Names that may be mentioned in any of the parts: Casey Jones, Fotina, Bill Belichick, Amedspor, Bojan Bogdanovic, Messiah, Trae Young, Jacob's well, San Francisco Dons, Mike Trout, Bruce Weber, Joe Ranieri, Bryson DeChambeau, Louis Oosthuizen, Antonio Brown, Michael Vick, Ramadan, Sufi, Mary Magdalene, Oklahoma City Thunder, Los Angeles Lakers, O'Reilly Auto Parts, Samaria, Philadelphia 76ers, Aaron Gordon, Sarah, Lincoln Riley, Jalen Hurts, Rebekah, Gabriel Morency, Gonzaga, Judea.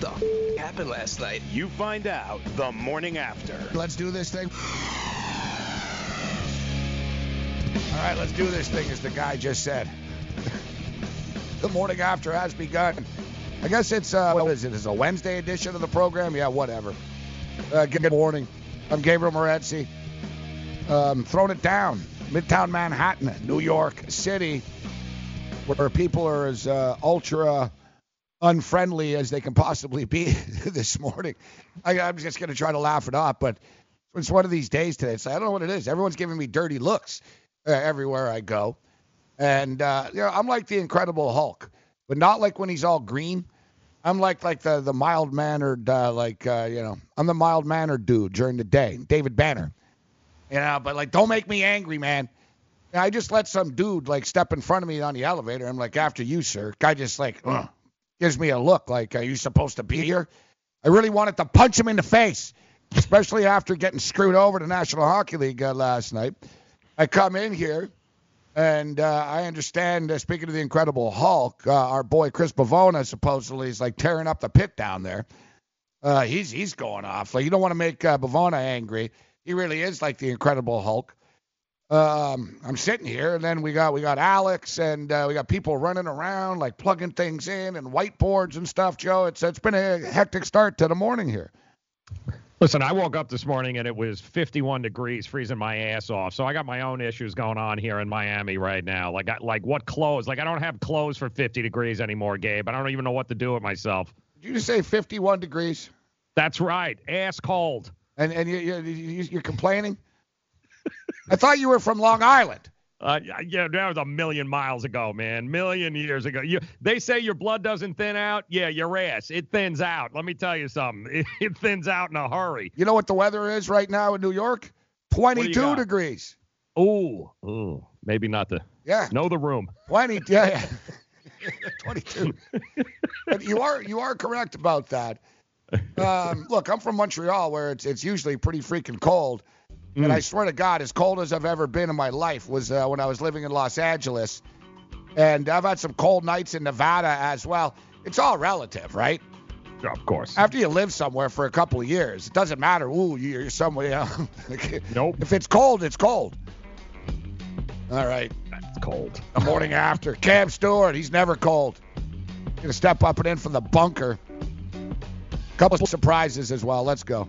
the happened last night? You find out the morning after. Let's do this thing. All right, let's do this thing, as the guy just said. The morning after has begun. I guess it's, what is it? It's a Wednesday edition of the program? Yeah, whatever. Good morning. I'm Gabriel Morency. Throwing it down. Midtown Manhattan, New York City, where people are as ultra unfriendly as they can possibly be this morning. I'm just going to try to laugh it off, but it's one of these days today. It's like, I don't know what it is. Everyone's giving me dirty looks everywhere I go. And, you know, I'm like the Incredible Hulk, but not like when he's all green. I'm like the mild-mannered, you know, I'm the mild-mannered dude during the day, David Banner. You know, but, like, don't make me angry, man. And I just let some dude, like, step in front of me on the elevator. I'm like, after you, sir. Guy just, like, gives me a look like, are you supposed to be here? I really wanted to punch him in the face, especially after getting screwed over the National Hockey League last night. I come in here, and I understand, speaking to the Incredible Hulk, our boy Chris Bavona supposedly is, like, tearing up the pit down there. He's going off. Like, you don't want to make Bavona angry. He really is like the Incredible Hulk. I'm sitting here, and then we got Alex, and we got people running around, like plugging things in and whiteboards and stuff, Joe. It's been a hectic start to the morning here. Listen, I woke up this morning, and it was 51 degrees, freezing my ass off. So I got my own issues going on here in Miami right now. Like what clothes? Like, I don't have clothes for 50 degrees anymore, Gabe. I don't even know what to do with myself. Did you just say 51 degrees? That's right. Ass cold. And you're complaining? I thought you were from Long Island. Yeah, that was a million miles ago, man. Million years ago. They say your blood doesn't thin out. Yeah, your ass. It thins out. Let me tell you something. It thins out in a hurry. You know what the weather is right now in New York? 22 degrees. Ooh, maybe not the. Yeah. Know the room. 20. Yeah. 22. You are correct about that. Look, I'm from Montreal, where it's usually pretty freaking cold. And I swear to God, as cold as I've ever been in my life was when I was living in Los Angeles. And I've had some cold nights in Nevada as well. It's all relative, right? Yeah, of course. After you live somewhere for a couple of years, it doesn't matter. Ooh, you're somewhere else. Nope. If it's cold, it's cold. All right. It's cold. The morning after. Cam Stewart, he's never cold. Going to step up and in from the bunker. Couple of surprises as well. Let's go.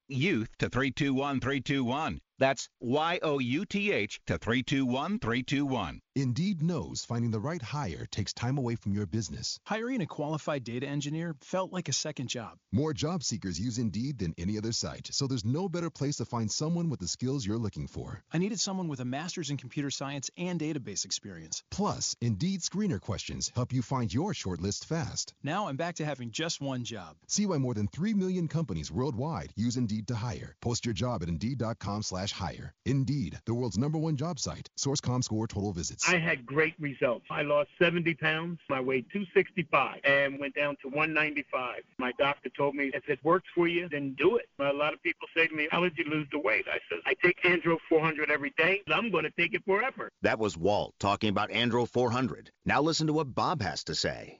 YOUTH to 321321. That's YOUTH to 321321. Indeed knows finding the right hire takes time away from your business. Hiring a qualified data engineer felt like a second job. More job seekers use Indeed than any other site, so there's no better place to find someone with the skills you're looking for. I needed someone with a master's in computer science and database experience. Plus, Indeed screener questions help you find your shortlist fast. Now I'm back to having just one job. See why more more than 3 million companies worldwide use Indeed to hire. Post your job at Indeed.com/hire. Indeed, the world's #1 job site. Source Comscore total visits. I had great results. I lost 70 pounds. I weighed 265 and went down to 195. My doctor told me, if it works for you, then do it. A lot of people say to me, how did you lose the weight? I said, I take Andro 400 every day. I'm going to take it forever. That was Walt talking about Andro 400. Now listen to what Bob has to say.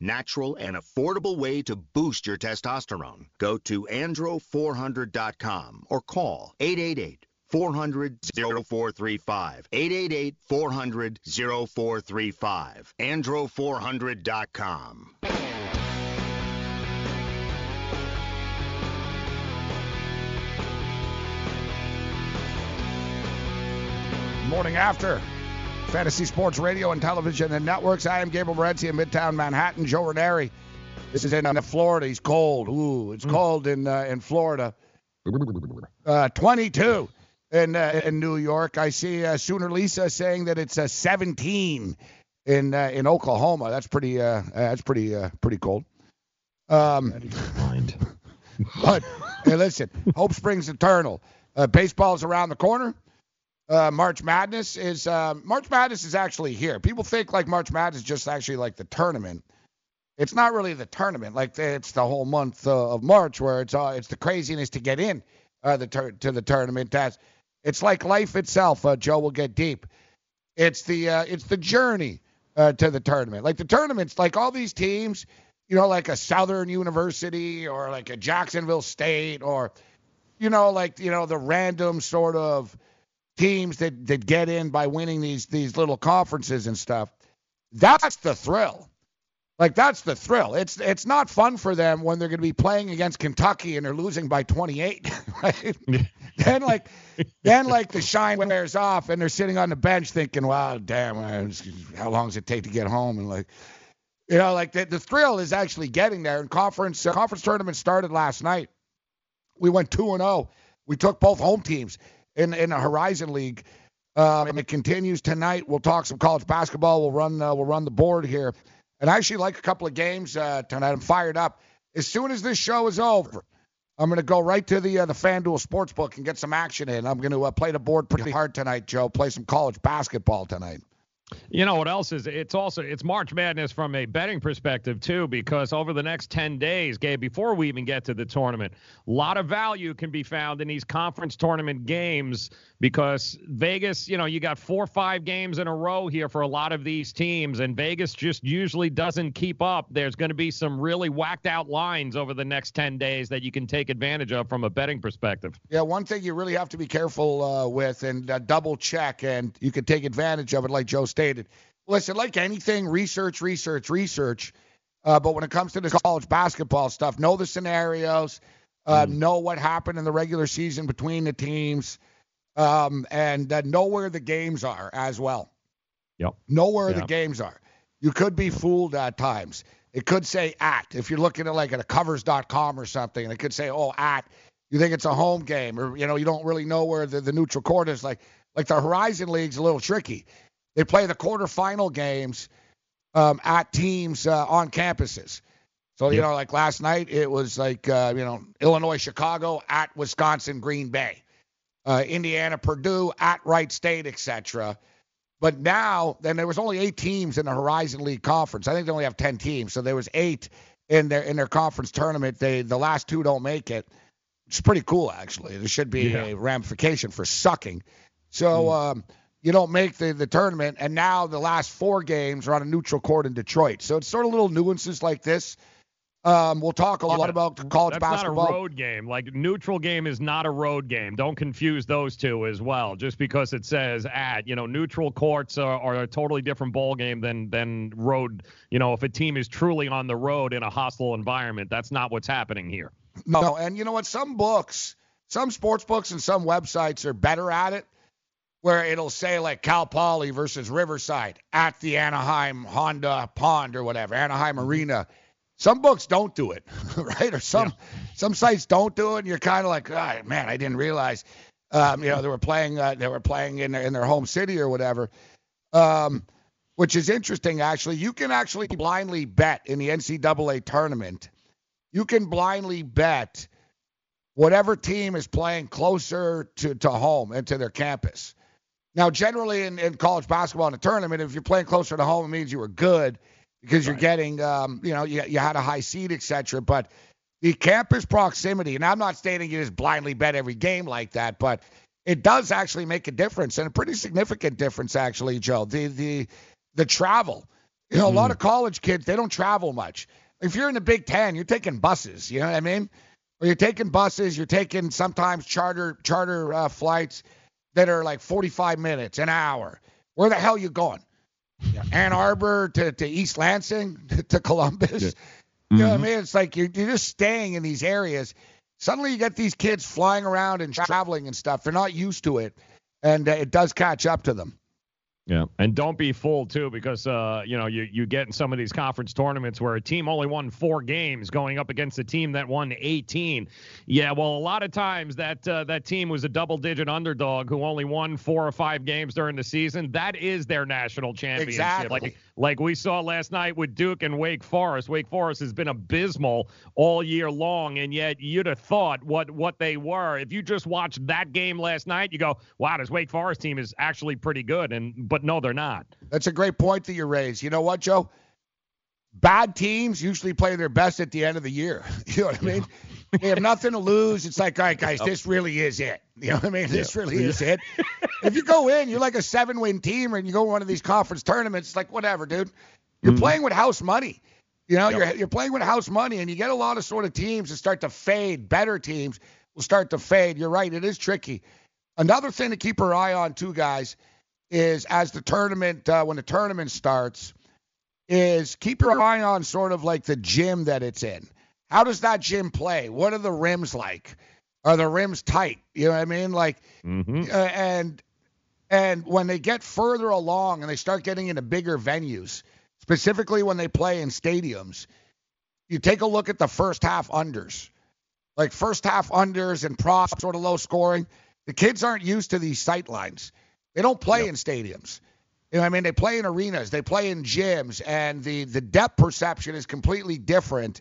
natural, and affordable way to boost your testosterone. Go to andro400.com or call 888-400-0435. 888-400-0435. andro400.com. Morning after Fantasy Sports Radio and Television and Networks. I am Gabriel Morency in Midtown Manhattan. Joe Ranieri. This is in Florida. He's cold. Ooh, it's cold in Florida. 22 in New York. I see Sooner Lisa saying that it's 17 in Oklahoma. That's pretty cold. But hey, listen, hope springs eternal. Baseball's around the corner. March Madness is actually here. People think like March Madness is just actually like the tournament. It's not really the tournament. Like it's the whole month of March where it's the craziness to get in to the tournament. It's like life itself. Joe will get deep. It's the journey to the tournament. Like the tournaments, like all these teams, you know, like a Southern University or like a Jacksonville State or, you know, like, you know, the random sort of teams that get in by winning these little conferences and stuff. That's the thrill. Like, that's the thrill. It's not fun for them when they're going to be playing against Kentucky and they're losing by 28. Right? then, like, the shine wears off and they're sitting on the bench thinking, wow, damn, how long does it take to get home? And, like, you know, like, the thrill is actually getting there. And conference tournament started last night. We went 2-0. We took both home teams in the Horizon League. And it continues tonight. We'll talk some college basketball. We'll run the board here. And I actually like a couple of games tonight. I'm fired up. As soon as this show is over, I'm going to go right to the FanDuel Sportsbook and get some action in. I'm going to play the board pretty hard tonight, Joe. Play some college basketball tonight. You know what else is? It's March Madness from a betting perspective, too, because over the next 10 days, Gabe, before we even get to the tournament, a lot of value can be found in these conference tournament games because Vegas, you know, you got 4 or 5 games in a row here for a lot of these teams, and Vegas just usually doesn't keep up. There's going to be some really whacked out lines over the next 10 days that you can take advantage of from a betting perspective. Yeah, one thing you really have to be careful with and double check, and you can take advantage of it like Joe stated. Listen, like anything, research. But when it comes to this college basketball stuff, know the scenarios, know what happened in the regular season between the teams, and know where the games are as well. Yep. Know where the games are. You could be fooled at times. It could say at. If you're looking at like at a covers.com or something, and it could say, oh, at. You think it's a home game, or, you know, you don't really know where the neutral court is. Like the Horizon League's a little tricky. They play the quarterfinal games at teams on campuses. So, you know, like last night, it was like, you know, Illinois-Chicago at Wisconsin-Green Bay, Indiana-Purdue at Wright State, etc. But now, then there was only 8 teams in the Horizon League Conference. I think they only have 10 teams. So there was 8 in their conference tournament. The last 2 don't make it. It's pretty cool, actually. There should be a ramification for sucking. So, you don't make the tournament, and now the last 4 games are on a neutral court in Detroit. So it's sort of little nuances like this. We'll talk a lot about college basketball. That's not a road game. Like, neutral game is not a road game. Don't confuse those two as well. Just because it says at, you know, neutral courts are a totally different ball game than road. You know, if a team is truly on the road in a hostile environment, that's not what's happening here. No, and you know what? Some books Some sportsbooks and some websites are better at it, where it'll say like Cal Poly versus Riverside at the Anaheim Honda Pond or whatever, Anaheim Arena. Some books don't do it, right? Or some sites don't do it, and you're kind of like, oh, man, I didn't realize, they were playing in their home city or whatever, which is interesting. Actually, you can actually blindly bet in the NCAA tournament. You can blindly bet whatever team is playing closer to home and to their campus. Now, generally in college basketball in a tournament, if you're playing closer to home, it means you were good because you're getting, you had a high seed, et cetera. But the campus proximity, and I'm not stating you just blindly bet every game like that, but it does actually make a difference, and a pretty significant difference, actually, Joe, the travel. You know, a lot of college kids, they don't travel much. If you're in the Big Ten, you're taking buses, you know what I mean? Or you're taking buses, you're taking sometimes charter flights that are like 45 minutes, an hour. Where the hell are you going? You know, Ann Arbor to East Lansing to Columbus. Yeah. You know what I mean? It's like you're just staying in these areas. Suddenly you get these kids flying around and traveling and stuff. They're not used to it, and it does catch up to them. Yeah, and don't be fooled, too, because, you get in some of these conference tournaments where a team only won 4 games going up against a team that won 18. Yeah, well, a lot of times that team was a double-digit underdog who only won 4 or 5 games during the season. That is their national championship. Exactly. Like we saw last night with Duke and Wake Forest. Wake Forest has been abysmal all year long, and yet you'd have thought what they were. If you just watched that game last night, you go, wow, this Wake Forest team is actually pretty good, but no, they're not. That's a great point that you raise. You know what, Joe? Bad teams usually play their best at the end of the year. You know what I mean? They have nothing to lose. It's like, all right, guys, this really is it. You know what I mean? This really is it. If you go in, you're like a 7-win team, and you go to one of these conference tournaments, it's like, whatever, dude. You're playing with house money. You know, you're playing with house money, and you get a lot of sort of teams that start to fade. Better teams will start to fade. You're right. It is tricky. Another thing to keep our eye on, too, guys, is as the tournament, when the tournament starts, is keep your eye on sort of like the gym that it's in. How does that gym play? What are the rims like? Are the rims tight? You know what I mean? Like, and when they get further along and they start getting into bigger venues, specifically when they play in stadiums, you take a look at the first half unders. Like first half unders and props, sort of low scoring. The kids aren't used to these sight lines. They don't play in stadiums. You know what I mean? They play in arenas. They play in gyms. And the depth perception is completely different.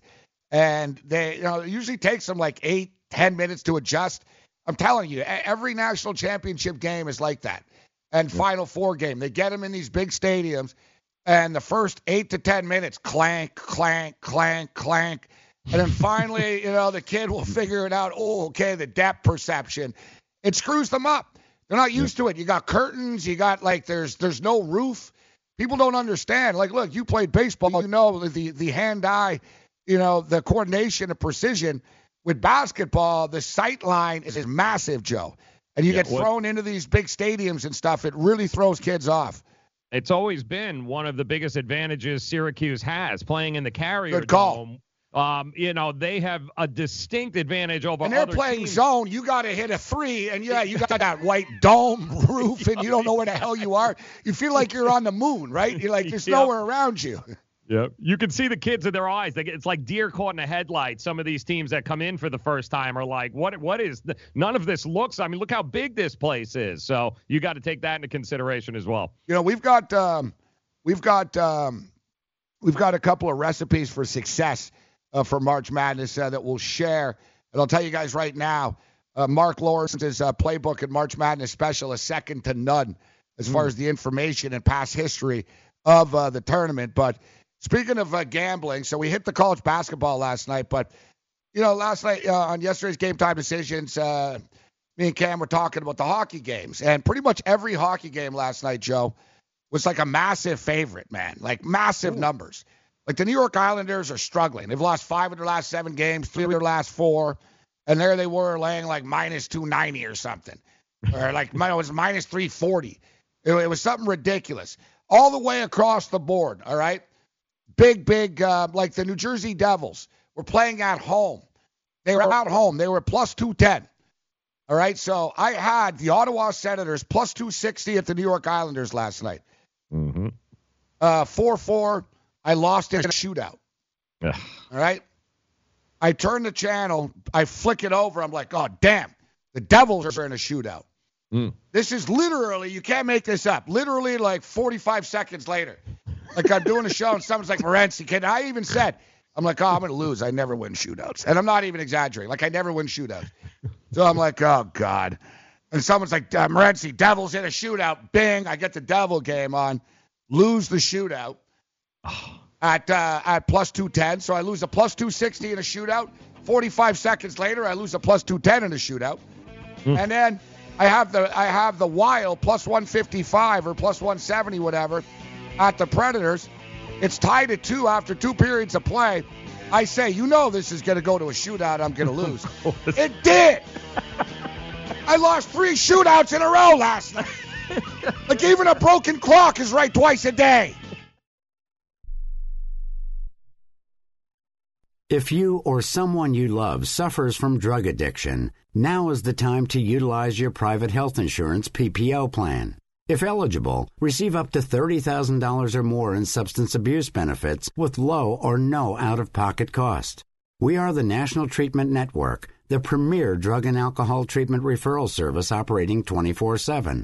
And they, it usually takes them like 8-10 minutes to adjust. I'm telling you, every national championship game is like that. And Final Four game, they get them in these big stadiums, and the first 8 to 10 minutes, clank, clank, clank, clank. And then finally, the kid will figure it out. Oh, okay, the depth perception. It screws them up. They're not used to it. You got curtains. You got like there's no roof. People don't understand. Like, look, you played baseball. You know the hand-eye, the coordination and precision. With basketball, the sight line is massive, Joe. And you get thrown into these big stadiums and stuff. It really throws kids off. It's always been one of the biggest advantages Syracuse has, playing in the Carrier Dome. They have a distinct advantage over other teams. And they're playing zone. You got to hit a three, and you got that white dome roof, and you don't know where the hell you are. You feel like you're on the moon, right? You're like, there's nowhere around you. Yeah, you can see the kids in their eyes. It's like deer caught in a headlight. Some of these teams that come in for the first time are like, what is – none of this looks – I mean, look how big this place is. So you got to take that into consideration as well. You know, we've got a couple of recipes for success for March Madness that we'll share. And I'll tell you guys right now, Mark Lawrence's playbook and March Madness special is second to none as far as the information and past history of the tournament. But – speaking of gambling, so we hit the college basketball last night, but, last night on yesterday's Game Time Decisions, me and Cam were talking about the hockey games, and pretty much every hockey game last night, Joe, was like a massive favorite, man, like massive numbers. Like the New York Islanders are struggling. They've lost 5 of their last 7 games, 3 of their last 4, and there they were laying like minus 290 or something, or like it was minus 340. It was something ridiculous. All the way across the board, all right? Big, like the New Jersey Devils were playing at home. They were out home. They were plus 210. All right, so I had the Ottawa Senators plus 260 at the New York Islanders last night. 4-4. I lost in a shootout. Ugh. All right. I turn the channel. I flick it over. I'm like, oh, damn. The Devils are in a shootout. This is literally, you can't make this up, literally like 45 seconds later. Like I'm doing a show and someone's like, Morency, can I even said, I'm like, oh, I'm going to lose. I never win shootouts. And I'm not even exaggerating. Like I never win shootouts. So I'm like, oh, God. And someone's like, Morency, Devils in a shootout. Bing. I get the Devil game on. Lose the shootout at plus 210. So I lose a plus 260 in a shootout. 45 seconds later, I lose a plus 210 in a shootout. And then I have the Wild plus 155 or plus 170, whatever, at the Predators. It's tied at 2 after 2 periods of play. I say, you know this is going to go to a shootout. I'm going to lose. It did. I lost 3 shootouts in a row last night. Like even a broken clock is right twice a day. If you or someone you love suffers from drug addiction, now is the time to utilize your private health insurance PPO plan. If eligible, receive up to $30,000 or more in substance abuse benefits with low or no out-of-pocket cost. We are the National Treatment Network, the premier drug and alcohol treatment referral service operating 24/7.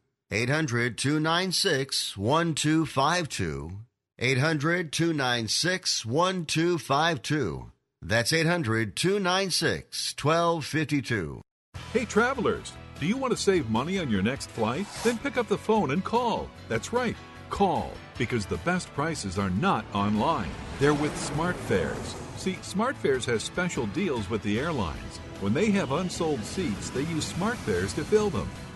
800-296-1252. 800-296-1252. That's 800-296-1252. Hey, travelers, do you want to save money on your next flight? Then pick up the phone and call. That's right, call, because the best prices are not online. They're with SmartFares. See, SmartFares has special deals with the airlines. When they have unsold seats, they use SmartFares to fill them.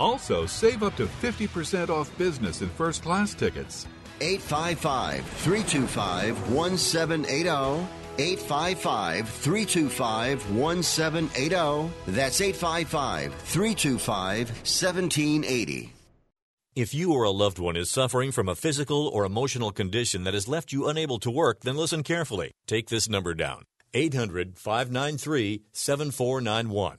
Also, save up to 50% off business and first-class tickets. 855-325-1780. 855-325-1780. That's 855-325-1780. If you or a loved one is suffering from a physical or emotional condition that has left you unable to work, then listen carefully. Take this number down, 800-593-7491.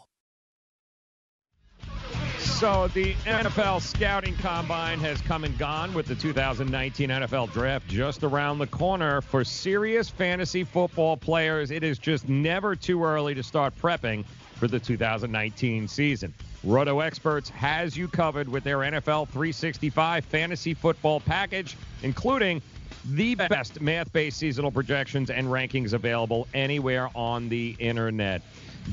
So the NFL Scouting Combine has come and gone with the 2019 NFL Draft just around the corner. For serious fantasy football players, it is just never too early to start prepping for the 2019 season. Roto Experts has you covered with their NFL 365 fantasy football package, including the best math-based seasonal projections and rankings available anywhere on the internet.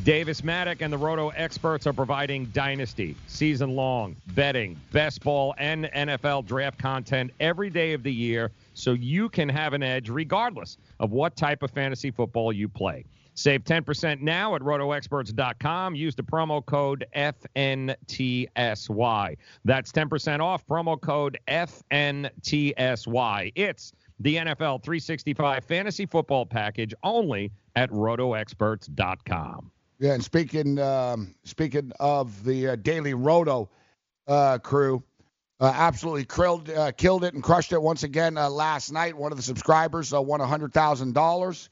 Davis Maddock and the Roto Experts are providing dynasty, season-long, betting, best ball, and NFL draft content every day of the year so you can have an edge regardless of what type of fantasy football you play. Save 10% now at rotoexperts.com. Use the promo code FNTSY. That's 10% off, promo code FNTSY. It's the NFL 365 Fantasy Football Package only at rotoexperts.com. Yeah, and speaking of the Daily Roto crew, absolutely killed it and crushed it once again last night. One of the subscribers won $100,000.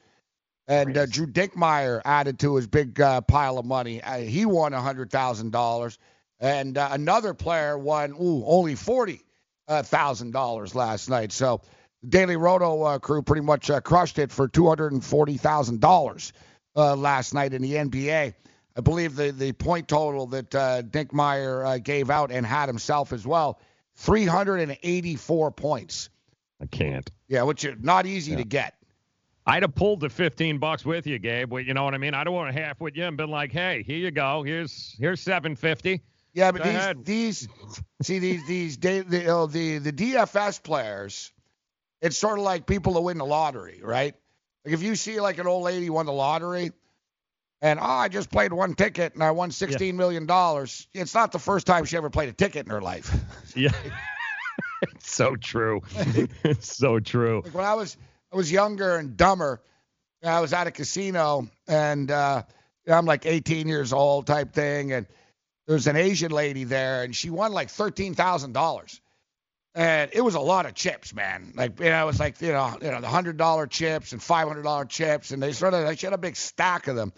And Drew Dinkmeyer added to his big pile of money. He won $100,000. And another player won only $40,000 last night. So the Daily Roto crew pretty much crushed it for $240,000 last night in the NBA. I believe the point total that Dinkmeyer gave out and had himself as well, 384 points. I can't. Yeah, which is not easy to get. I'd have pulled the $15 with you, Gabe. You know what I mean? I'd have won half with you and been like, "Hey, here you go. Here's $750." Yeah, but the DFS players, it's sort of like people who win the lottery, right? Like if you see like an old lady won the lottery, and I just played one ticket and I won $16 million. It's not the first time she ever played a ticket in her life. Yeah, it's so true. It's so true. Like when I was younger and dumber. I was at a casino, and I'm like 18 years old type thing, and there's an Asian lady there, and she won like $13,000. And it was a lot of chips, man. Like, you know, it was like, you know, the $100 chips and $500 chips, and they sort of, like, she had a big stack of them.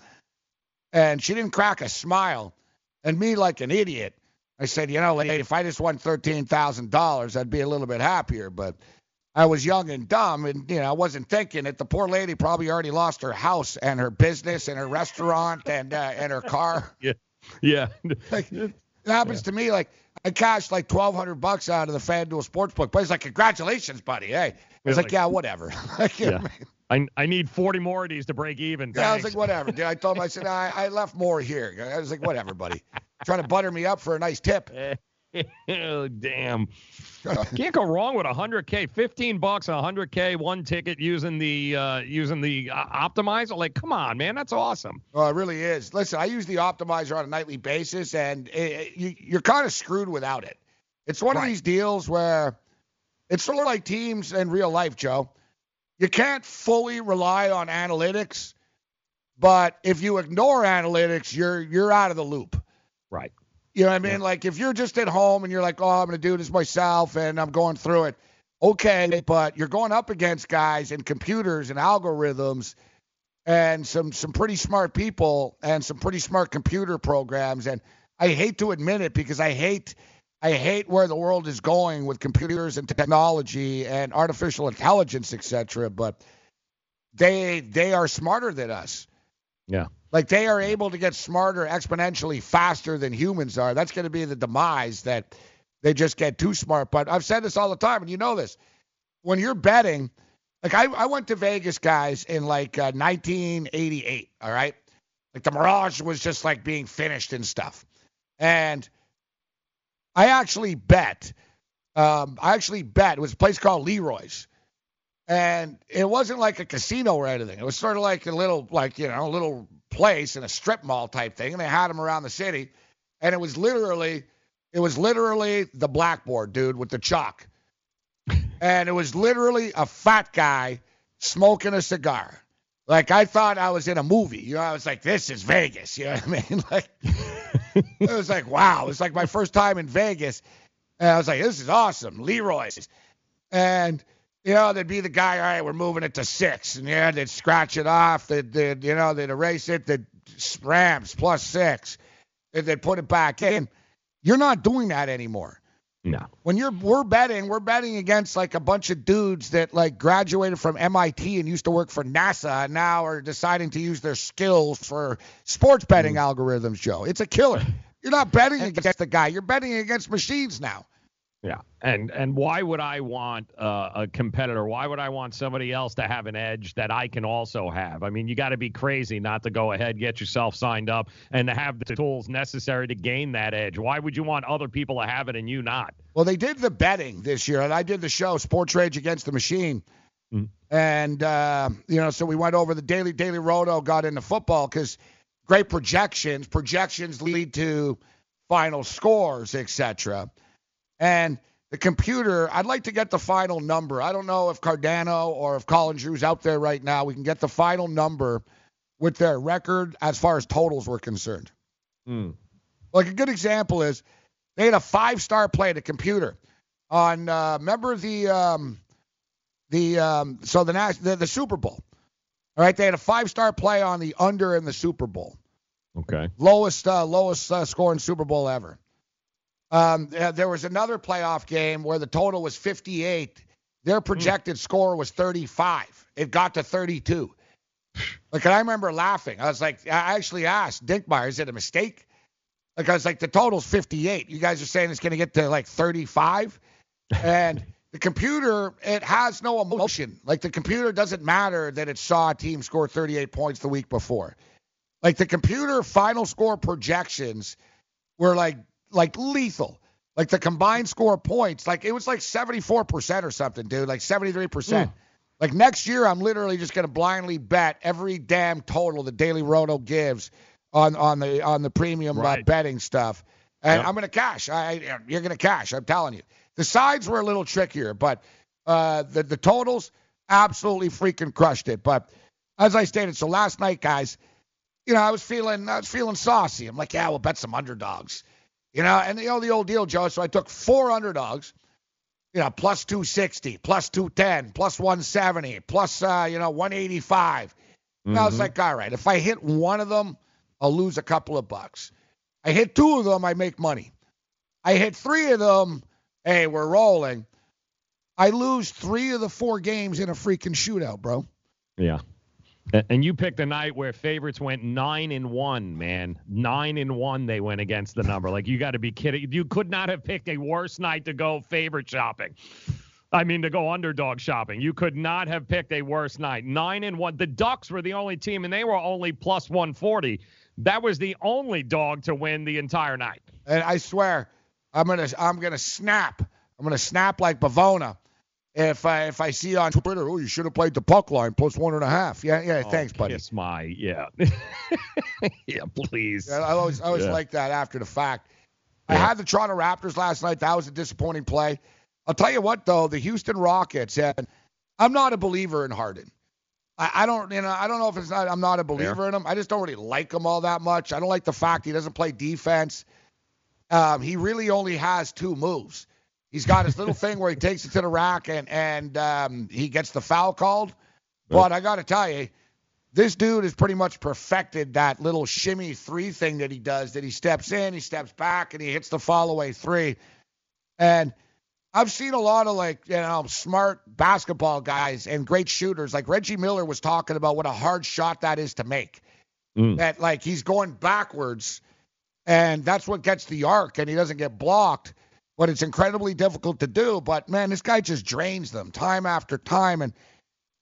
And she didn't crack a smile. And me, like an idiot, I said, you know, lady, if I just won $13,000, I'd be a little bit happier, but I was young and dumb, and, you know, I wasn't thinking that the poor lady probably already lost her house and her business and her restaurant and her car. Yeah, yeah. Like, it happens to me. Like, I cashed like $1,200 out of the FanDuel Sportsbook. But he's like, "Congratulations, buddy." Hey, it's like, yeah, whatever. Like, yeah. I need 40 more of these to break even. Yeah, I was like, whatever, dude. I told him, I said, I left more here. I was like, whatever, buddy. Trying to butter me up for a nice tip. Oh, damn. Can't go wrong with $100K, $15, $100K, one ticket using the optimizer. Like, come on, man, that's awesome. Oh, it really is. Listen, I use the optimizer on a nightly basis, and you're kind of screwed without it. It's one of these deals where it's sort of like teams in real life, Joe. You can't fully rely on analytics, but if you ignore analytics, you're out of the loop. Right. You know what I mean? Yeah. Like, if you're just at home and you're like, oh, I'm going to do this myself and I'm going through it. Okay, but you're going up against guys and computers and algorithms and some pretty smart people and some pretty smart computer programs. And I hate to admit it because I hate where the world is going with computers and technology and artificial intelligence, et cetera. But they are smarter than us. Yeah. Like, they are able to get smarter exponentially faster than humans are. That's going to be the demise, that they just get too smart. But I've said this all the time, and you know this. When you're betting, like, I went to Vegas, guys, in, like, 1988, all right? Like, the Mirage was just, like, being finished and stuff. And I actually bet. It was a place called Leroy's. And it wasn't like a casino or anything. It was sort of like a little, like, you know, a little place in a strip mall type thing. And they had them around the city. And it was literally the blackboard, dude, with the chalk. And it was literally a fat guy smoking a cigar. Like, I thought I was in a movie. You know, I was like, this is Vegas. You know what I mean? Like, it was like, wow. It was like my first time in Vegas. And I was like, this is awesome. Leroy's. And you know, there'd be the guy, all right, we're moving it to 6. And, yeah, they'd scratch it off. They'd erase it. They'd Rams plus 6. And they'd put it back in. You're not doing that anymore. No. When we're betting against, like, a bunch of dudes that, like, graduated from MIT and used to work for NASA and now are deciding to use their skills for sports betting algorithms, Joe. It's a killer. You're not betting against the guy. You're betting against machines now. Yeah, and why would I want a competitor? Why would I want somebody else to have an edge that I can also have? I mean, you got to be crazy not to go ahead, get yourself signed up, and to have the tools necessary to gain that edge. Why would you want other people to have it and you not? Well, they did the betting this year, and I did the show Sports Rage Against the Machine, And, so we went over the Daily Roto, got into football because great projections. Projections lead to final scores, etc. And the computer, I'd like to get the final number. I don't know if Cardano or if Colin Drew's out there right now. We can get the final number with their record as far as totals were concerned. Like a good example is they had a 5-star play at a computer on, remember the Super Bowl. All right, they had a 5-star play on the under in the Super Bowl. Okay. Lowest scoring Super Bowl ever. There was another playoff game where the total was 58. Their projected score was 35. It got to 32. Like, and I remember laughing. I was like, I actually asked Dinkmeyer, is it a mistake? Like, I was like, the total's 58. You guys are saying it's going to get to like 35? And the computer, it has no emotion. Like, the computer doesn't matter that it saw a team score 38 points the week before. Like, the computer final score projections were, like lethal. Like, the combined score points, like, it was, like, 74% or something, dude. Like, 73%. Like, next year, I'm literally just going to blindly bet every damn total the Daily Roto gives on the premium betting stuff. And I'm going to cash. You're going to cash, I'm telling you. The sides were a little trickier, but the totals absolutely freaking crushed it. But as I stated, so last night, guys, I was feeling saucy. I'm like, yeah, we'll bet some underdogs, and the old deal, Joe. So I took 4 underdogs, plus 260, plus 210, plus 170, plus 185. And I was like, all right, if I hit one of them, I'll lose a couple of bucks. I hit 2 of them, I make money. I hit 3 of them. Hey, we're rolling. I lose 3 of the 4 games in a freaking shootout, bro. Yeah. And you picked a night where favorites went 9-1, man. 9-1 they went against the number. Like, you got to be kidding. You could not have picked a worse night to go favorite shopping. I mean, to go underdog shopping. You could not have picked a worse night. 9-1. The Ducks were the only team, and they were only plus 140. That was the only dog to win the entire night. And I swear, I'm gonna snap. I'm gonna snap like Bavona. If I see on Twitter, you should have played the puck line plus 1.5. Yeah. Thanks, buddy. Kiss my yeah, please. Yeah, I always like that after the fact. Yeah. I had the Toronto Raptors last night. That was a disappointing play. I'll tell you what though, the Houston Rockets, and I'm not a believer in Harden. I'm not a believer in him. I just don't really like him all that much. I don't like the fact he doesn't play defense. He really only has 2 moves. He's got his little thing where he takes it to the rack and he gets the foul called. But I got to tell you, this dude has pretty much perfected that little shimmy 3 thing that he does, that he steps in, he steps back, and he hits the follow-away 3. And I've seen a lot of, smart basketball guys and great shooters. Like, Reggie Miller was talking about what a hard shot that is to make. That, he's going backwards. And that's what gets the arc, and he doesn't get blocked. But it's incredibly difficult to do. But, man, this guy just drains them time after time. And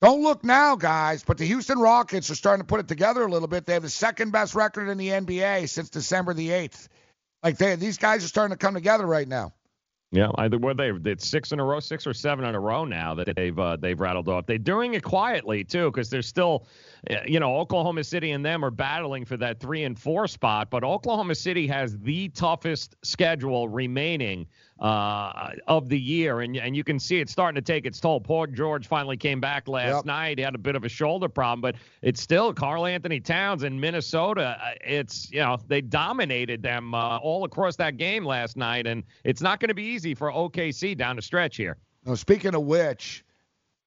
don't look now, guys, but the Houston Rockets are starting to put it together a little bit. They have the 2nd-best record in the NBA since December the 8th. These guys are starting to come together right now. Yeah, it's 6 or 7 in a row now that they've rattled off. They're doing it quietly too, because they're still, Oklahoma City and them are battling for that 3 and 4 spot. But Oklahoma City has the toughest schedule remaining of the year, and you can see it's starting to take its toll. Paul George finally came back last night. He had a bit of a shoulder problem, but it's still Karl-Anthony Towns in Minnesota. It's they dominated them all across that game last night, and it's not going to be easy for OKC down the stretch here. Now, speaking of which,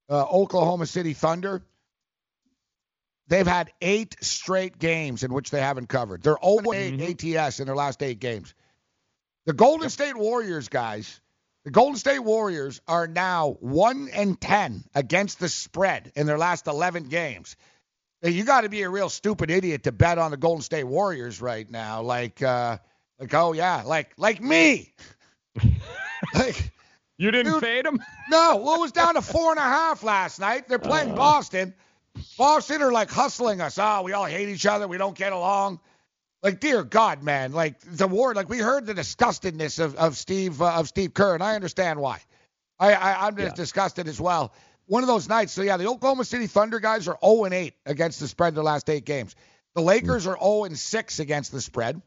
Oklahoma City Thunder, they've had 8 straight games in which they haven't covered. They're 0-8 ATS in their last 8 games. The Golden State Warriors, guys, the Golden State Warriors are now 1-10 against the spread in their last 11 games. Now, you got to be a real stupid idiot to bet on the Golden State Warriors right now. Like me. You didn't fade them? No, it was down to 4.5 last night. They're playing Boston. Boston are hustling us. Oh, we all hate each other. We don't get along. Dear God, man. We heard the disgustedness of Steve Kerr, and I understand why. I'm just disgusted as well. one of those nights. So, yeah, the Oklahoma City Thunder guys are 0-8 against the spread the last 8 games. The Lakers are 0-6 against the spread.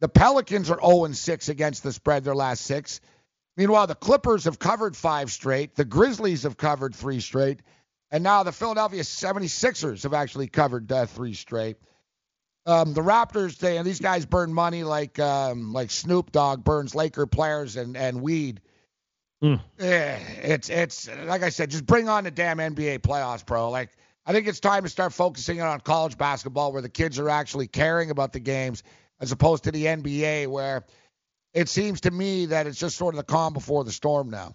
The Pelicans are 0-6 against the spread their last 6. Meanwhile, the Clippers have covered 5 straight. The Grizzlies have covered 3 straight. And now the Philadelphia 76ers have actually covered 3 straight. The Raptors, these guys burn money like Snoop Dogg burns Laker players and weed. It's like I said, just bring on the damn NBA playoffs, bro. Like, I think it's time to start focusing on college basketball where the kids are actually caring about the games as opposed to the NBA where it seems to me that it's just sort of the calm before the storm now.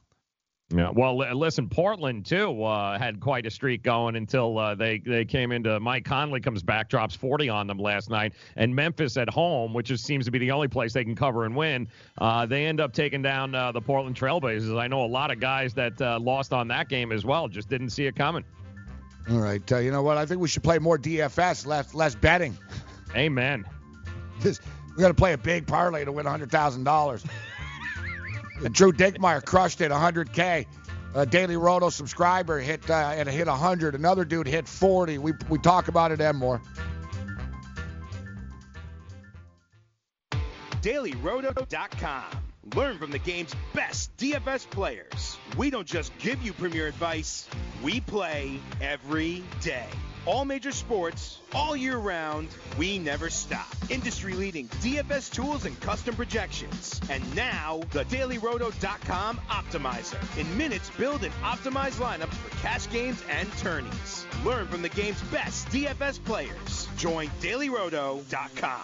Yeah, well, listen, Portland, too, had quite a streak going until they came into Mike Conley comes back, drops 40 on them last night. And Memphis at home, which just seems to be the only place they can cover and win, they end up taking down the Portland Trailblazers. I know a lot of guys that lost on that game as well, just didn't see it coming. All right. You know what? I think we should play more DFS, less betting. Amen. We got to play a big parlay to win $100,000. Drew Dinkmeyer crushed it, 100K. A Daily Roto subscriber hit 100. Another dude hit 40. We talk about it and more. DailyRoto.com. Learn from the game's best DFS players. We don't just give you premier advice. We play every day. All major sports, all year round, we never stop. Industry-leading DFS tools and custom projections. And now, the DailyRoto.com Optimizer. In minutes, build and optimize lineups for cash games and tourneys. Learn from the game's best DFS players. Join DailyRoto.com.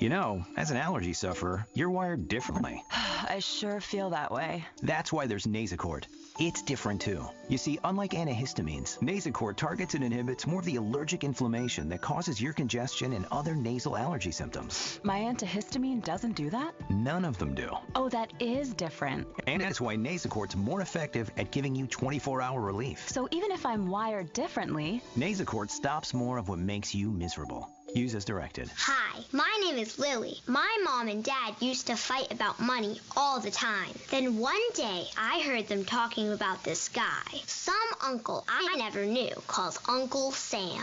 You know, as an allergy sufferer, you're wired differently. I sure feel that way. That's why there's Nasacort. It's different, too. You see, unlike antihistamines, Nasacort targets and inhibits more of the allergic inflammation that causes your congestion and other nasal allergy symptoms. My antihistamine doesn't do that? None of them do. Oh, that is different. And that's why Nasacort's more effective at giving you 24-hour relief. So even if I'm wired differently... Nasacort stops more of what makes you miserable. Use as directed. Hi, my name is Lily. My mom and dad used to fight about money all the time. Then one day, I heard them talking about this guy, some uncle I never knew, called Uncle Sam.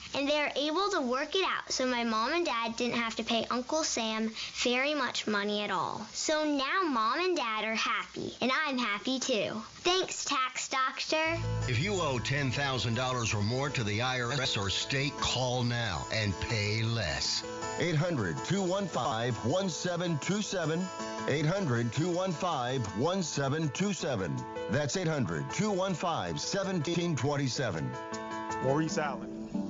And they were able to work it out so my mom and dad didn't have to pay Uncle Sam very much money at all. So now mom and dad are happy, and I'm happy too. Thanks, Tax Doctor. If you owe $10,000 or more to the IRS or state, call now and pay less. 800-215-1727. 800-215-1727. That's 800-215-1727. Maurice Allen.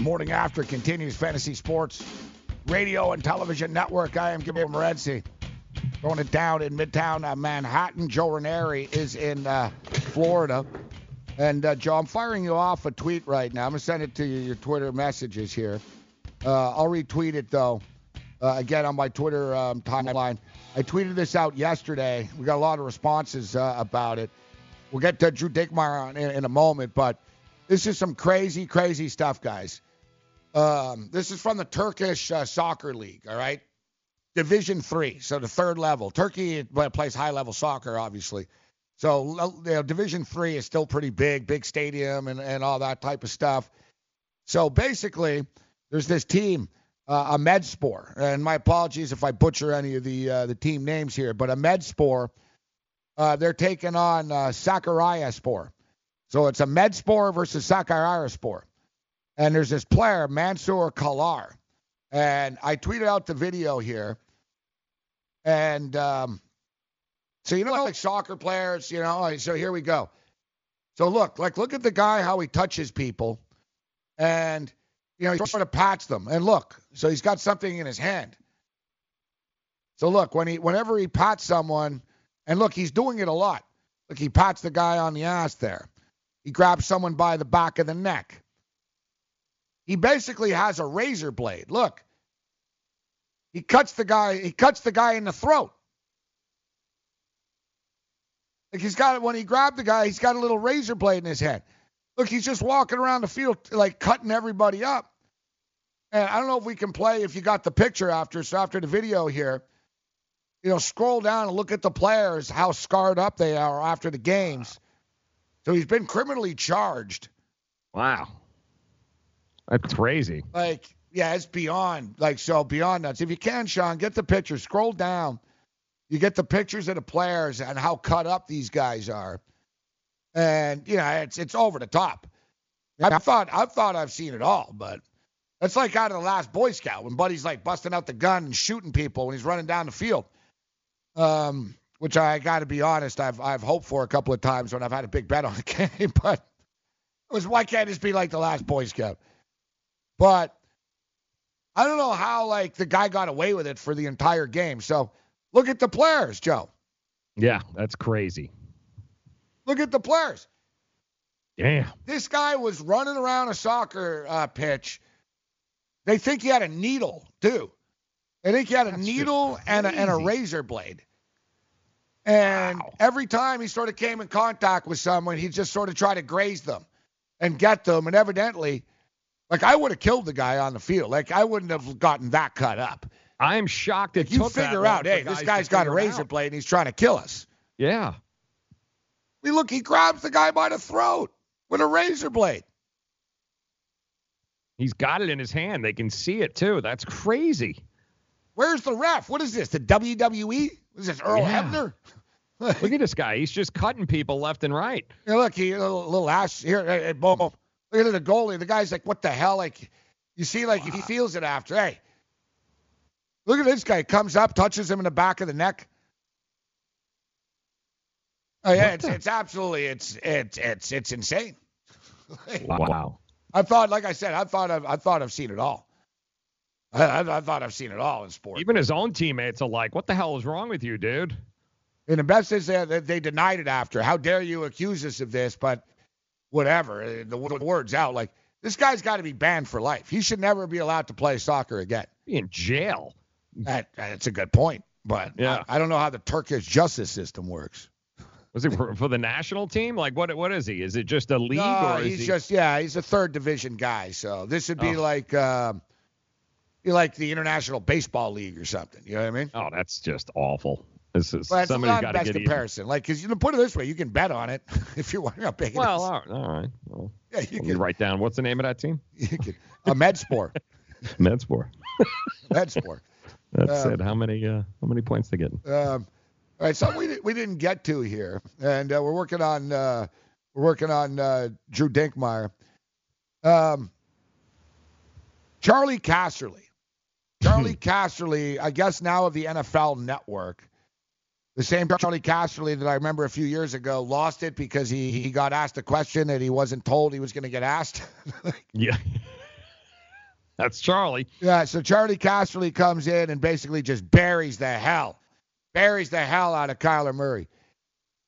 Morning After continues, Fantasy Sports Radio and Television Network. I am Gabriel Morency. Throwing it down in Midtown Manhattan. Joe Ranieri is in Florida. And, Joe, I'm firing you off a tweet right now. I'm going to send it to you, your Twitter messages here. I'll retweet it, though, again on my Twitter timeline. I tweeted this out yesterday. We got a lot of responses about it. We'll get to Drew Dinkmeyer on in a moment, but this is some crazy, crazy stuff, guys. This is from the Turkish soccer league, all right? Division 3, so the third level. Turkey plays high-level soccer, obviously. So Division 3 is still pretty big stadium and all that type of stuff. So basically, there's this team, Amedspor, and my apologies if I butcher any of the team names here, but Amedspor, they're taking on Sakaryaspor. So it's Amedspor versus Sakaryaspor. And there's this player, Mansour Kalar. And I tweeted out the video here. And so, you know, like soccer players, you know, so here we go. So look at the guy, how he touches people. And, you know, he sort of pats them. And look, so he's got something in his hand. So look, whenever he pats someone, and look, he's doing it a lot. Look, he pats the guy on the ass there. He grabs someone by the back of the neck. He basically has a razor blade. Look, he cuts the guy in the throat. Like when he grabbed the guy, he's got a little razor blade in his hand. Look, he's just walking around the field, like cutting everybody up. And I don't know if we can play, if you got the picture after. So after the video here, you know, scroll down and look at the players, how scarred up they are after the games. So he's been criminally charged. Wow. That's crazy. Like, yeah, it's beyond nuts. If you can, Sean, get the picture. Scroll down. You get the pictures of the players and how cut up these guys are. And, you know, it's over the top. I thought I've seen it all, but that's like out of The Last Boy Scout when Buddy's like busting out the gun and shooting people when he's running down the field. Which I got to be honest, I've hoped for a couple of times when I've had a big bet on the game, but it was, why can't this be like The Last Boy Scout? But I don't know how, like, the guy got away with it for the entire game. So look at the players, Joe. Yeah, that's crazy. Look at the players. Damn. This guy was running around a soccer pitch. They think he had a needle, too. They think he had a needle and a razor blade. And every time he sort of came in contact with someone, he just sort of tried to graze them and get them. And evidently... Like, I would have killed the guy on the field. Like, I wouldn't have gotten that cut up. I'm shocked it took that long. You figure out, hey, this guy's got a razor blade, and he's trying to kill us. Yeah. I mean, look, he grabs the guy by the throat with a razor blade. He's got it in his hand. They can see it, too. That's crazy. Where's the ref? What is this, the WWE? What is this, Earl Hebner? Look at this guy. He's just cutting people left and right. Yeah, look, he a little ass here. Hey, boom. Look at the goalie. The guy's like, what the hell? Like, you see, like, wow. If he feels it after, hey, look at this guy. Comes up, touches him in the back of the neck. Oh, yeah, it's absolutely, it's insane. Wow. I thought I've seen it all. I thought I've seen it all in sports. Even his own teammates are like, what the hell is wrong with you, dude? And the best is they denied it after. How dare you accuse us of this, but... whatever, the word's out. Like, this guy's got to be banned for life. He should never be allowed to play soccer again. Be in jail. That's a good point, but yeah. I don't know how the Turkish justice system works. Was it for the national team? Like, what is he? Is it just a league? No, or is he's a third division guy. So this would be like the International Baseball League or something. You know what I mean? Oh, that's just awful. That's not the best comparison. Even. Like, because you can put it this way, you can bet on it if you want to bet. Well, all right. Well, yeah, you can write down what's the name of that team. You can, Amedspor. Amedspor. That's it. How many points they get? All right, something we didn't get to here, and we're working on Drew Dinkmeyer. Charlie Casserly. Charlie Casserly, I guess now of the NFL Network. The same Charlie Casserly that I remember a few years ago lost it because he got asked a question that he wasn't told he was going to get asked. Yeah. That's Charlie. Yeah, so Charlie Casserly comes in and basically just buries the hell out of Kyler Murray.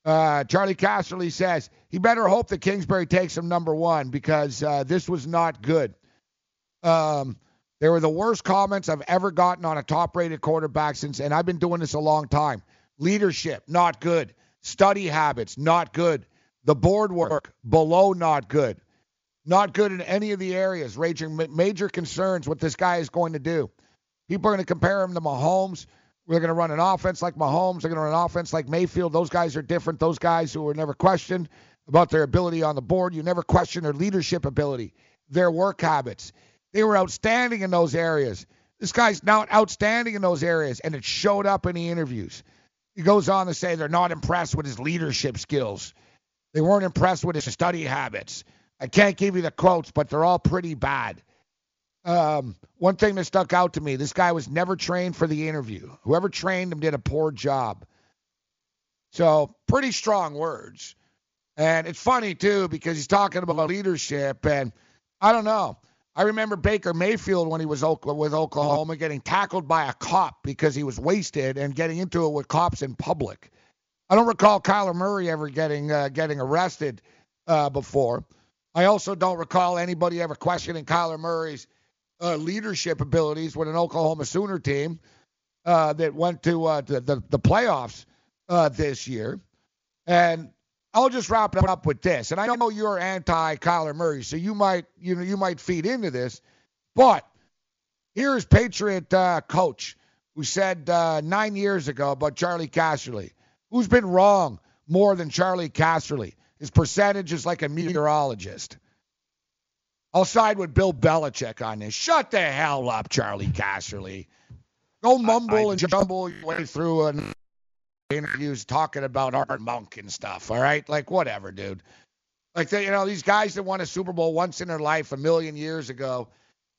Charlie Casserly says he better hope that Kingsbury takes him number 1 because this was not good. They were the worst comments I've ever gotten on a top-rated quarterback since, and I've been doing this a long time. Leadership, not good. Study habits, not good. The board work below not good. Not good in any of the areas, raging major concerns what this guy is going to do. People are going to compare him to Mahomes. We're going to run an offense like Mahomes. They're going to run an offense like Mayfield. Those guys are different. Those guys who were never questioned about their ability on the board. You never question their leadership ability, their work habits. They were outstanding in those areas. This guy's not outstanding in those areas, and it showed up in the interviews. He goes on to say they're not impressed with his leadership skills. They weren't impressed with his study habits. I can't give you the quotes, but they're all pretty bad. One thing that stuck out to me, this guy was never trained for the interview. Whoever trained him did a poor job. So pretty strong words. And it's funny, too, because he's talking about leadership. And I don't know. I remember Baker Mayfield when he was with Oklahoma getting tackled by a cop because he was wasted and getting into it with cops in public. I don't recall Kyler Murray ever getting arrested before. I also don't recall anybody ever questioning Kyler Murray's leadership abilities with an Oklahoma Sooner team that went to the playoffs this year. And I'll just wrap it up with this. And I know you're anti-Kyler Murray, so you might feed into this. But here's Patriot coach who said 9 years ago about Charlie Casserly. Who's been wrong more than Charlie Casserly? His percentage is like a meteorologist. I'll side with Bill Belichick on this. Shut the hell up, Charlie Casserly. Go mumble and jumble your way through an interviews talking about Art Monk and stuff, all right? Like, whatever, dude. Like, they, you know, these guys that won a Super Bowl once in their life a million years ago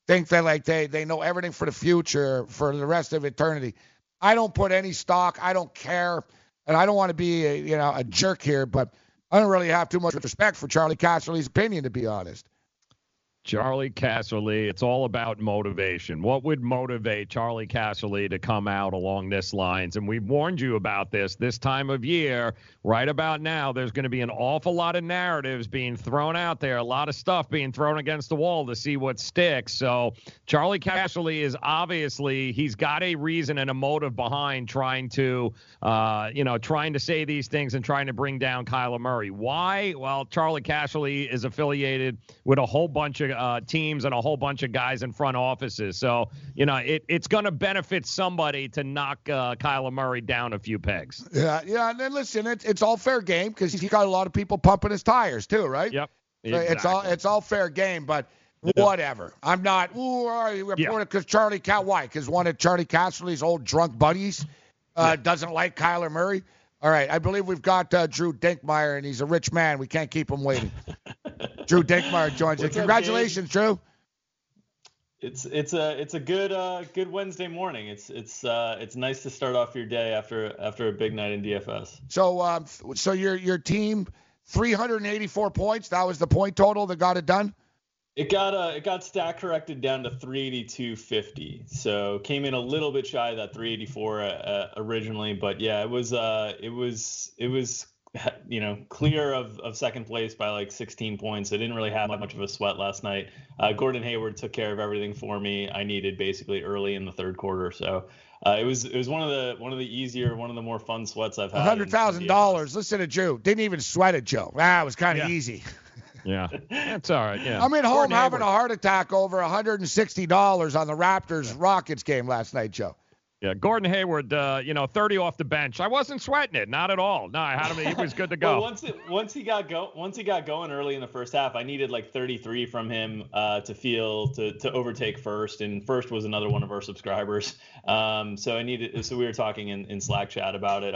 think that, like, they know everything for the future, for the rest of eternity. I don't put any stock. I don't care. And I don't want to be, a jerk here, but I don't really have too much respect for Charlie Casserly's opinion, to be honest. Charlie Casserly, it's all about motivation. What would motivate Charlie Casserly to come out along this lines? And we've warned you about this time of year, right about now, there's going to be an awful lot of narratives being thrown out there, a lot of stuff being thrown against the wall to see what sticks. So Charlie Casserly is obviously, he's got a reason and a motive behind trying to say these things and trying to bring down Kyler Murray. Why? Well, Charlie Casserly is affiliated with a whole bunch of teams and a whole bunch of guys in front offices. So, it's going to benefit somebody to knock Kyler Murray down a few pegs. Yeah. And then listen, it's all fair game because he's got a lot of people pumping his tires too, right? Yep. Exactly. So it's all fair game, but whatever. I'm not, because Charlie Cat White, because one of Charlie Casserly's old drunk buddies doesn't like Kyler Murray. All right. I believe we've got Drew Dinkmeyer, and he's a rich man. We can't keep him waiting. Drew Dinkmeyer joins us. Congratulations, Drew. It's a good Wednesday morning. It's nice to start off your day after a big night in DFS. So so your team 384 points. That was the point total that got it done. It got stack corrected down to 382.50. So came in a little bit shy of that 384 originally, but yeah, it was. Clear of second place by like 16 points. I didn't really have much of a sweat last night. Gordon Hayward took care of everything for me. I needed basically early in the third quarter. So it was one of the more fun sweats I've had. $100,000. Listen to Drew. Didn't even sweat it, Joe. It was kind of easy. Yeah, that's all right. Yeah. I'm at home having a heart attack over $160 on the Raptors Rockets game last night, Joe. Yeah, Gordon Hayward, 30 off the bench. I wasn't sweating it, not at all. No, I had him. He was good to go. Well, once he got going early in the first half, I needed like 33 from him to overtake First, and First was another one of our subscribers. So we were talking in Slack chat about it.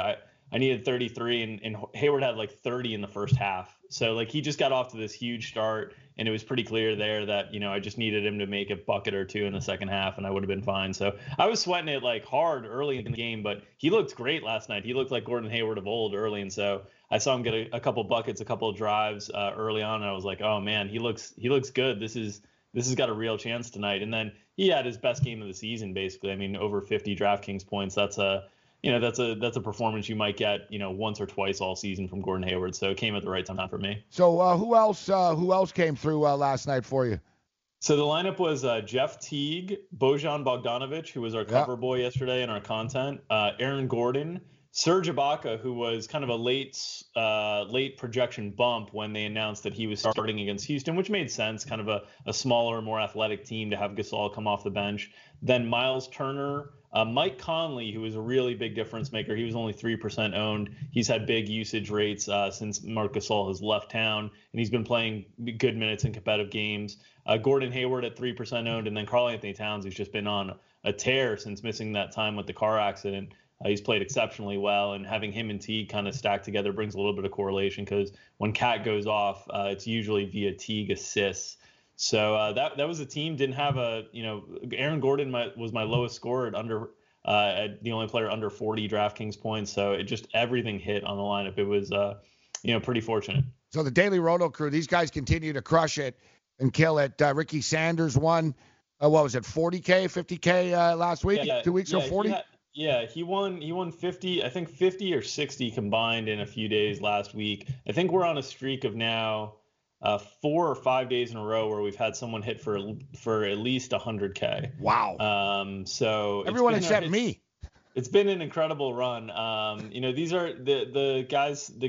I needed 33, and Hayward had like 30 in the first half. So like he just got off to this huge start, and it was pretty clear there that, I just needed him to make a bucket or two in the second half, and I would have been fine. So I was sweating it like hard early in the game, but he looked great last night. He looked like Gordon Hayward of old early. And so I saw him get a couple buckets, a couple of drives early on. And I was like, oh man, he looks good. This has got a real chance tonight. And then he had his best game of the season, basically. I mean, over 50 DraftKings points. That's a performance you might get, once or twice all season from Gordon Hayward. So it came at the right time for me. So who else came through last night for you? So the lineup was Jeff Teague, Bojan Bogdanovic, who was our cover boy yesterday in our content, Aaron Gordon, Serge Ibaka, who was kind of a late projection bump when they announced that he was starting against Houston, which made sense, kind of a smaller, more athletic team to have Gasol come off the bench. Then Miles Turner, Mike Conley, who was a really big difference maker. He was only 3% owned. He's had big usage rates since Marc Gasol has left town, and he's been playing good minutes in competitive games. Gordon Hayward at 3% owned, and then Karl-Anthony Towns, who's just been on a tear since missing that time with the car accident. He's played exceptionally well, and having him and Teague kind of stacked together brings a little bit of correlation because when Cat goes off, it's usually via Teague assists. So that was a team. Didn't have a, you know, Aaron Gordon was my lowest scorer at under the only player under 40 DraftKings points. So it just everything hit on the lineup. It was, pretty fortunate. So the Daily Roto crew, these guys continue to crush it and kill it. Ricky Sanders won, what was it, 40K, 50K last week? Yeah, 2 weeks ago, 40? Yeah, he won 50, I think 50 or 60 combined in a few days last week. I think we're on a streak of now 4 or 5 days in a row where we've had someone hit for at least 100K. Wow. So everyone except me. It's been an incredible run. These are the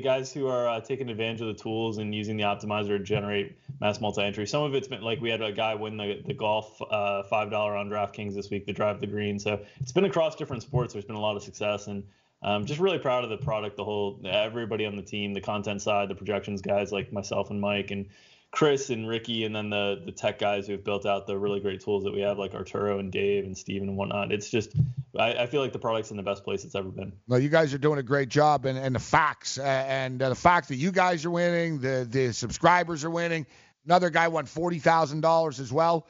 guys who are taking advantage of the tools and using the optimizer to generate mass multi-entry. Some of it's been like we had a guy win the golf $5 on DraftKings this week to drive the green. So it's been across different sports. There's been a lot of success, and I'm just really proud of the product, everybody on the team, the content side, the projections guys like myself and Mike and Chris and Ricky, and then the tech guys who have built out the really great tools that we have, like Arturo and Dave and Steven and whatnot. It's just, I feel like the product's in the best place it's ever been. Well, you guys are doing a great job, and the facts, the fact that you guys are winning, the subscribers are winning. Another guy won $40,000 as well,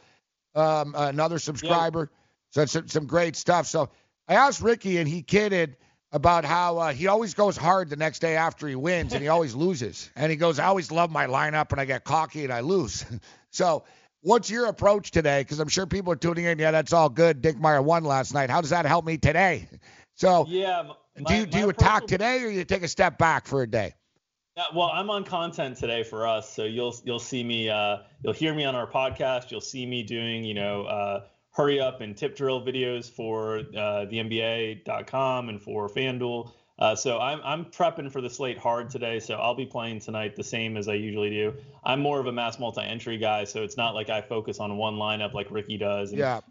another subscriber. Yeah. So it's some great stuff. So I asked Ricky, and he kidded about how he always goes hard the next day after he wins, and he always loses. And he goes, I always love my lineup, and I get cocky, and I lose. So what's your approach today? Because I'm sure people are tuning in. Yeah, that's all good. Dinkmeyer won last night. How does that help me today? So do you attack today, or you take a step back for a day? Well, I'm on content today for us, so you'll see me. You'll hear me on our podcast. You'll see me doing, hurry up and tip drill videos for the NBA.com and for FanDuel. So I'm prepping for the slate hard today. So I'll be playing tonight the same as I usually do. I'm more of a mass multi-entry guy, so it's not like I focus on one lineup like Ricky does. One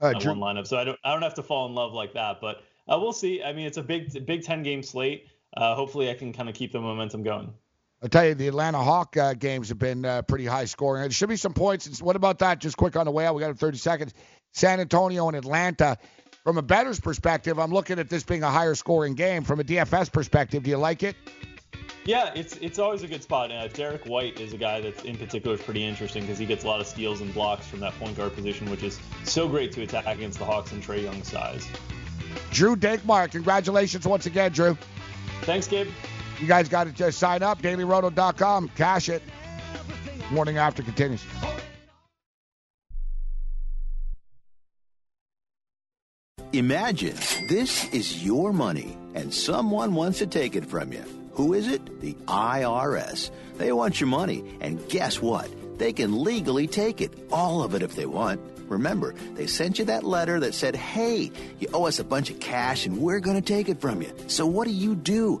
lineup. So I don't have to fall in love like that, but we'll see. I mean, it's a big 10-game slate. Hopefully I can kind of keep the momentum going. I tell you, the Atlanta Hawk games have been pretty high scoring. There should be some points. What about that? Just quick on the way out. We got 30 seconds. San Antonio and Atlanta. From a bettor's perspective, I'm looking at this being a higher scoring game. From a DFS perspective, do you like it? Yeah, it's always a good spot. Derek White is a guy that's in particular is pretty interesting because he gets a lot of steals and blocks from that point guard position, which is so great to attack against the Hawks and Trae Young's size. Drew Dinkmeyer, congratulations once again, Drew. Thanks, Gabe. You guys got to just sign up, dailyroto.com, cash it. Morning After continues. Imagine this is your money and someone wants to take it from you. Who is it? The IRS. They want your money, and guess what? They can legally take it, all of it if they want. Remember, they sent you that letter that said, hey, you owe us a bunch of cash and we're going to take it from you. So what do?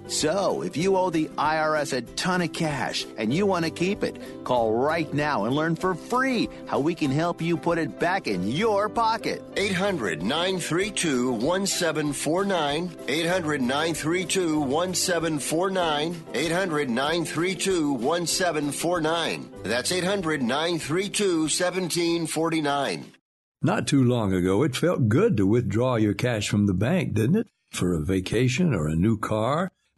So if you owe the IRS a ton of cash and you want to keep it, call right now and learn for free how we can help you put it back in your pocket. 800-932-1749. 800-932-1749. 800-932-1749. That's 800-932-1749. Not too long ago, it felt good to withdraw your cash from the bank, didn't it? For a vacation or a new car.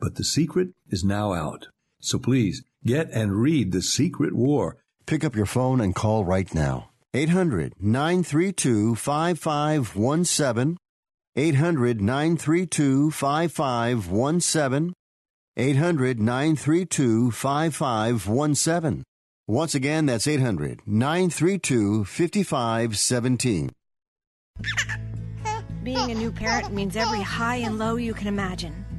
But the secret is now out. So please, get and read The Secret War. Pick up your phone and call right now. 800-932-5517. 800-932-5517. 800-932-5517. Once again, that's 800-932-5517. Being a new parent means every high and low you can imagine.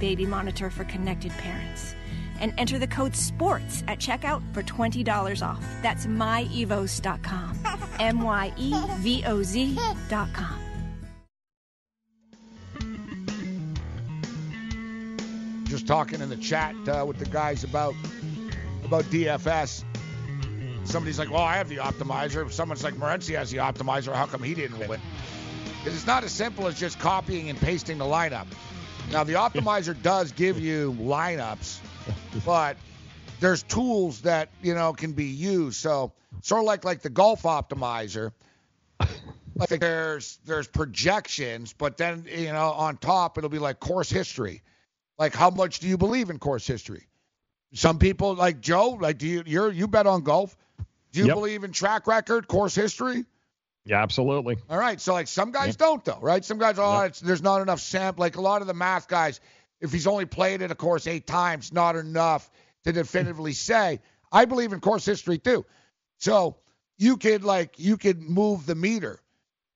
baby monitor for connected parents. And enter the code SPORTS at checkout for $20 off. That's myevos.com. MYEVOZ.com. Just talking in the chat with the guys about DFS. Somebody's like, well, I have the optimizer. Someone's like, Morency has the optimizer. How come he didn't win? Because it's not as simple as just copying and pasting the lineup. Now, the optimizer does give you lineups, but there's tools that, you know, can be used. So sort of like the golf optimizer, like there's projections, but then, you know, on top, it'll be like course history. Like, how much do you believe in course history? Some people like Joe, like, do you bet on golf? Do you believe in track record, course history? Yeah, absolutely. All right. So like some guys don't though, right? Some guys, there's not enough sample. Like a lot of the math guys, if he's only played it, of course, 8 times, not enough to definitively say, I believe in course history too. So you could move the meter,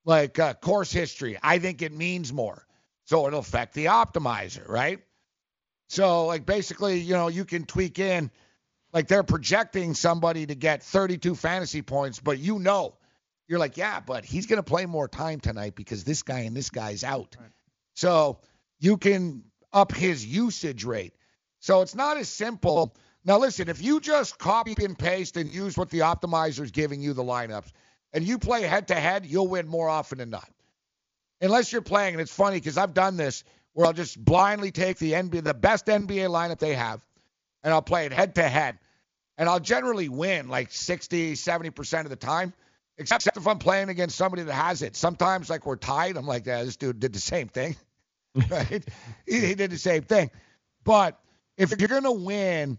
like course history. I think it means more. So it'll affect the optimizer, right? So like basically, you know, you can tweak in, like they're projecting somebody to get 32 fantasy points, but you know, you're like, yeah, but he's going to play more time tonight because this guy and this guy's out. Right. So you can up his usage rate. So it's not as simple. Now, listen, if you just copy and paste and use what the optimizer is giving you, the lineups, and you play head-to-head, you'll win more often than not. Unless you're playing, and it's funny because I've done this, where I'll just blindly take the best NBA lineup they have, and I'll play it head-to-head. And I'll generally win like 60, 70% of the time, except if I'm playing against somebody that has it. Sometimes, like, we're tied. I'm like, yeah, this dude did the same thing. Right? He did the same thing. But if you're going to win,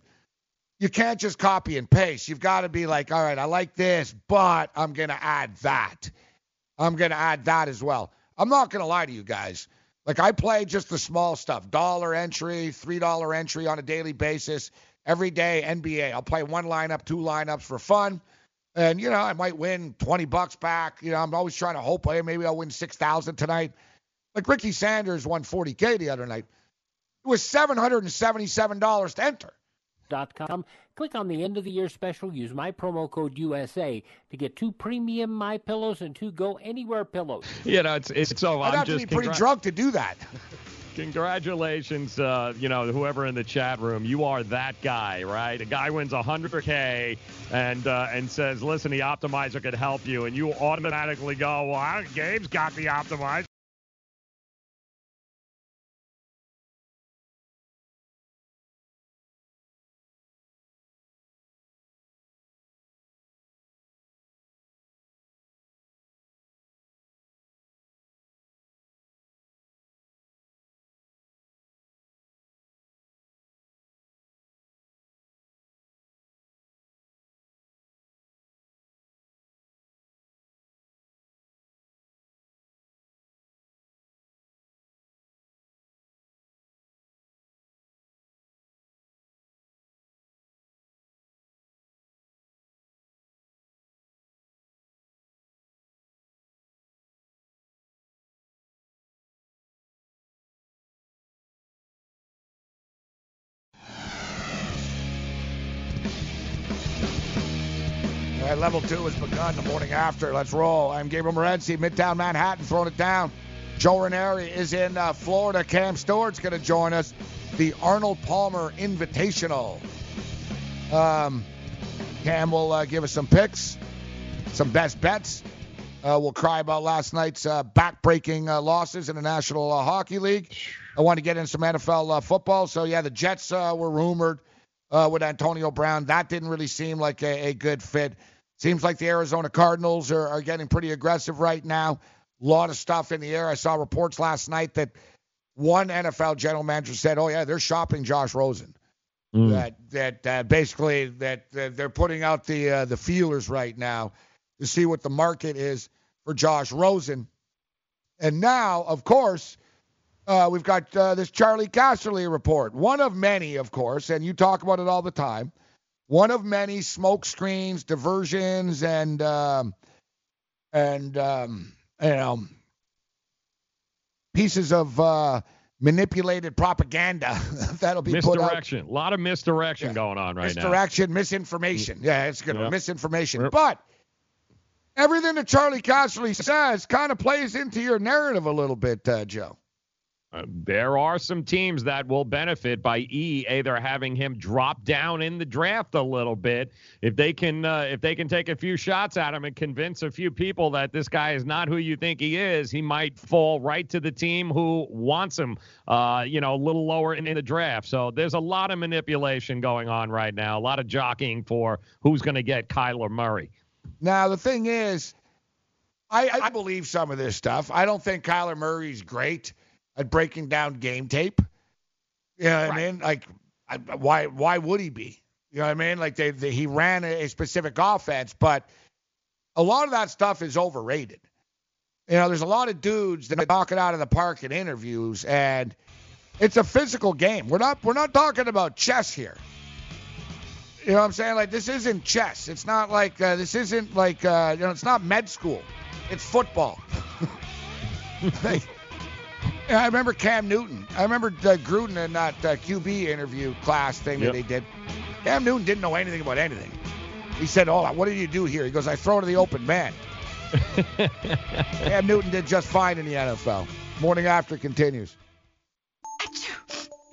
you can't just copy and paste. You've got to be like, all right, I like this, but I'm going to add that. I'm going to add that as well. I'm not going to lie to you guys. Like, I play just the small stuff, dollar entry, $3 entry on a daily basis. Every day, NBA. I'll play one lineup, two lineups for fun. And, you know, I might win $20 back. You know, I'm always trying to hope, hey, maybe I'll win 6,000 tonight. Like Ricky Sanders won $40K the other night. It was $777 to enter. .com. Click on the end of the year special. Use my promo code USA to get 2 premium My Pillows and 2 Go Anywhere pillows. You know, it's so I'd have to be pretty drunk to do that. Congratulations, you know, whoever in the chat room. You are that guy, right? A guy wins 100K and says, listen, the optimizer could help you. And you automatically go, well, Gabe's got the optimizer. and level two has begun the morning after. Let's roll. I'm Gabriel Morency, Midtown Manhattan, throwing it down. Joe Ranieri is in Florida. Cam Stewart's going to join us. The Arnold Palmer Invitational. Cam will give us some picks, some best bets. We'll cry about last night's back-breaking losses in the National Hockey League. I want to get in some NFL football. So, yeah, the Jets were rumored with Antonio Brown. That didn't really seem like a good fit. Seems like the Arizona Cardinals are getting pretty aggressive right now. A lot of stuff in the air. I saw reports last night that one NFL general manager said, oh, yeah, they're shopping Josh Rosen. That they're putting out the feelers right now to see what the market is for Josh Rosen. And now, of course, we've got this Charlie Casserly report. One of many, of course, and you talk about it all the time. One of many smoke screens, diversions, and pieces of manipulated propaganda that'll be put out. Misdirection. A lot of misdirection going on right now. Misdirection, misinformation. Yeah, it's a good one. Misinformation. But everything that Charlie Casserly says kind of plays into your narrative a little bit, Joe. There are some teams that will benefit by either having him drop down in the draft a little bit. If they can take a few shots at him and convince a few people that this guy is not who you think he is, he might fall right to the team who wants him, a little lower in the draft. So there's a lot of manipulation going on right now, a lot of jockeying for who's going to get Kyler Murray. Now, the thing is, I believe some of this stuff. I don't think Kyler Murray's great at breaking down game tape. You know what I mean? Like, why would he be? You know what I mean? Like, he ran a specific offense, but a lot of that stuff is overrated. You know, there's a lot of dudes that knock it out of the park in interviews, and it's a physical game. We're not talking about chess here. You know what I'm saying? Like, this isn't chess. It's not like it's not med school. It's football. Like, I remember Cam Newton. I remember Gruden and that QB interview class thing that they did. Cam Newton didn't know anything about anything. He said, oh, what did you do here? He goes, I throw to the open man. Cam Newton did just fine in the NFL. Morning after continues.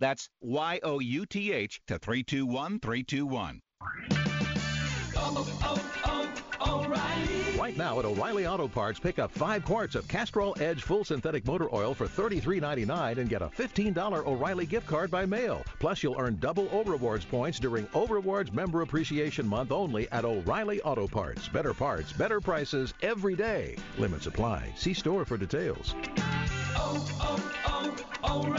That's YOUTH to 321321. O'Reilly. Right now at O'Reilly Auto Parts, pick up 5 quarts of Castrol Edge Full Synthetic Motor Oil for $33.99 and get a $15 O'Reilly gift card by mail. Plus, you'll earn double O-Rewards points during O-Rewards Member Appreciation Month only at O'Reilly Auto Parts. Better parts, better prices every day. Limits apply. See store for details. O'Reilly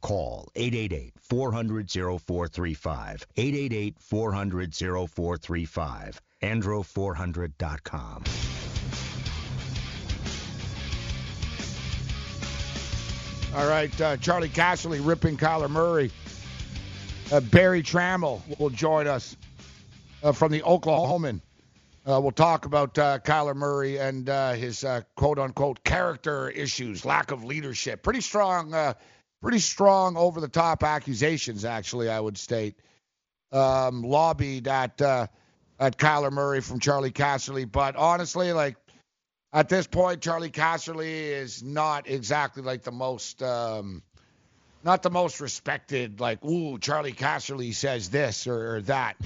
call 888-400-0435, 888-400-0435, andro400.com. All right, Charlie Casserly ripping Kyler Murray. Barry Trammell will join us from the Oklahoman. We'll talk about Kyler Murray and his quote-unquote character issues, lack of leadership. Pretty strong over-the-top accusations, actually, I would state, lobbied at Kyler Murray from Charlie Casserly. But honestly, like, at this point, Charlie Casserly is not exactly like the most, not the most respected, like, ooh, Charlie Casserly says this or that.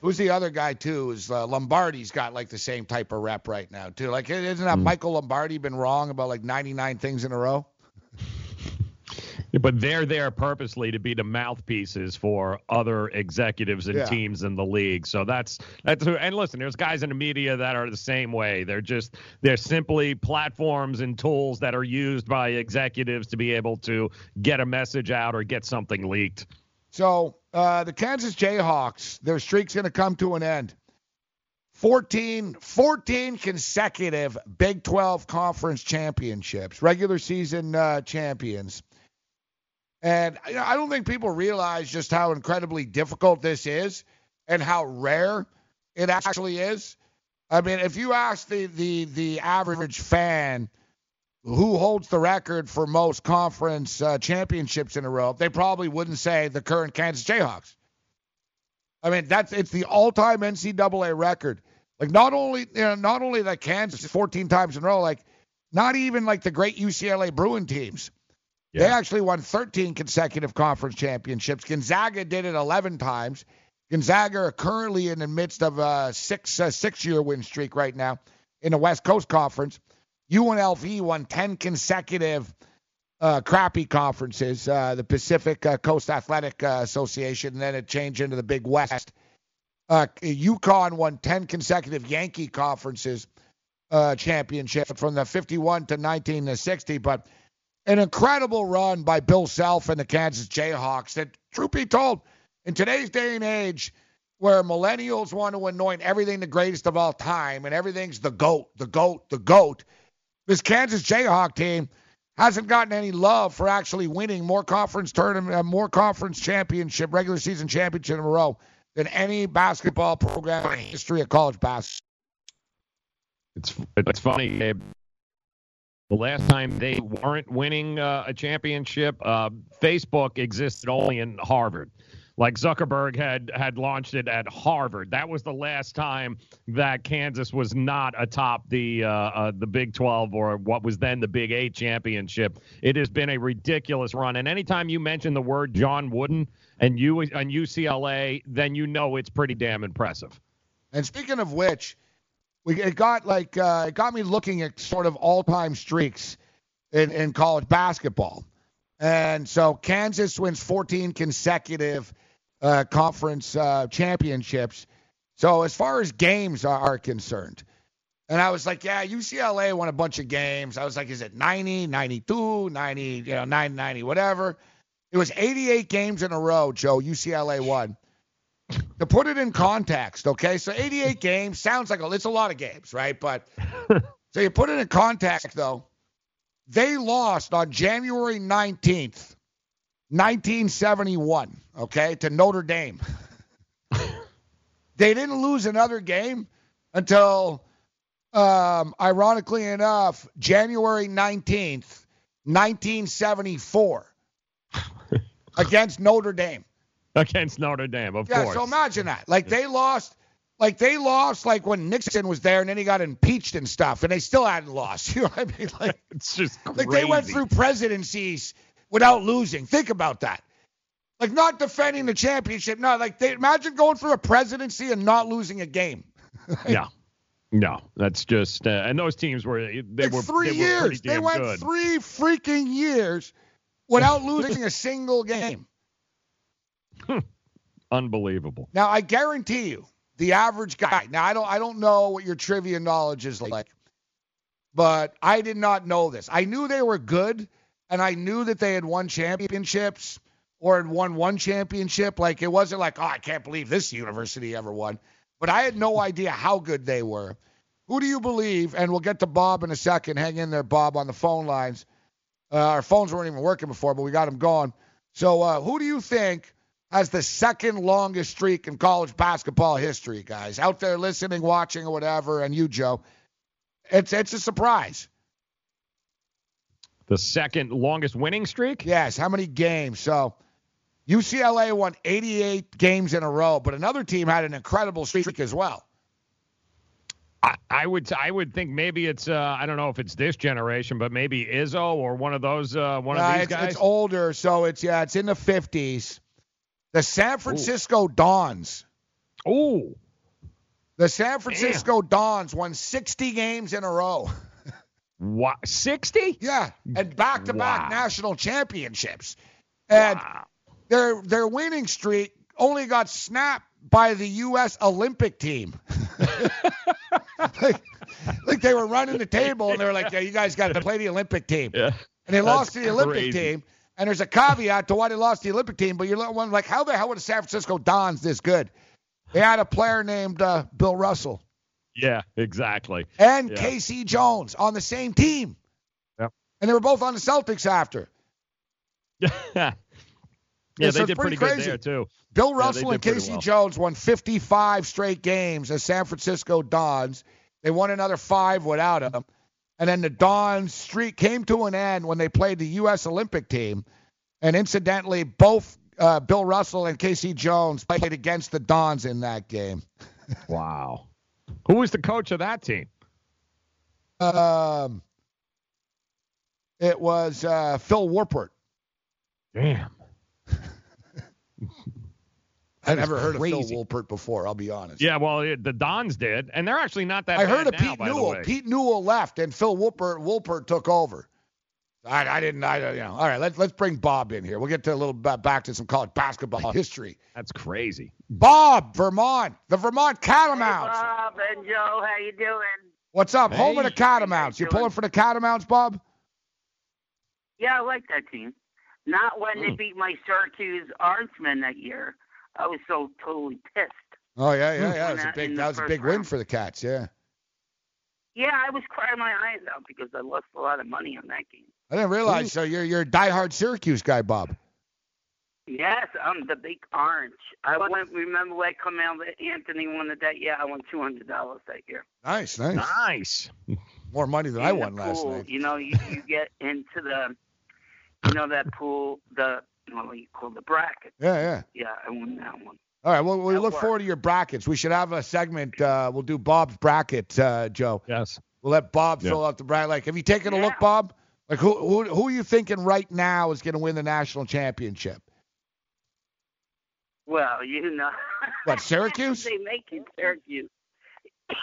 Who's the other guy, too, is Lombardi's got, like, the same type of rep right now, too. Like, isn't that Michael Lombardi been wrong about, like, 99 things in a row? But they're there purposely to be the mouthpieces for other executives and teams in the league. So that's who. And listen, there's guys in the media that are the same way. They're simply platforms and tools that are used by executives to be able to get a message out or get something leaked. So the Kansas Jayhawks, their streak's going to come to an end. 14 consecutive Big 12 conference championships, regular season champions. And I don't think people realize just how incredibly difficult this is and how rare it actually is. I mean, if you ask the average fan who holds the record for most conference championships in a row, they probably wouldn't say the current Kansas Jayhawks. I mean, it's the all-time NCAA record. Like, not only that Kansas 14 times in a row, like, not even like the great UCLA Bruins teams. Yeah. They actually won 13 consecutive conference championships. Gonzaga did it 11 times. Gonzaga are currently in the midst of a six-year win streak right now in the West Coast Conference. UNLV won 10 consecutive crappy conferences, the Pacific Coast Athletic Association, and then it changed into the Big West. UConn won 10 consecutive Yankee conferences championships from the 51 to 1960, but an incredible run by Bill Self and the Kansas Jayhawks that, truth be told, in today's day and age where millennials want to anoint everything the greatest of all time and everything's the GOAT, the GOAT, the GOAT, this Kansas Jayhawk team hasn't gotten any love for actually winning more conference tournament, more conference championship, regular season championship in a row than any basketball program in the history of college basketball. It's funny, Gabe. The last time they weren't winning a championship, Facebook existed only in Harvard. Like Zuckerberg had launched it at Harvard. That was the last time that Kansas was not atop the Big 12 or what was then the Big 8 championship. It has been a ridiculous run. And anytime you mention the word John Wooden and UCLA, then you know it's pretty damn impressive. And speaking of which, it got me looking at sort of all-time streaks in college basketball. And so Kansas wins 14 consecutive conference championships. So as far as games are concerned, and I was like, yeah, UCLA won a bunch of games. I was like, is it 90, 92, 90, 990, whatever. It was 88 games in a row, Joe, UCLA won. To put it in context, okay, so 88 games sounds like it's a lot of games, right? But so you put it in context, though, they lost on January 19th, 1971, okay, to Notre Dame. They didn't lose another game until, ironically enough, January 19th, 1974, against Notre Dame, of course. Yeah, so imagine that. Like, they lost, like, when Nixon was there, and then he got impeached and stuff, and they still hadn't lost. You know what I mean? Like, it's just crazy. Like, they went through presidencies without losing. Think about that. Like, not defending the championship. No, like, imagine going through a presidency and not losing a game. Yeah. No, that's just and those teams were they went 3 freaking years without losing a single game. Unbelievable. Now I guarantee you, the average guy. Now I don't know what your trivia knowledge is like, but I did not know this. I knew they were good, and I knew that they had won championships or had won one championship. Like, it wasn't like, oh, I can't believe this university ever won. But I had no idea how good they were. Who do you believe? And we'll get to Bob in a second. Hang in there, Bob, on the phone lines. Our phones weren't even working before, but we got them going. So who do you think has the second longest streak in college basketball history, guys? Out there listening, watching, or whatever, and you, Joe. It's a surprise. The second longest winning streak? Yes, how many games? So UCLA won 88 games in a row, but another team had an incredible streak as well. I would think maybe it's I don't know if it's this generation, but maybe Izzo or one of those one of these guys. It's older, so it's in the 50s. The San Francisco Dons. Ooh. The San Francisco Dons won 60 games in a row. What? 60? Yeah, and back-to-back national championships. And their winning streak only got snapped by the U.S. Olympic team. like they were running the table, and they were like, yeah, you guys got to play the Olympic team. Yeah. And they lost to the Olympic team. And there's a caveat to why they lost to the Olympic team, but you're wondering, like, how the hell were the San Francisco Dons this good? They had a player named Bill Russell. Yeah, exactly. And Casey Jones on the same team. Yep. And they were both on the Celtics after. Yeah. Yeah, they did pretty good there, too. Bill Russell and Casey Jones won 55 straight games as San Francisco Dons. They won another 5 without him. And then the Dons' streak came to an end when they played the U.S. Olympic team. And incidentally, both Bill Russell and Casey Jones played against the Dons in that game. Wow. Who was the coach of that team? It was Phil Warpert. Damn. I've never heard of Phil Wolpert before, I'll be honest. Yeah, well, the Dons did, and they're actually not that bad now, I heard of Pete Newell. Pete Newell left, and Phil Wolpert took over. I didn't. All right, let's bring Bob in here. We'll get to a little back to some college basketball history. That's crazy. Bob, Vermont, the Vermont Catamounts. Hey, Bob and Joe, how you doing? What's up? Hey. Home of the Catamounts. You pulling for the Catamounts, Bob? Yeah, I like that team. Not when they beat my Syracuse Orangemen that year. I was so totally pissed. Oh, yeah. That was a big win for the Cats, yeah. Yeah, I was crying my eyes out because I lost a lot of money on that game. I didn't realize. So you're a diehard Syracuse guy, Bob. Yes, I'm the big orange. I went. Remember when Carmelo Anthony won it that year? I won $200 that year. Nice. More money than I won last night. You know, you get into the... You know that pool, you call the bracket. Yeah. Yeah, I won that one. All right, well, we look forward to your brackets. We should have a segment. We'll do Bob's bracket, Joe. Yes. We'll let Bob fill out the bracket. Like, have you taken a look, Bob? Like, who are you thinking right now is going to win the national championship? Well, you know. What, Syracuse? They make it Syracuse.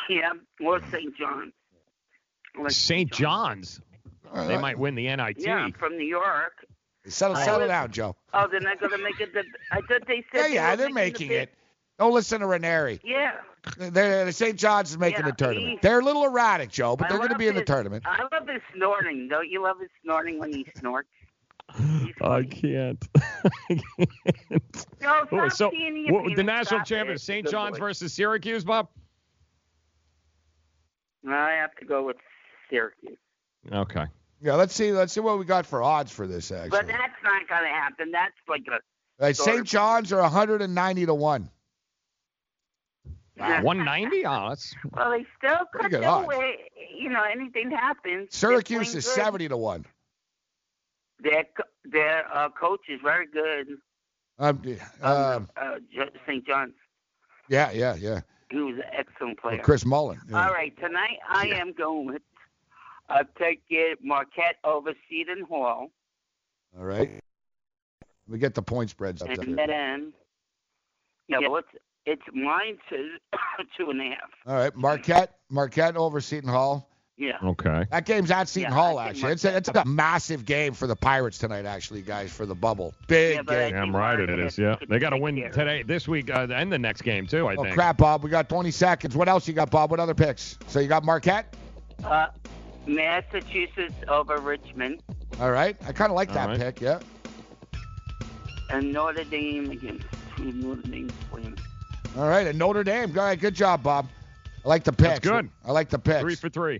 Yeah, or St. John's. St. John's? They might win the NIT. Yeah, I'm from New York. Settle down, Joe. Oh, they're not going to make it. I thought they said. Yeah, they're making it. Don't listen to Ranieri. Yeah. The St. John's is making the tournament. They're a little erratic, Joe, but they're going to be in the tournament. I love his snorting. Don't you love his snorting when he snorts? I can't. No, so the national championship, St. John's versus Syracuse, Bob? I have to go with Syracuse. Okay. Yeah, let's see what we got for odds for this, actually. But that's not going to happen. That's like a... Like St. John's are 190-1. Wow. 190? Oh, that's... Well, they still could go away. You know, anything happens. Syracuse is 70-1. Their coach is very good. St. John's. Yeah. He was an excellent player. Chris Mullen. Yeah. All right, tonight I am going with... I'll take it Marquette over Seton Hall. All right. We get the point spreads up and there. Then, yeah, but it's mine to 2.5. All right, Marquette over Seton Hall. Yeah. Okay. That game's at Seton Hall, actually. It's a massive game for the Pirates tonight, actually, guys, for the bubble. Big game. I'm right, it is, yeah. They got to win today, this week, and the next game, too, I think. Oh, crap, Bob. We got 20 seconds. What else you got, Bob? What other picks? So you got Marquette? Massachusetts over Richmond. All right. I kind of like that pick, yeah. And Notre Dame against Notre Dame. All right, and Notre Dame. All right, good job, Bob. I like the picks. That's good. I like the picks. 3 for 3.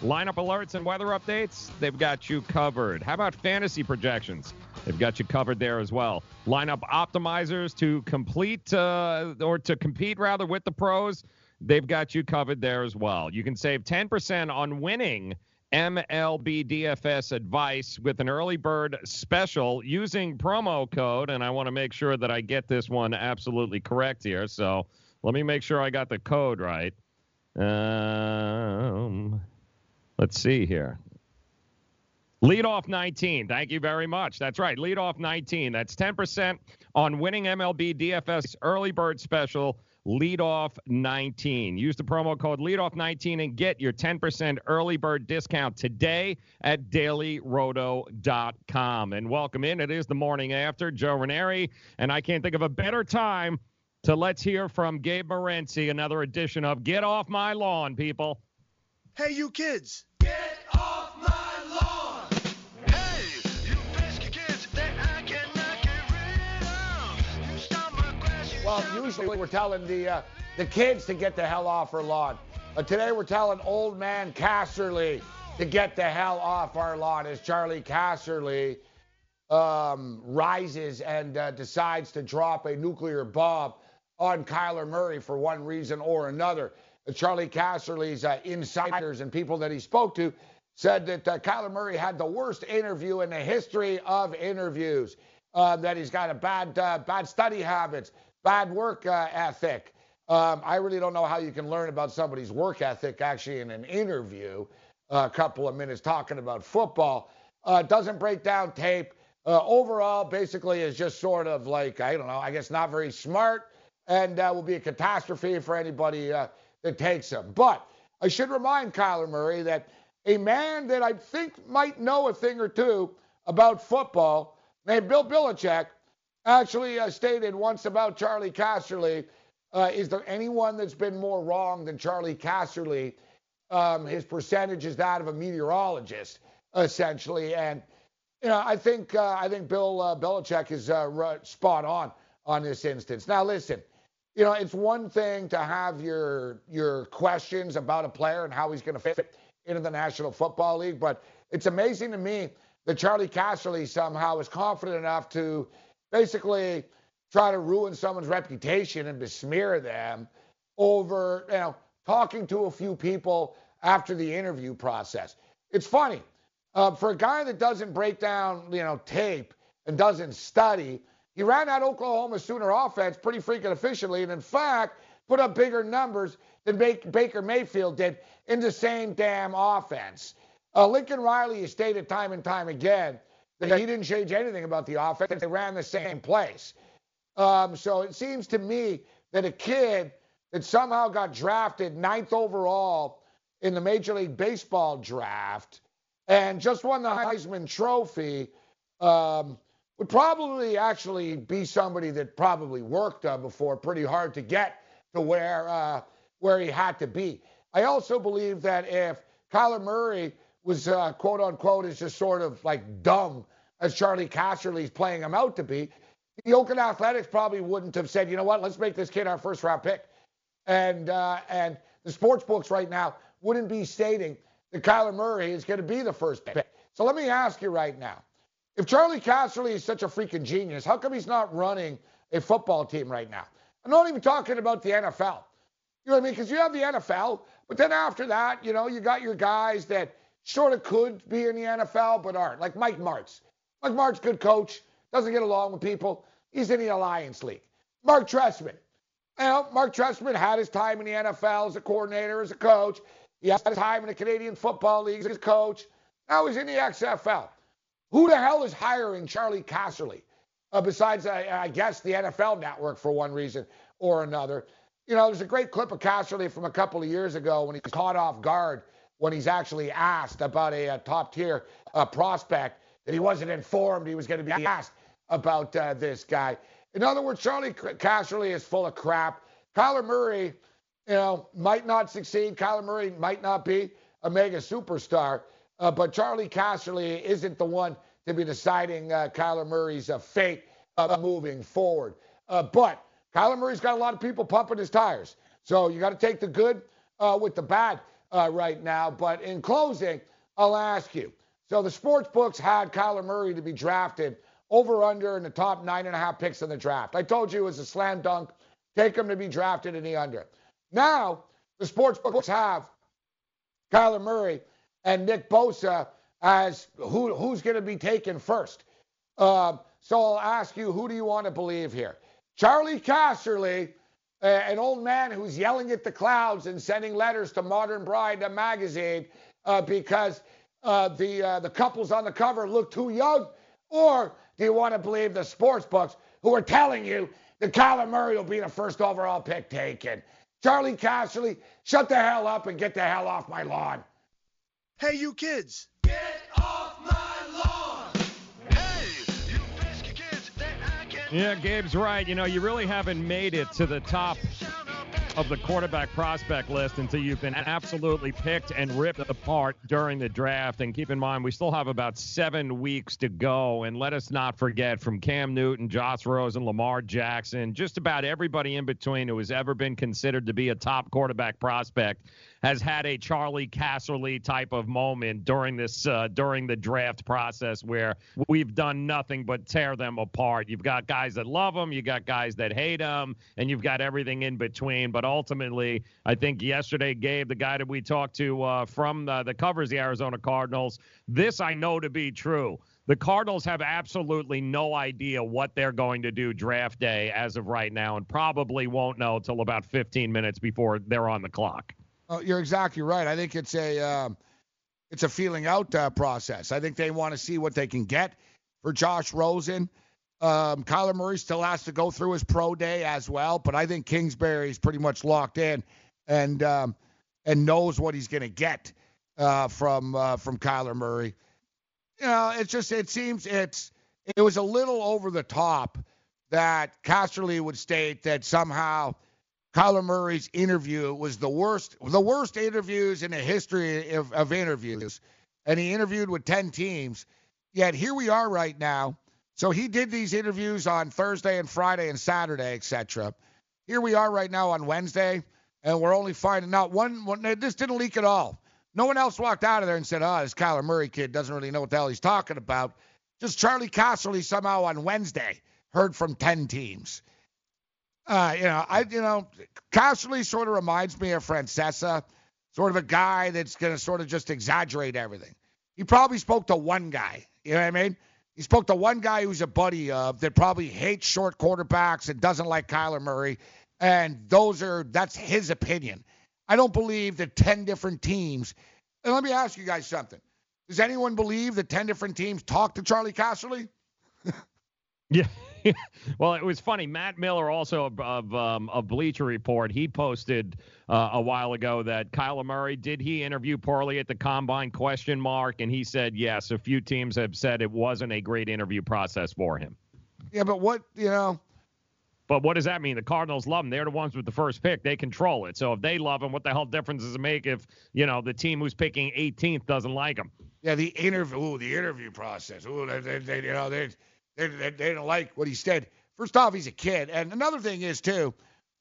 Lineup alerts and weather updates, they've got you covered. How about fantasy projections? They've got you covered there as well. Lineup optimizers to compete with the pros, they've got you covered there as well. You can save 10% on winning MLB DFS advice with an early bird special using promo code, and I want to make sure that I get this one absolutely correct here, so let me make sure I got the code right. Let's see here. Leadoff 19. Thank you very much. That's right. Leadoff 19. That's 10% on winning MLB DFS early bird special. Leadoff 19. Use the promo code Leadoff19 and get your 10% early bird discount today at DailyRoto.com. And welcome in. It is the morning after. Joe Ranieri, and I can't think of a better time to let's hear from Gabe Morency. Another edition of Get Off My Lawn, people. Hey, you kids. Get Well, usually we're telling the kids to get the hell off our lawn. Today we're telling old man Casserly to get the hell off our lawn as Charlie Casserly rises and decides to drop a nuclear bomb on Kyler Murray for one reason or another. Charlie Casserly's insiders and people that he spoke to said that Kyler Murray had the worst interview in the history of interviews, that he's got a bad study habits, bad work ethic. I really don't know how you can learn about somebody's work ethic actually in an interview, a couple of minutes talking about football. Doesn't break down tape. Overall, basically is just sort of like, I don't know, I guess not very smart, and will be a catastrophe for anybody that takes him. But I should remind Kyler Murray that a man that I think might know a thing or two about football named Bill Belichick actually stated once about Charlie Casserly, is there anyone that's been more wrong than Charlie Casserly? His percentage is that of a meteorologist, essentially. And you know, I think Bill Belichick is spot on this instance. Now, listen, you know, it's one thing to have your questions about a player and how he's going to fit into the National Football League, but it's amazing to me that Charlie Casserly somehow is confident enough to basically try to ruin someone's reputation and besmear them over, you know, talking to a few people after the interview process. It's funny. For a guy that doesn't break down, you know, tape and doesn't study, he ran that Oklahoma Sooner offense pretty freaking efficiently, and in fact put up bigger numbers than Baker Mayfield did in the same damn offense. Lincoln Riley has stated time and time again that he didn't change anything about the offense. They ran the same place. So it seems to me that a kid that somehow got drafted 9th overall in the Major League Baseball draft and just won the Heisman Trophy would probably actually be somebody that probably worked before pretty hard to get to where he had to be. I also believe that if Kyler Murray was, quote unquote, is just sort of like dumb as Charlie Casserly's playing him out to be, the Oakland Athletics probably wouldn't have said, you know what, let's make this kid our first round pick. And the sports books right now wouldn't be stating that Kyler Murray is going to be the first pick. So let me ask you right now, if Charlie Casserly is such a freaking genius, how come he's not running a football team right now? I'm not even talking about the NFL. You know what I mean? Because you have the NFL, but then after that, you know, you got your guys that sort of could be in the NFL but aren't, like Mike Martz. Mike Martz, good coach, doesn't get along with people. He's in the Alliance League. Mark Trestman. You know, Mark Trestman had his time in the NFL as a coordinator, as a coach. He had his time in the Canadian Football League as a coach. Now he's in the XFL. Who the hell is hiring Charlie Casserly? Besides, I guess, the NFL Network for one reason or another. You know, there's a great clip of Casserly from a couple of years ago when he's caught off guard when he's actually asked about a top-tier prospect that he wasn't informed he was going to be asked about this guy. In other words, Charlie Casserly is full of crap. Kyler Murray, you know, might not succeed. Kyler Murray might not be a mega superstar, but Charlie Casserly isn't the one to be deciding Kyler Murray's fate moving forward. But Kyler Murray's got a lot of people pumping his tires. So you got to take the good with the bad right now. But in closing, I'll ask you. So the sports books had Kyler Murray to be drafted over under in the top 9.5 picks in the draft. I told you it was a slam dunk. Take him to be drafted in the under. Now the sports books have Kyler Murray and Nick Bosa as who's going to be taken first. So I'll ask you, who do you want to believe here? Charlie Casserly, an old man who's yelling at the clouds and sending letters to Modern Bride magazine because the couples on the cover look too young? Or do you want to believe the sports books who are telling you that Kyler Murray will be the first overall pick taken? Charlie Casserly, shut the hell up and get the hell off my lawn. Hey, you kids. Get off my lawn. Hey, you pesky kids that I can... Yeah, Gabe's right. You know, you really haven't made it to the top of the quarterback prospect list until you've been absolutely picked and ripped apart during the draft. And keep in mind, we still have about 7 weeks to go. And let us not forget, from Cam Newton, Josh Rosen, Lamar Jackson, just about everybody in between who has ever been considered to be a top quarterback prospect has had a Charlie Casserly type of moment during this during the draft process, where we've done nothing but tear them apart. You've got guys that love them, you got guys that hate them, and you've got everything in between. But ultimately, I think yesterday, Gabe, the guy that we talked to from the covers the Arizona Cardinals, this I know to be true. The Cardinals have absolutely no idea what they're going to do draft day as of right now, and probably won't know till about 15 minutes before they're on the clock. Oh, you're exactly right. I think it's a feeling out process. I think they want to see what they can get for Josh Rosen. Kyler Murray still has to go through his pro day as well, but I think Kingsbury's pretty much locked in and knows what he's going to get from Kyler Murray. You know, it's just it was a little over the top that Casserly would state that somehow Kyler Murray's interview was the worst interviews in the history of interviews. And he interviewed with 10 teams. Yet here we are right now. So he did these interviews on Thursday and Friday and Saturday, et cetera. Here we are right now on Wednesday, and we're only finding out one. This didn't leak at all. No one else walked out of there and said, oh, this Kyler Murray kid doesn't really know what the hell he's talking about. Just Charlie Casserly somehow on Wednesday heard from 10 teams. Casserly sort of reminds me of Francesa, sort of a guy that's going to sort of just exaggerate everything. He probably spoke to one guy, you know what I mean? He spoke to one guy who's a buddy of that probably hates short quarterbacks and doesn't like Kyler Murray, and that's his opinion. I don't believe that 10 different teams, and let me ask you guys something. Does anyone believe that 10 different teams talked to Charlie Casserly? Yeah. Well, it was funny. Matt Miller, also of Bleacher Report, he posted a while ago that Kyler Murray, did he interview poorly at the Combine ? And he said, yes, a few teams have said it wasn't a great interview process for him. Yeah, but But what does that mean? The Cardinals love him. They're the ones with the first pick. They control it. So if they love him, what the hell difference does it make if, the team who's picking 18th doesn't like him? Yeah, the interview process. They don't like what he said. First off, he's a kid. And another thing is, too,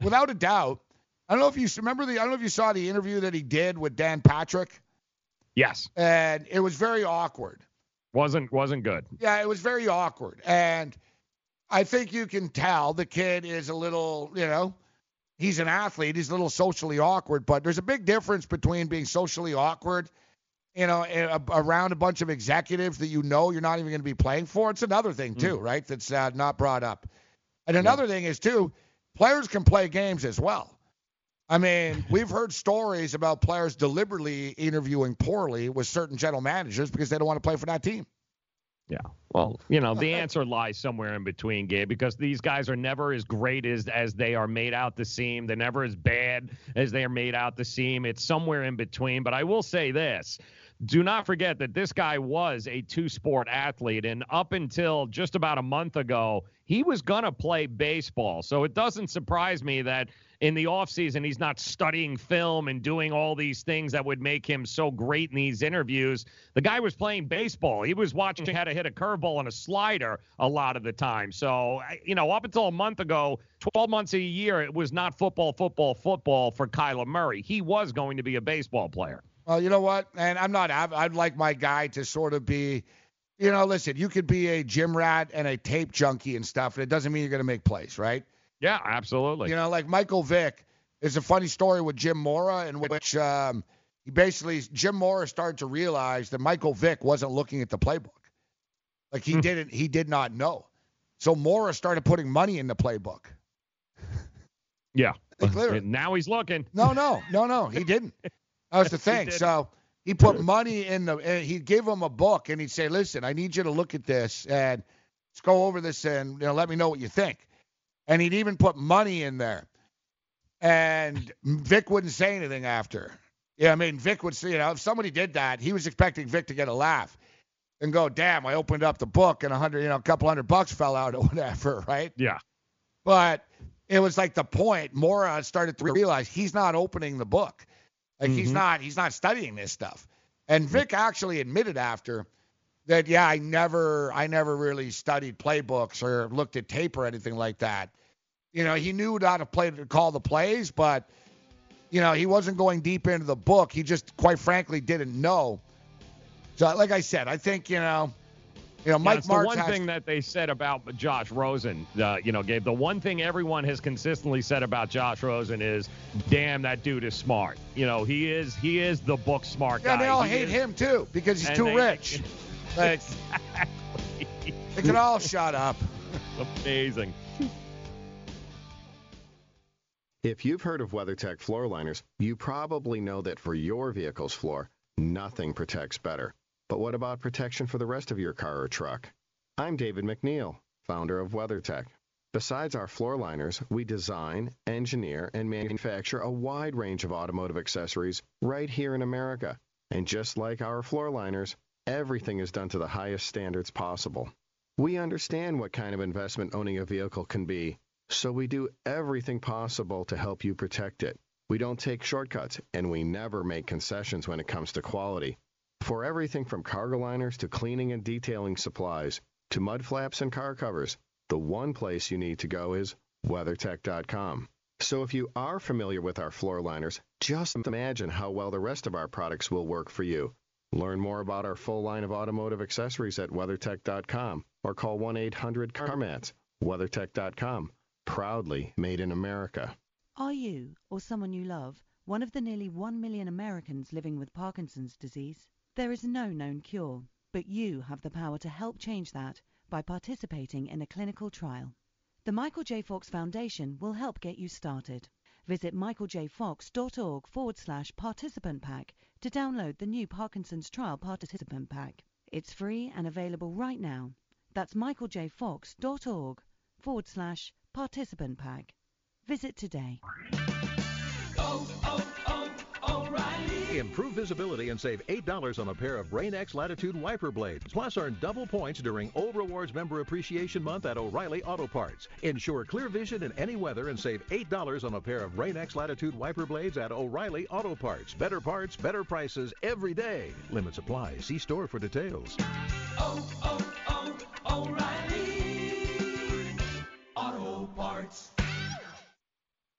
without a doubt, I don't know if you saw the interview that he did with Dan Patrick. Yes. And it was very awkward. Wasn't good. Yeah, it was very awkward. And I think you can tell the kid is a little, he's an athlete. He's a little socially awkward. But there's a big difference between being socially awkward around a bunch of executives that you're not even going to be playing for. It's another thing, too, right, that's not brought up. And another thing is, too, players can play games as well. I mean, we've heard stories about players deliberately interviewing poorly with certain general managers because they don't want to play for that team. Yeah. Well, the answer lies somewhere in between, Gabe, because these guys are never as great as they are made out to seem. They're never as bad as they are made out to seem. It's somewhere in between. But I will say this. Do not forget that this guy was a two-sport athlete, and up until just about a month ago, he was going to play baseball. So it doesn't surprise me that in the offseason, he's not studying film and doing all these things that would make him so great in these interviews. The guy was playing baseball. He was watching how to hit a curveball and a slider a lot of the time. So, up until a month ago, 12 months a year, it was not football for Kyler Murray. He was going to be a baseball player. Well, you know what? And I'd like my guy to sort of be, listen, you could be a gym rat and a tape junkie and stuff, and it doesn't mean you're going to make plays, right? Yeah, absolutely. Like Michael Vick, it's a funny story with Jim Mora in which Jim Mora started to realize that Michael Vick wasn't looking at the playbook. Like he did not know. So Mora started putting money in the playbook. Yeah. Like, now he's looking. No, he didn't. That was the thing. So he put money in he'd give him a book and he'd say, listen, I need you to look at this and let's go over this and let me know what you think. And he'd even put money in there. And Vic wouldn't say anything after. Yeah, I mean, Vic would say, if somebody did that, he was expecting Vic to get a laugh and go, damn, I opened up the book and a couple $100 fell out or whatever, right? Yeah. But it was like the point Mora started to realize he's not opening the book. Like he's not studying this stuff. And Vic actually admitted after that, yeah, I never really studied playbooks or looked at tape or anything like that. You know, he knew how to play to call the plays, but you know, he wasn't going deep into the book. He just quite frankly didn't know. So like I said, I think, you know, Mike Martz. One thing that they said about Josh Rosen, Gabe, the one thing everyone has consistently said about Josh Rosen is, damn, that dude is smart. You know, he is the book smart guy. Yeah, they all hate him, too, because he's too rich. Like, exactly. They can all shut up. Amazing. If you've heard of WeatherTech floor liners, you probably know that for your vehicle's floor, nothing protects better. But what about protection for the rest of your car or truck? I'm David McNeil, founder of WeatherTech. Besides our floor liners, we design, engineer, and manufacture a wide range of automotive accessories right here in America. And just like our floor liners, everything is done to the highest standards possible. We understand what kind of investment owning a vehicle can be, so we do everything possible to help you protect it. We don't take shortcuts, and we never make concessions when it comes to quality. For everything from cargo liners to cleaning and detailing supplies to mud flaps and car covers, the one place you need to go is WeatherTech.com. So if you are familiar with our floor liners, just imagine how well the rest of our products will work for you. Learn more about our full line of automotive accessories at WeatherTech.com or call 1-800-CarMats. WeatherTech.com, proudly made in America. Are you, or someone you love, one of the nearly 1 million Americans living with Parkinson's disease? There is no known cure, but you have the power to help change that by participating in a clinical trial. The Michael J. Fox Foundation will help get you started. Visit michaeljfox.org/participant pack to download the new Parkinson's Trial Participant Pack. It's free and available right now. That's michaeljfox.org/participant pack. Visit today. Improve visibility and save $8 on a pair of Rain-X Latitude wiper blades. Plus, earn double points during Old Rewards Member Appreciation Month at O'Reilly Auto Parts. Ensure clear vision in any weather and save $8 on a pair of Rain-X Latitude wiper blades at O'Reilly Auto Parts. Better parts, better prices every day. Limits apply. See store for details. O'Reilly Auto Parts.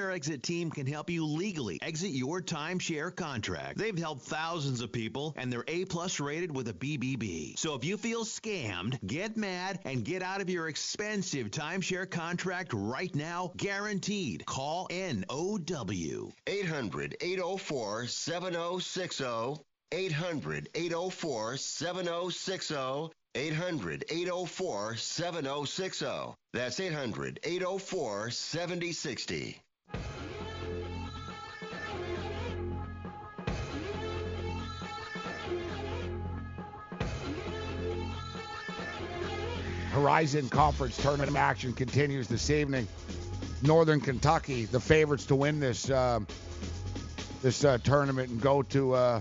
Exit team can help you legally exit your timeshare contract. They've helped thousands of people, and they're A-plus rated with a BBB. So if you feel scammed, get mad, and get out of your expensive timeshare contract right now, guaranteed. Call NOW. 800-804-7060. 800-804-7060. 800-804-7060. That's 800-804-7060. Horizon Conference Tournament action continues this evening. Northern Kentucky, the favorites to win this this tournament and go to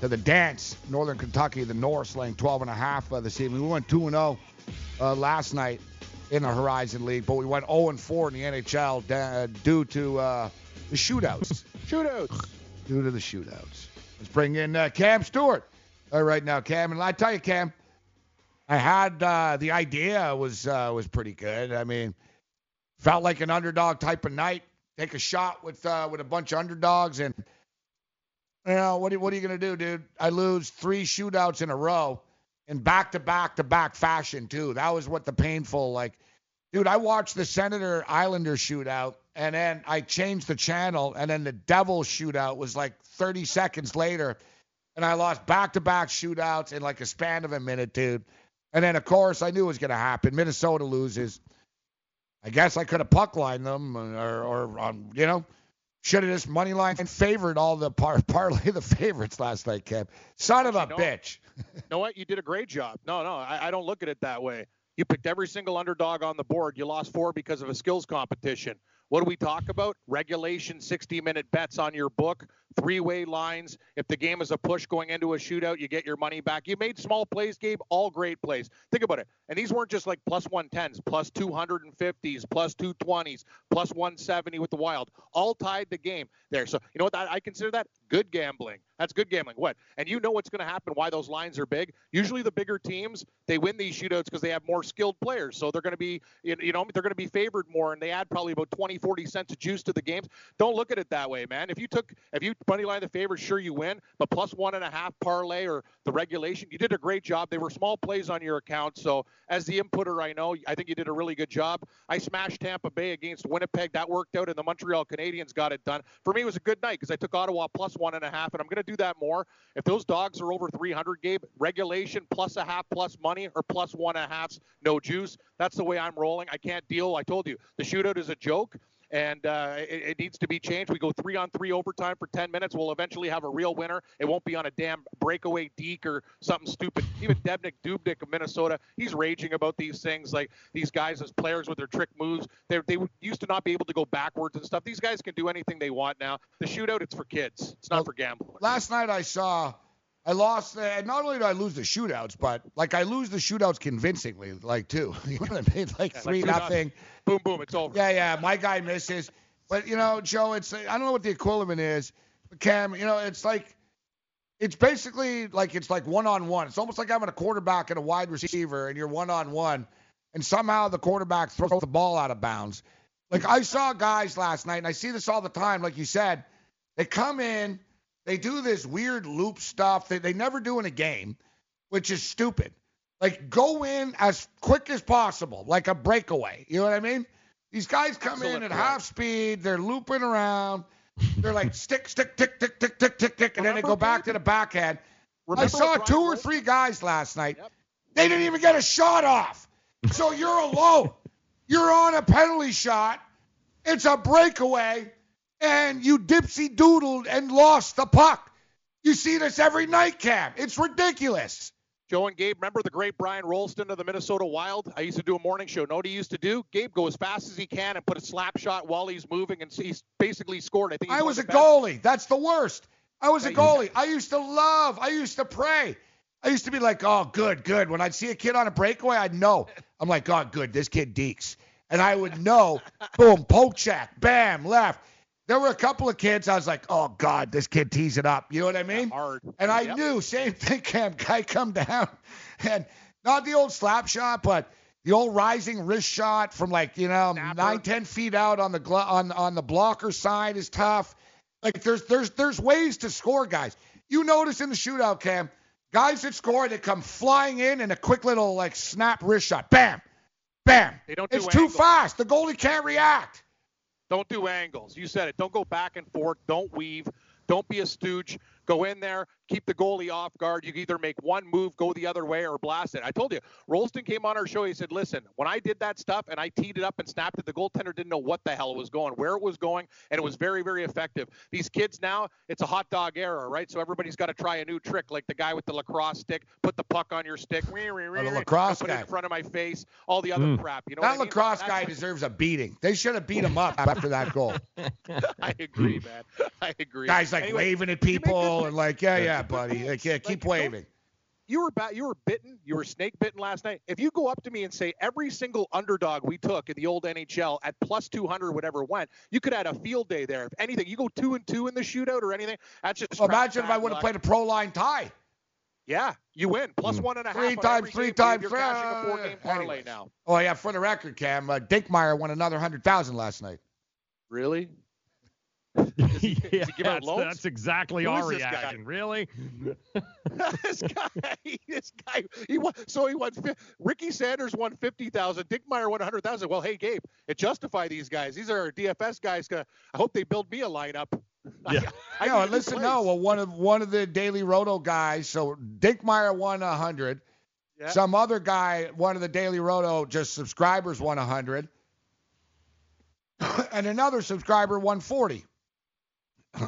the dance. Northern Kentucky, the Norse, laying 12.5 this evening. We went 2-0 last night in the Horizon League, but we went 0-4 in the NHL due to the shootouts. Due to the shootouts. Let's bring in Cam Stewart right now, Cam. And I tell you, Cam, I had the idea was pretty good. I mean, felt like an underdog type of night. Take a shot with a bunch of underdogs, and you know what are you gonna do, dude? I lose three shootouts in a row, in back-to-back fashion too. That was what the painful dude. I watched the Senator Islander shootout, and then I changed the channel, and then the Devil shootout was like 30 seconds later, and I lost back-to-back shootouts in like a span of a minute, dude. And then, of course, I knew it was going to happen. Minnesota loses. I guess I could have puck lined them or you know, should have just money line favored all the parlay the favorites last night, Cam. Son of a bitch. You know what? You did a great job. No, I don't look at it that way. You picked every single underdog on the board. You lost 4 because of a skills competition. What do we talk about? Regulation, 60-minute bets on your book, three-way lines. If the game is a push going into a shootout, you get your money back. You made small plays, Gabe, all great plays. Think about it. And these weren't just like plus 110s, plus 250s, plus 220s, plus 170 with the Wild. All tied the game there. So you know what? I consider that good gambling. That's good gambling. What? And you know what's going to happen, why those lines are big. Usually the bigger teams, they win these shootouts because they have more skilled players. So they're going to be, you know, they're going to be favored more, and they add probably about 20-40 cents of juice to the games. Don't look at it that way, man. If you money line the favorites, sure you win, but plus 1.5 parlay or the regulation, you did a great job. They were small plays on your account. So as the inputter, I think you did a really good job. I smashed Tampa Bay against Winnipeg. That worked out, and the Montreal Canadiens got it done. For me, it was a good night because I took Ottawa plus 1.5, and I'm going to do that more. If those dogs are over 300, Gabe, regulation plus 0.5 plus money or plus 1.5s, no juice. That's the way I'm rolling. I can't deal. I told you, the shootout is a joke. And it needs to be changed. We go 3-on-3 overtime for 10 minutes. We'll eventually have a real winner. It won't be on a damn breakaway deke or something stupid. Even Dubnik of Minnesota, he's raging about these things. Like these guys as players with their trick moves, they used to not be able to go backwards and stuff. These guys can do anything they want now. The shootout, it's for kids. It's not for gambling. Last night I lost. Not only do I lose the shootouts, but like I lose the shootouts convincingly, like too. You know what I mean? Like 3-0. Boom, boom, it's over. Yeah. My guy misses. But you know, Joe, I don't know what the equivalent is. But Cam, you know, it's basically like 1-on-1. It's almost like having a quarterback and a wide receiver, and you're 1-on-1, and somehow the quarterback throws the ball out of bounds. Like I saw guys last night, and I see this all the time. Like you said, they come in. They do this weird loop stuff that they never do in a game, which is stupid. Like, go in as quick as possible, like a breakaway. You know what I mean? These guys come in at half speed. They're looping around. They're like, stick, stick, tick, tick, tick, tick, tick, tick, and then they go back to the backhand. I saw 2 or 3 guys last night. Yep. They didn't even get a shot off. So you're alone. You're on a penalty shot. It's a breakaway. And you dipsy-doodled and lost the puck. You see this every night, Cam. It's ridiculous. Joe and Gabe, remember the great Brian Rolston of the Minnesota Wild? I used to do a morning show. Know what he used to do? Gabe, go as fast as he can and put a slap shot while he's moving, and he's basically scored. I was a goalie. That's the worst. I was a goalie. I used to pray. I used to be like, oh, good. When I'd see a kid on a breakaway, I'd know. I'm like, oh, good, this kid dekes. And I would know, boom, poke check, bam, left. There were a couple of kids I was like, oh, God, this kid tees it up. You know what I mean? Hard. And I knew, same thing, Cam. Guy come down. And not the old slap shot, but the old rising wrist shot from, like, you know, snapper. 9-10 feet out on the on the blocker side is tough. Like, there's ways to score, guys. You notice in the shootout, Cam, guys that score, they come flying in a quick little, like, snap wrist shot. Bam, bam. They don't do it's angle. Too fast. The goalie can't react. Don't do angles. You said it. Don't go back and forth. Don't weave. Don't be a stooge. Go in there. Keep the goalie off guard. You can either make one move, go the other way, or blast it. I told you, Rolston came on our show. He said, listen, when I did that stuff and I teed it up and snapped it, the goaltender didn't know what the hell it was going, where it was going, and it was very, very effective. These kids now, it's a hot dog era, right? So everybody's got to try a new trick, like the guy with the lacrosse stick, put the puck on your stick, the lacrosse guy. Put it in front of my face, all the other crap. You know that lacrosse guy deserves a beating. They should have beat him up after that goal. I agree, man. I agree. Guys like waving at people and like, yeah. Buddy. Like, yeah, keep waving. You were bitten. You were snake bitten last night. If you go up to me and say every single underdog we took in the old NHL at plus 200, whatever went, you could add a field day there. If anything, you go 2-2 in the shootout or anything. That's just imagine if I would have played a pro line tie. Yeah, you win. Plus 1.5. Three times. You're cashing a 4-game parlay now. Oh, yeah, for the record, Cam, Dinkmeyer won another 100,000 last night. Really? That's exactly our reaction. Really? This guy. He won. Ricky Sanders won 50,000. Dinkmeyer won 100,000. Well, hey, Gabe, it justify these guys. These are our DFS guys. I hope they build me a lineup. Yeah. One of the Daily Roto guys. So Dinkmeyer won 100. Yeah. Some other guy, one of the Daily Roto subscribers won 100. and another subscriber $140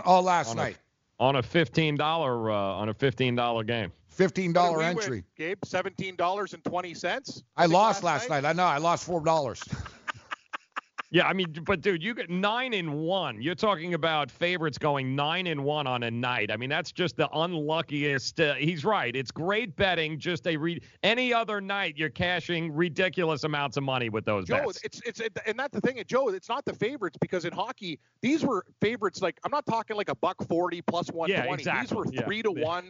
all last night. On a $15 game. $15 entry. Gabe, $17.20. I lost last night. I know. I lost $4. Yeah, I mean, but dude, you get 9-1. You're talking about favorites going 9-1 on a night. I mean, that's just the unluckiest. He's right. It's great betting. Just any other night, you're cashing ridiculous amounts of money with those bets. It's and that's the thing, Joe. It's not the favorites, because in hockey, these were favorites. Like, I'm not talking like $1.40 +120. Yeah, exactly. These were 3-1.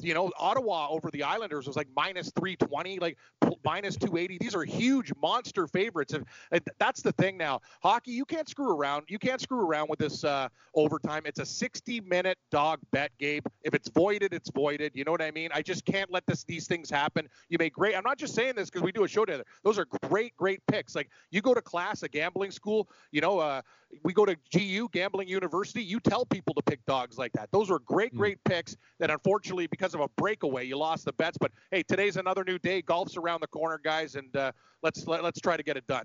You know, Ottawa over the Islanders was like -320, like -280. These are huge monster favorites. And that's the thing now. Hockey, you can't screw around. You can't screw around with this overtime. It's a 60-minute dog bet, Gabe. If it's voided, it's voided. You know what I mean? I just can't let these things happen. You make great. I'm not just saying this because we do a show together. Those are great, great picks. Like, you go to class, a gambling school, you know, we go to GU, Gambling University. You tell people to pick dogs like that. Those are great, great picks that, unfortunately, because of a breakaway, you lost the bets. But, hey, today's another new day. Golf's around the corner, guys, and let's try to get it done.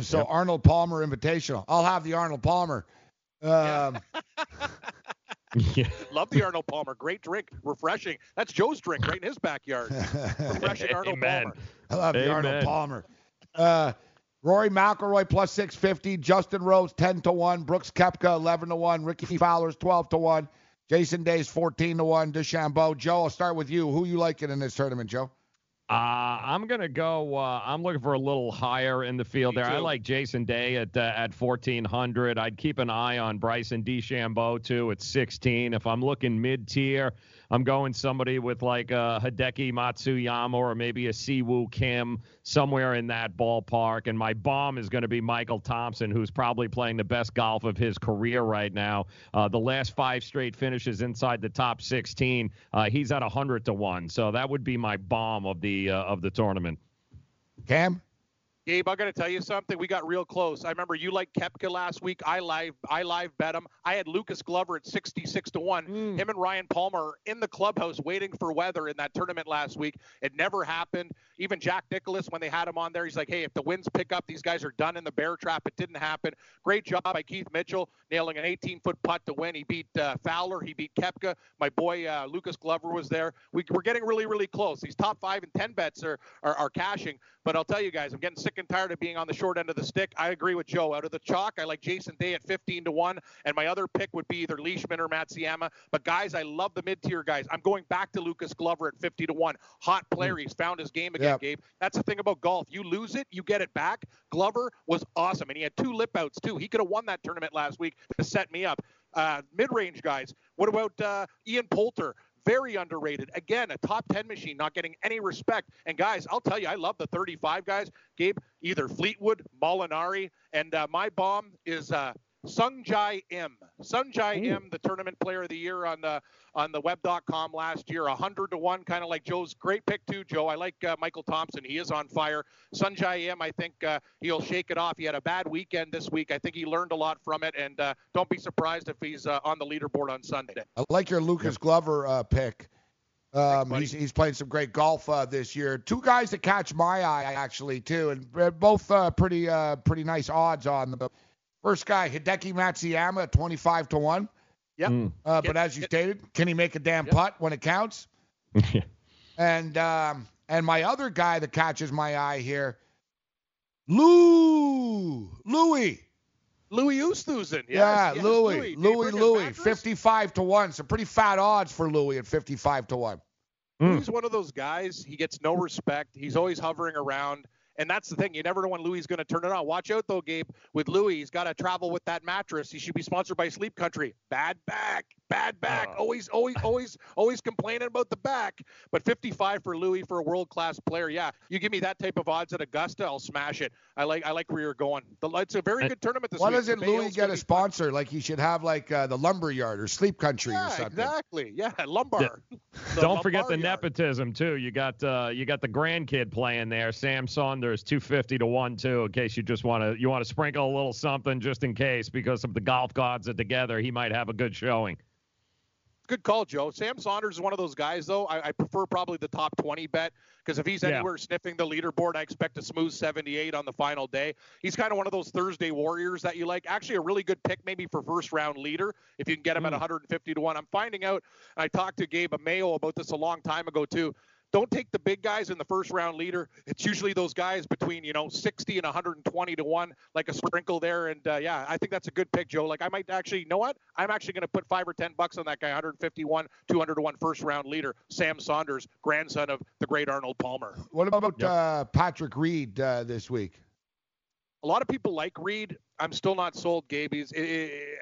So, yep. Arnold Palmer Invitational. I'll have the Arnold Palmer. Yeah. Love the Arnold Palmer. Great drink. Refreshing. That's Joe's drink right in his backyard. Refreshing Arnold Palmer. I love the Arnold Palmer. Rory McIlroy +650, Justin Rose 10-1, Brooks Koepka 11-1, Ricky Fowler's 12-1, Jason Day's 14-1, DeChambeau. Joe, I'll start with you. Who you liking in this tournament, Joe? I'm gonna go. I'm looking for a little higher in the field there. I like Jason Day at 1,400. I'd keep an eye on Bryson DeChambeau too at 16. If I'm looking mid tier, I'm going somebody with like a Hideki Matsuyama or maybe a Siwoo Kim, somewhere in that ballpark. And my bomb is going to be Michael Thompson, who's probably playing the best golf of his career right now. The last 5 straight finishes inside the top 16. He's at 100-1. So that would be my bomb of the tournament. Cam? Gabe, I got to tell you something. We got real close. I remember you liked Koepka last week. I live bet him. I had Lucas Glover at 66-1. Him and Ryan Palmer in the clubhouse waiting for weather in that tournament last week. It never happened. Even Jack Nicklaus, when they had him on there, he's like, hey, if the winds pick up, these guys are done in the bear trap. It didn't happen. Great job by Keith Mitchell, nailing an 18-foot putt to win. He beat Fowler. He beat Koepka. My boy Lucas Glover was there. We're getting really, really close. These top 5 and 10 bets are cashing. But I'll tell you guys, I'm getting sick and tired of being on the short end of the stick. I agree with Joe. Out of the chalk, I like Jason Day at 15-1, and my other pick would be either Leishman or Matsuyama. But, guys, I love the mid-tier guys. I'm going back to Lucas Glover at 50-1. Hot player. He's found his game again, yep. Gabe. That's the thing about golf. You lose it, you get it back. Glover was awesome, and he had 2 lip-outs, too. He could have won that tournament last week to set me up. Mid-range guys. What about Ian Poulter? Very underrated. Again, a top 10 machine, not getting any respect. And, guys, I'll tell you, I love the 35 guys. Gabe, either Fleetwood, Molinari, and my bomb is Sungjae Im. Sungjae Im, the tournament player of the year on the web.com last year, 100-1, kind of like Joe's great pick too, Joe. I like Michael Thompson. He is on fire. Sungjae Im, I think he'll shake it off. He had a bad weekend this week. I think he learned a lot from it, and don't be surprised if he's on the leaderboard on Sunday. I like your Lucas Glover pick. Thanks, he's played some great golf this year. 2 guys that catch my eye, actually, too, and both pretty nice odds on them. First guy, Hideki Matsuyama, 25-1. Yep. But as you stated, can he make a damn putt when it counts? And my other guy that catches my eye here, Louis Oosthuizen. Yes, Louis, 55-1. Some pretty fat odds for Louis at 55-1. He's one of those guys. He gets no respect. He's always hovering around. And that's the thing. You never know when Louis is going to turn it on. Watch out, though, Gabe. With Louis, he's got to travel with that mattress. He should be sponsored by Sleep Country. Bad back. Always complaining about the back. But 55 for Louis for a world-class player. Yeah, you give me that type of odds at Augusta, I'll smash it. I like where you're going. It's a very good tournament this week. Why doesn't Louis get a sponsor? Like, he should have, like, the Lumberyard or Sleep Country or something. Exactly. Yeah, Lumbar. Don't forget the nepotism, too. You got the grandkid playing there, Sam Saunders, 250-1, too, in case you just want to sprinkle a little something just in case, because if the golf gods are together, he might have a good showing. Good call, Joe. Sam Saunders is one of those guys, though. I prefer probably the top 20 bet because if he's anywhere sniffing the leaderboard, I expect a smooth 78 on the final day. He's kind of one of those Thursday warriors that you like. Actually, a really good pick maybe for first-round leader if you can get him at 150-1. I'm finding out, and I talked to Gabe Amayo about this a long time ago, too. Don't take the big guys in the first-round leader. It's usually those guys between, 60 and 120-1, like a sprinkle there. And, I think that's a good pick, Joe. Like, I might actually, I'm actually going to put $5 or $10 on that guy, 151, 200-1 first-round leader, Sam Saunders, grandson of the great Arnold Palmer. What about Patrick Reed this week? A lot of people like Reed. I'm still not sold, Gabe.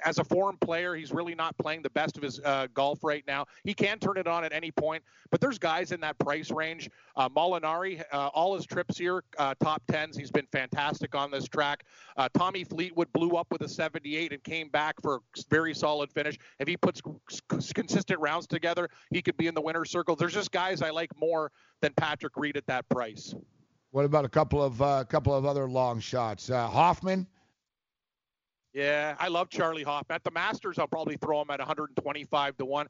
As a foreign player, he's really not playing the best of his golf right now. He can turn it on at any point, but there's guys in that price range. Molinari, all his trips here, top 10s. He's been fantastic on this track. Tommy Fleetwood blew up with a 78 and came back for a very solid finish. If he puts consistent rounds together, he could be in the winner's circle. There's just guys I like more than Patrick Reed at that price. What about a couple of other long shots? Hoffman? Yeah, I love Charlie Hoffman. At the Masters, I'll probably throw him at 125-1.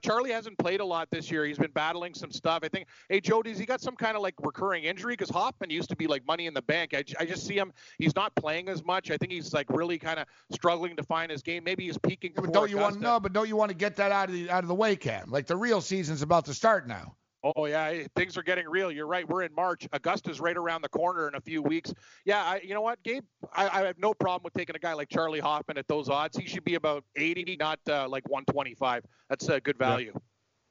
Charlie hasn't played a lot this year. He's been battling some stuff. I think, hey, Joe, does he got some kind of like recurring injury? Because Hoffman used to be like money in the bank. I just see him. He's not playing as much. I think he's like really kind of struggling to find his game. Maybe he's peaking. Yeah, but don't you want to get that out of the way, Cam? Like the real season's about to start now. Oh, yeah, things are getting real. You're right. We're in March. Augusta's right around the corner in a few weeks. Yeah, you know what, Gabe? I have no problem with taking a guy like Charlie Hoffman at those odds. He should be about 80, not like 125. That's a good value. Yeah.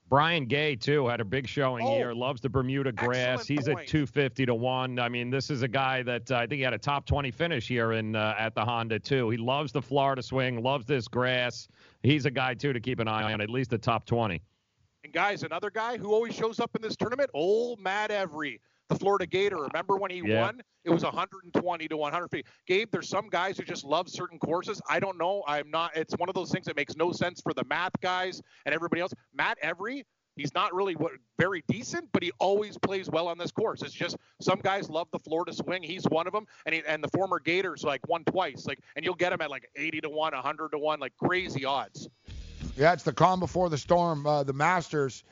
Brian Gay, too, had a big showing here. Loves the Bermuda grass. He's at 250-1. I mean, this is a guy that I think he had a top 20 finish here at the Honda, too. He loves the Florida swing, loves this grass. He's a guy, too, to keep an eye on, at least the top 20. And guys, another guy who always shows up in this tournament, old Matt Every, the Florida Gator. Remember when he won? It was 120-150. Gabe, there's some guys who just love certain courses. I don't know. It's one of those things that makes no sense for the math guys and everybody else. Matt Every, he's not really very decent, but he always plays well on this course. It's just some guys love the Florida swing. He's one of them. And the former Gators like won twice. Like, and you'll get him at like 80-1, 100-1, like crazy odds. Yeah, it's the calm before the storm. The Masters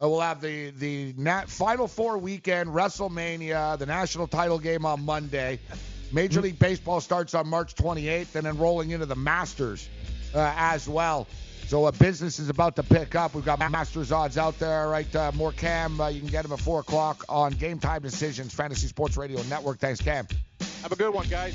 will have the Final Four weekend, WrestleMania, the national title game on Monday. Major League Baseball starts on March 28th, and then rolling into the Masters as well. So business is about to pick up. We've got Masters odds out there. All right, more Cam. You can get him at 4 o'clock on Game Time Decisions, Fantasy Sports Radio Network. Thanks, Cam. Have a good one, guys.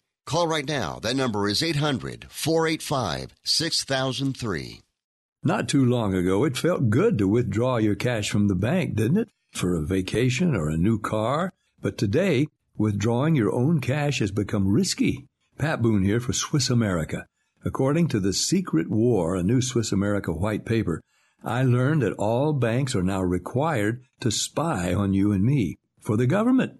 Call right now. That number is 800-485-6003. Not too long ago, it felt good to withdraw your cash from the bank, didn't it? For a vacation or a new car. But today, withdrawing your own cash has become risky. Pat Boone here for Swiss America. According to The Secret War, a new Swiss America white paper, I learned that all banks are now required to spy on you and me for the government,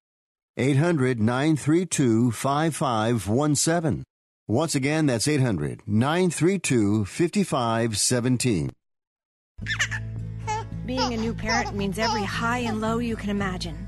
800-932-5517. Once again, that's 800-932-5517. Being a new parent means every high and low you can imagine.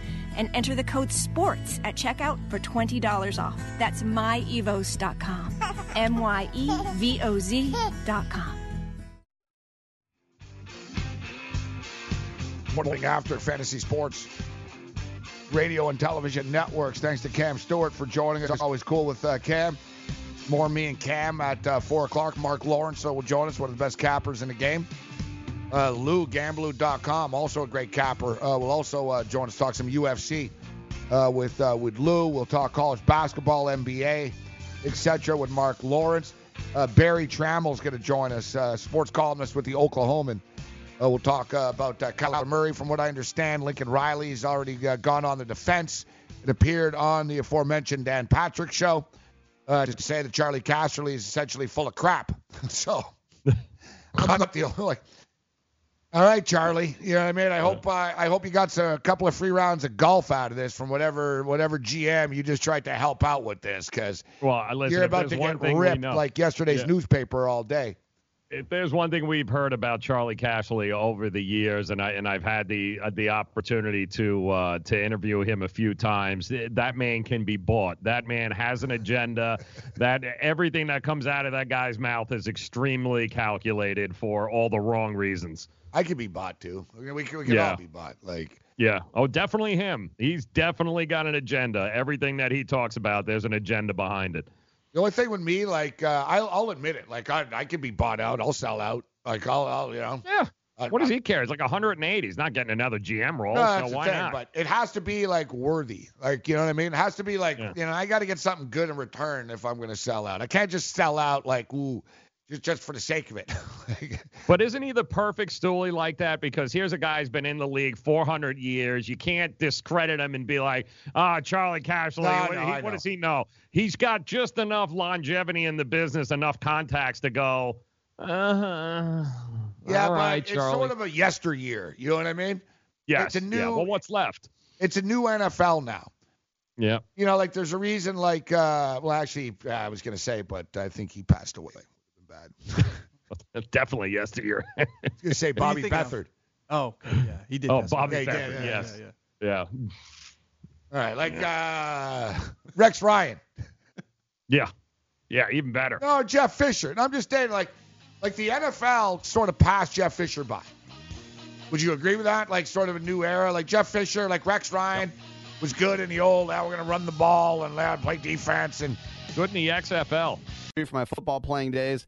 And enter the code SPORTS at checkout for $20 off. That's myevos.com. MYEVOZ.com. Morning after Fantasy Sports Radio and Television Networks. Thanks to Cam Stewart for joining us. Always cool with Cam. More me and Cam at 4 o'clock. Mark Lawrence will join us, one of the best cappers in the game. Lou, Gamblu.com, also a great capper, will also join us, talk some UFC with Lou. We'll talk college basketball, NBA, etc. with Mark Lawrence. Barry Trammell's going to join us, sports columnist with the Oklahoman. We'll talk about Kyler Murray. From what I understand, Lincoln Riley's already gone on the defense. It appeared on the aforementioned Dan Patrick show to say that Charlie Casserly is essentially full of crap. So I'm up the like. All right, Charlie. You know what I mean? I hope you got a couple of free rounds of golf out of this from whatever GM you just tried to help out with this, because you're about to get ripped like yesterday's newspaper all day. If there's one thing we've heard about Charlie Casserly over the years, and I've had the opportunity to interview him a few times, that man can be bought. That man has an agenda. That everything that comes out of that guy's mouth is extremely calculated for all the wrong reasons. I could be bought too. We could all be bought. Definitely him. He's definitely got an agenda. Everything that he talks about, there's an agenda behind it. The only thing with me, I'll admit it. I could be bought out. I'll sell out. I'll. Yeah. What does he care? It's 180. He's not getting another GM role. No, so why not? But it has to be worthy. You know what I mean? It has to be I got to get something good in return if I'm going to sell out. I can't just sell out just for the sake of it. But isn't he the perfect stoolie like that? Because here's a guy who's been in the league 400 years. You can't discredit him and be like, Charlie Casserly, what does he know? He's got just enough longevity in the business, enough contacts to go, yeah, all right, but Charlie. It's sort of a yesteryear. You know what I mean? Yes. It's a new, what's left? It's a new NFL now. Yeah. You know, there's a reason, I was going to say, but I think he passed away. Bad. Definitely yesteryear. I was gonna say Bobby Beathard. Oh, okay, yeah, he did. Oh, Bobby Beathard. Yes. Yeah. All right, Rex Ryan. Yeah. Yeah, even better. No, Jeff Fisher. And I'm just saying, the NFL sort of passed Jeff Fisher by. Would you agree with that? Sort of a new era. Jeff Fisher, Rex Ryan was good in the old. Now we're gonna run the ball and play defense and good in the XFL. For my football playing days.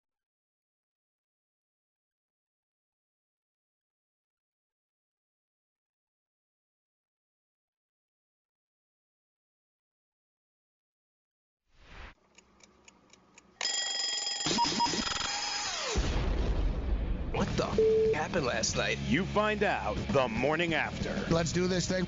What the happened last night? You find out the morning after. Let's do this thing.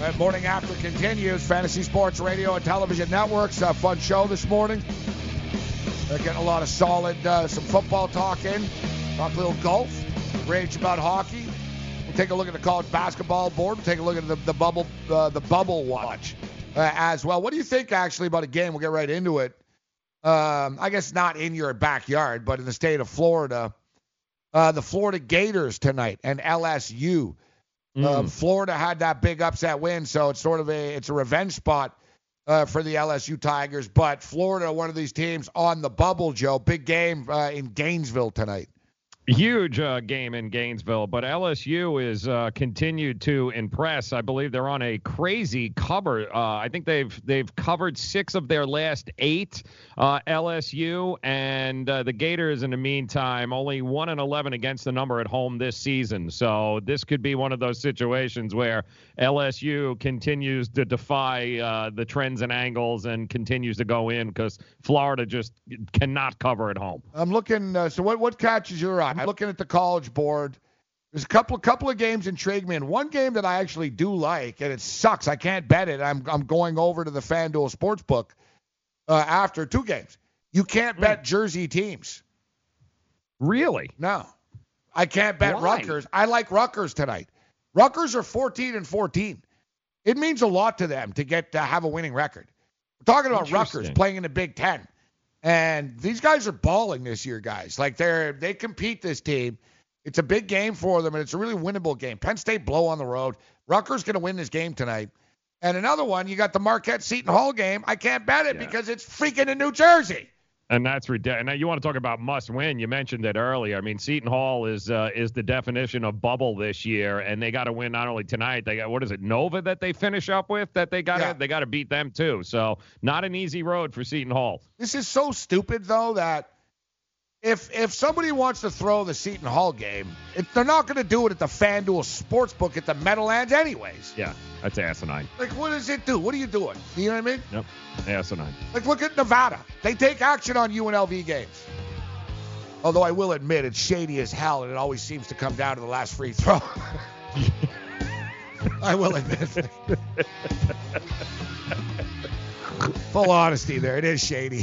Right, morning after continues. Fantasy Sports Radio and Television Networks. A fun show this morning. They're getting a lot of solid, some football talk in. Talk a little golf. Rage about hockey. We'll take a look at the college basketball board. We'll take a look at the bubble watch. As well. What do you think, actually, about a game? We'll get right into it. I guess not in your backyard, but in the state of Florida, the Florida Gators tonight and LSU. Florida had that big upset win, so it's sort of a revenge spot for the LSU Tigers. But Florida, one of these teams on the bubble, Joe. Big game in Gainesville tonight. Huge game in Gainesville, but LSU is continued to impress. I believe they're on a crazy cover. I think they've covered 6 of their last 8. LSU and the Gators, in the meantime, only 1-11 against the number at home this season. So this could be one of those situations where LSU continues to defy the trends and angles and continues to go in because Florida just cannot cover at home. I'm looking. So what catches your eye? I'm looking at the College Board. There's a couple of games intrigue me, and one game that I actually do like, and it sucks. I can't bet it. I'm going over to the FanDuel Sportsbook after 2 games. You can't bet Jersey teams. Really? No. I can't bet Rutgers. I like Rutgers tonight. Rutgers are 14-14. It means a lot to them to get to have a winning record. We're talking about Rutgers playing in the Big Ten. And these guys are balling this year, guys. Like, they compete, this team. It's a big game for them, and it's a really winnable game. Penn State blow on the road. Rutgers going to win this game tonight. And another one, you got the Marquette-Seton Hall game. I can't bet it because it's freaking in New Jersey. And that's ridiculous. Now, you want to talk about must win. You mentioned it earlier. I mean, Seton Hall is the definition of bubble this year, and they got to win not only tonight. They got, what is it, Nova that they finish up with that they got to they got to beat them too. So not an easy road for Seton Hall. This is so stupid, though, that if somebody wants to throw the Seton Hall game, they're not going to do it at the FanDuel Sportsbook at the Meadowlands anyways. Yeah, that's asinine. Like, what does it do? What are you doing? You know what I mean? Yep, asinine. Like, look at Nevada. They take action on UNLV games. Although I will admit it's shady as hell, and it always seems to come down to the last free throw. I will admit. Full honesty there. It is shady.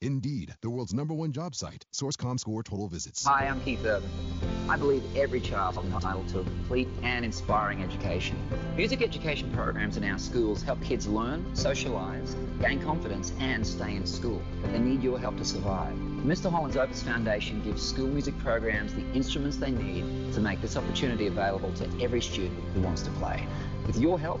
Indeed, the world's #1 job site. Source.com score total visits. Hi, I'm Keith Urban. I believe every child is entitled to a complete and inspiring education. Music education programs in our schools help kids learn, socialize, gain confidence, and stay in school. They need your help to survive. The Mr. Holland's Opus Foundation gives school music programs the instruments they need to make this opportunity available to every student who wants to play. With your help,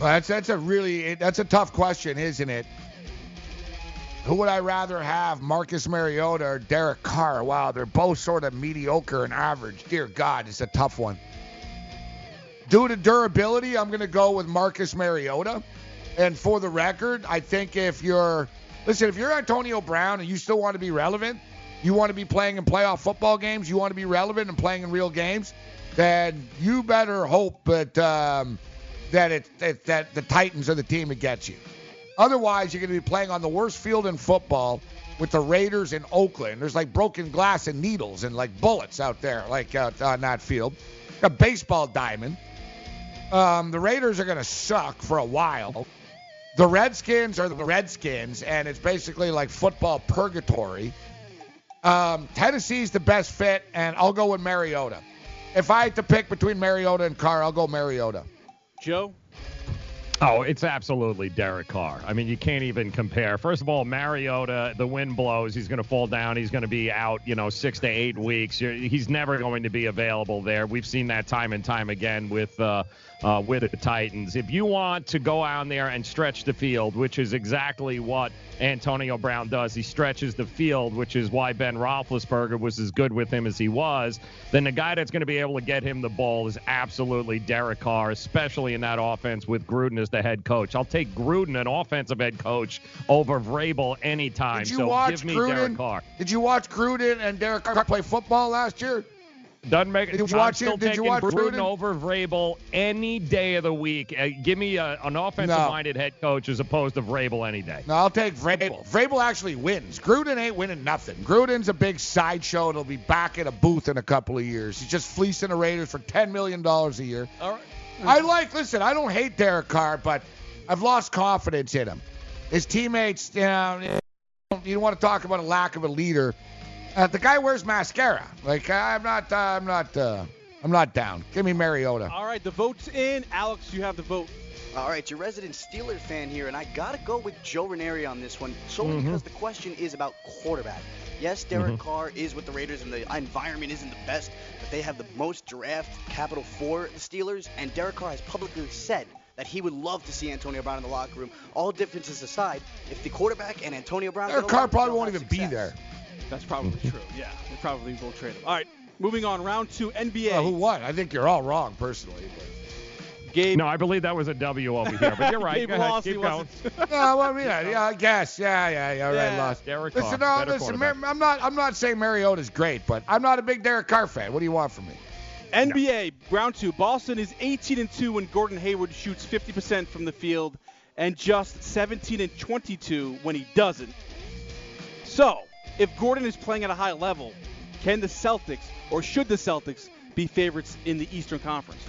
Well, that's a tough question, isn't it? Who would I rather have, Marcus Mariota or Derek Carr? Wow, they're both sort of mediocre and average. Dear God, it's a tough one. Due to durability, I'm going to go with Marcus Mariota. And for the record, I think if you're Antonio Brown and you still want to be relevant, you want to be playing in playoff football games, you want to be relevant and playing in real games, then you better hope that the Titans are the team that gets you. Otherwise, you're going to be playing on the worst field in football with the Raiders in Oakland. There's like broken glass and needles and like bullets out there, like on that field. A baseball diamond. The Raiders are going to suck for a while. The Redskins are the Redskins, and it's basically like football purgatory. Tennessee's the best fit, and I'll go with Mariota. If I had to pick between Mariota and Carr, I'll go Mariota. Joe? Oh, it's absolutely Derek Carr. I mean, you can't even compare. First of all, Mariota, the wind blows. He's going to fall down. He's going to be out, 6 to 8 weeks. He's never going to be available there. We've seen that time and time again with the Titans. If you want to go out there and stretch the field, which is exactly what Antonio Brown does, he stretches the field, which is why Ben Roethlisberger was as good with him as he was, then the guy that's going to be able to get him the ball is absolutely Derek Carr, especially in that offense with Gruden as the head coach. I'll take Gruden, an offensive head coach, over Vrabel anytime. So give me Derek Carr. Did you watch Gruden and Derek Carr play football last year? Doesn't make it. Did you watch Gruden over Vrabel any day of the week? Give me an offensive-minded head coach as opposed to Vrabel any day. No, I'll take Vrabel. Vrabel actually wins. Gruden ain't winning nothing. Gruden's a big sideshow. He'll be back in a booth in a couple of years. He's just fleecing the Raiders for $10 million a year. All right. I don't hate Derek Carr, but I've lost confidence in him. His teammates, you don't want to talk about a lack of a leader. The guy wears mascara. I'm not down. Give me Mariota. All right, the vote's in. Alex, you have the vote. All right, your resident Steelers fan here, and I got to go with Joe Ranieri on this one solely because the question is about quarterback. Yes, Derek Carr is with the Raiders, and the environment isn't the best, but they have the most draft capital for the Steelers, and Derek Carr has publicly said that he would love to see Antonio Brown in the locker room. All differences aside, if the quarterback and Antonio Brown... Derek Carr probably won't even be there. That's probably true, yeah. They probably will trade him. All right, moving on, round two, NBA. Who won? I think you're all wrong, personally, but... Gabe. No, I believe that was a W over here, but you're right. Gabe lost. Keep going. I guess. Lost. Derek Carr. I'm not saying Mariota's great, but I'm not a big Derek Carr fan. What do you want from me? NBA round two. Boston is 18-2 when Gordon Hayward shoots 50% from the field, and just 17-22 when he doesn't. So, if Gordon is playing at a high level, can the Celtics, or should the Celtics, be favorites in the Eastern Conference?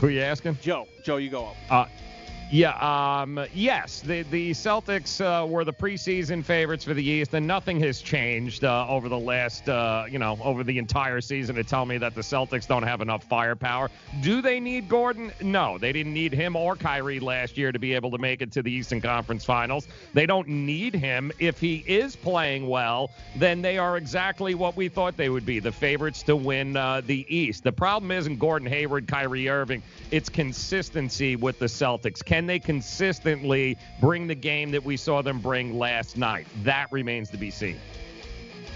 Who are you asking? Joe, you go up. Yes, the Celtics were the preseason favorites for the East, and nothing has changed over the last, over the entire season to tell me that the Celtics don't have enough firepower. Do they need Gordon? No, they didn't need him or Kyrie last year to be able to make it to the Eastern Conference Finals. They don't need him. If he is playing well, then they are exactly what we thought they would be, the favorites to win the East. The problem isn't Gordon Hayward, Kyrie Irving. It's consistency with the Celtics. Can they consistently bring the game that we saw them bring last night? That remains to be seen.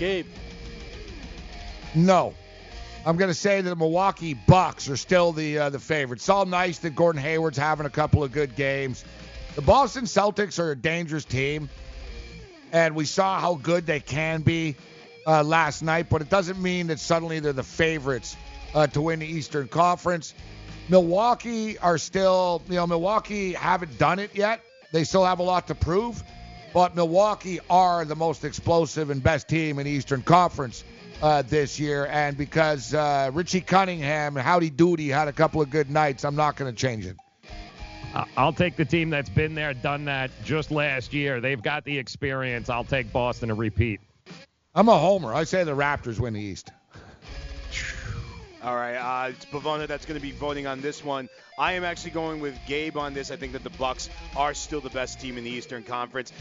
Gabe. No. I'm going to say that the Milwaukee Bucks are still the favorites. It's all nice that Gordon Hayward's having a couple of good games. The Boston Celtics are a dangerous team, and we saw how good they can be last night, but it doesn't mean that suddenly they're the favorites to win the Eastern Conference. Milwaukee are still, Milwaukee haven't done it yet. They still have a lot to prove, but Milwaukee are the most explosive and best team in the Eastern Conference this year. And because Richie Cunningham, Howdy Doody, had a couple of good nights, I'm not going to change it. I'll take the team that's been there, done that just last year. They've got the experience. I'll take Boston to repeat. I'm a homer. I say the Raptors win the East. All right, it's Bavona that's going to be voting on this one. I am actually going with Gabe on this. I think that the Bucks are still the best team in the Eastern Conference.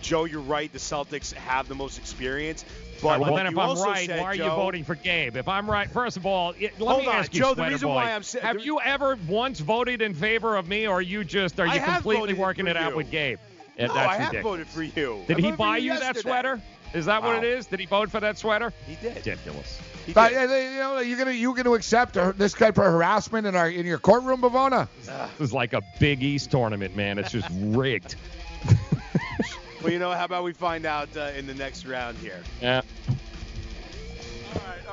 Joe, you're right. The Celtics have the most experience. But well, then if I'm right, said, why are you voting for Gabe? If I'm right, first of all, let me ask you, Joe, the reason why I'm saying, have you ever once voted in favor of me, or are you completely working it out with Gabe? Yeah, no, that's I have voted for you. Did he buy you that sweater? Is that what it is? Did he vote for that sweater? He did. Ridiculous. But you're gonna accept this type of harassment in your courtroom, Bavona? This is like a Big East tournament, man. It's just rigged. Well, how about we find out in the next round here? Yeah.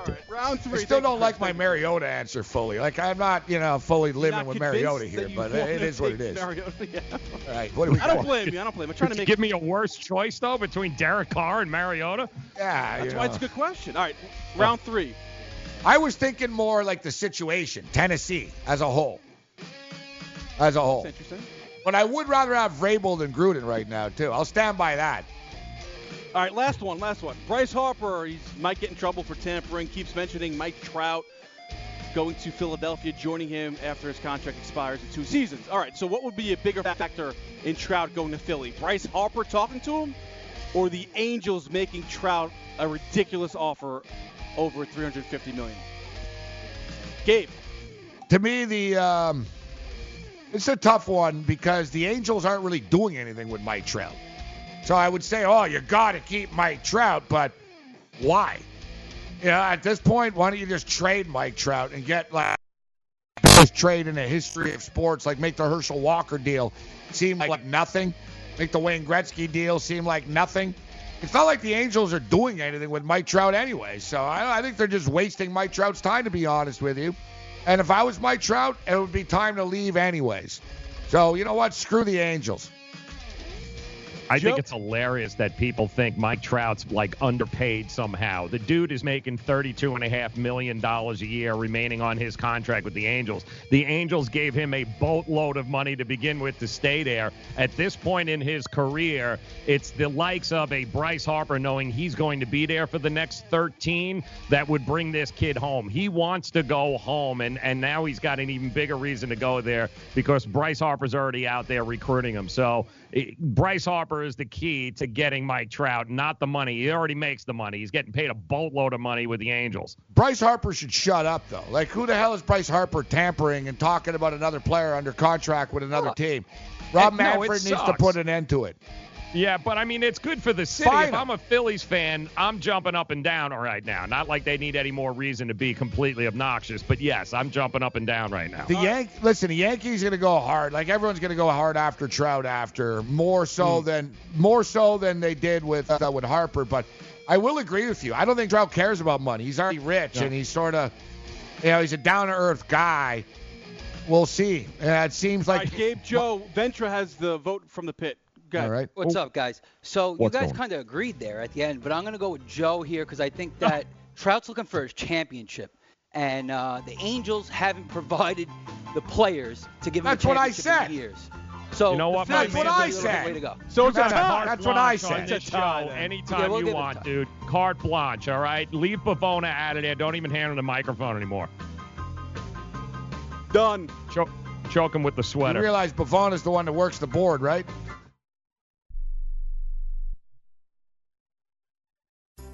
All right. Round three. I still don't like my Mariota answer fully. Like, I'm not, fully living with Mariota here, but it is what it is. Mariota, yeah. All right, what do we I don't blame you. I don't blame you. I'm trying to give me a worse choice, though, between Derek Carr and Mariota? Yeah. That's why it's a good question. All right, round three. I was thinking more like the situation, Tennessee as a whole. That's interesting. But I would rather have Vrabel than Gruden right now, too. I'll stand by that. All right, last one. Bryce Harper, he might get in trouble for tampering. Keeps mentioning Mike Trout going to Philadelphia, joining him after his contract expires in 2 seasons. All right, so what would be a bigger factor in Trout going to Philly? Bryce Harper talking to him, or the Angels making Trout a ridiculous offer over $350 million? Gabe. To me, it's a tough one because the Angels aren't really doing anything with Mike Trout. So I would say, you got to keep Mike Trout, but why? At this point, why don't you just trade Mike Trout and get like this trade in the history of sports, like make the Herschel Walker deal seem like nothing, make the Wayne Gretzky deal seem like nothing. It's not like the Angels are doing anything with Mike Trout anyway, so I think they're just wasting Mike Trout's time, to be honest with you. And if I was Mike Trout, it would be time to leave anyways. So you know what? Screw the Angels. I think it's hilarious that people think Mike Trout's underpaid somehow. The dude is making $32.5 million a year remaining on his contract with the Angels. The Angels gave him a boatload of money to begin with to stay there. At this point in his career, it's the likes of a Bryce Harper knowing he's going to be there for the next 13 that would bring this kid home. He wants to go home, and now he's got an even bigger reason to go there because Bryce Harper's already out there recruiting him. So Bryce Harper is the key to getting Mike Trout, not the money. He already makes the money. He's getting paid a boatload of money with the Angels. Bryce Harper should shut up, though. Like, who the hell is Bryce Harper tampering and talking about another player under contract with another team? Rob Manfred needs to put an end to it. Yeah, but, it's good for the city. If I'm a Phillies fan, I'm jumping up and down right now. Not like they need any more reason to be completely obnoxious, but, yes, I'm jumping up and down right now. Listen, the Yankees are going to go hard. Like, everyone's going to go hard after Trout more so than they did with Harper. But I will agree with you. I don't think Trout cares about money. He's already rich, and he's sort of, he's a down-to-earth guy. We'll see. It seems like – Gabe, Joe, Ventra has the vote from the pit. All right. What's up, guys? So you guys kind of agreed there at the end, but I'm going to go with Joe here because I think that Trout's looking for his championship. And the Angels haven't provided the players to give him a championship in years. So you know what? That's what I said. Way to go. So it's a tie. That's what I said. It's a tie. Anytime you want, dude. Carte blanche, all right? Leave Bavona out of there. Don't even hand him the microphone anymore. Done. Choke him with the sweater. You realize Bavona's the one that works the board, right?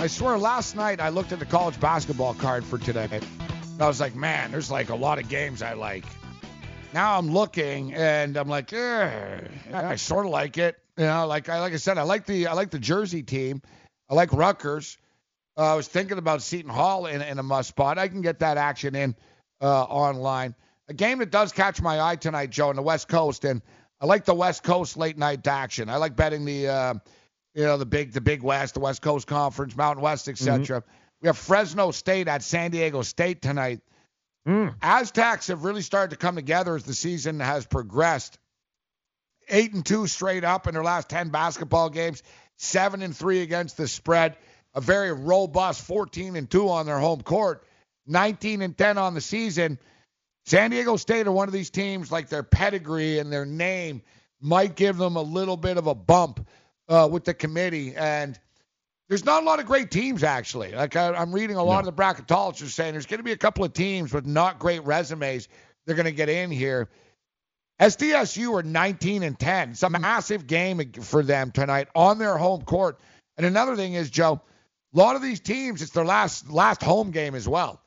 I swear last night I looked at the college basketball card for today. I was like, man, there's like a lot of games I like. Now I'm looking and I'm like, I sort of like it. You know, like I said, I like the Jersey team. I like Rutgers. I was thinking about Seton Hall in a must spot. I can get that action in online. A game that does catch my eye tonight, Joe, in the West Coast, and I like the West Coast late night action. I like betting the Big West, the West Coast Conference, Mountain West, etc. Mm-hmm. We have Fresno State at San Diego State tonight. Aztecs have really started to come together as the season has progressed. 8-2 straight up in their last 10 basketball games, 7-3 against the spread, a very robust 14-2 on their home court, 19-10 on the season. San Diego State are one of these teams, like their pedigree and their name might give them a little bit of a bump with the committee. And there's not a lot of great teams, actually. Like I'm reading a lot of the bracketologists saying there's going to be a couple of teams with not great resumes. They're going to get in here. SDSU are 19-10. It's a massive game for them tonight on their home court. And another thing is, Joe, a lot of these teams, it's their last home game as well.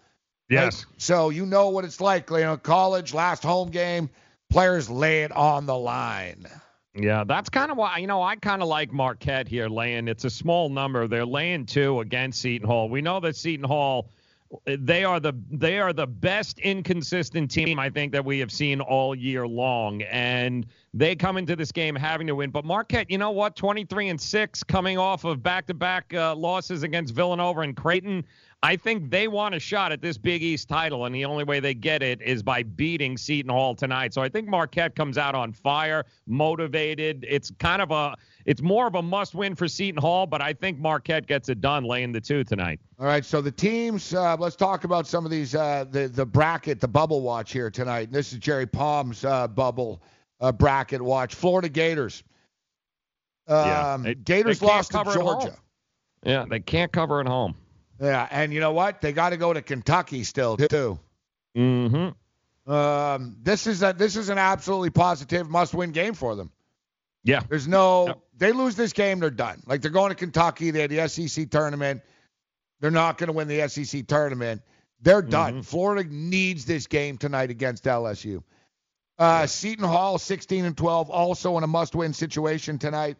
Yes. Right? So you know what it's like. You know, college, last home game, players lay it on the line. Yeah, that's kind of why, you know, I kind of like Marquette here laying. It's a small number. They're laying 2 against Seton Hall. We know that Seton Hall, they are the best inconsistent team I think that we have seen all year long. And they come into this game having to win. But Marquette, you know what, 23-6 coming off of back-to-back losses against Villanova and Creighton. I think they want a shot at this Big East title, and the only way they get it is by beating Seton Hall tonight. So I think Marquette comes out on fire, motivated. It's more of a must-win for Seton Hall, but I think Marquette gets it done laying the 2 tonight. All right, so the teams, let's talk about some of these, the bracket, the bubble watch here tonight. And this is Jerry Palm's bubble bracket watch. Florida Gators. Gators lost to Georgia. Yeah, they can't cover at home. Yeah, and you know what? They got to go to Kentucky still, too. Mm-hmm. This is an absolutely positive must-win game for them. Yeah. They lose this game, they're done. Like, they're going to Kentucky. They had the SEC tournament. They're not going to win the SEC tournament. They're done. Mm-hmm. Florida needs this game tonight against LSU. Seton Hall, 16-12, also in a must-win situation tonight.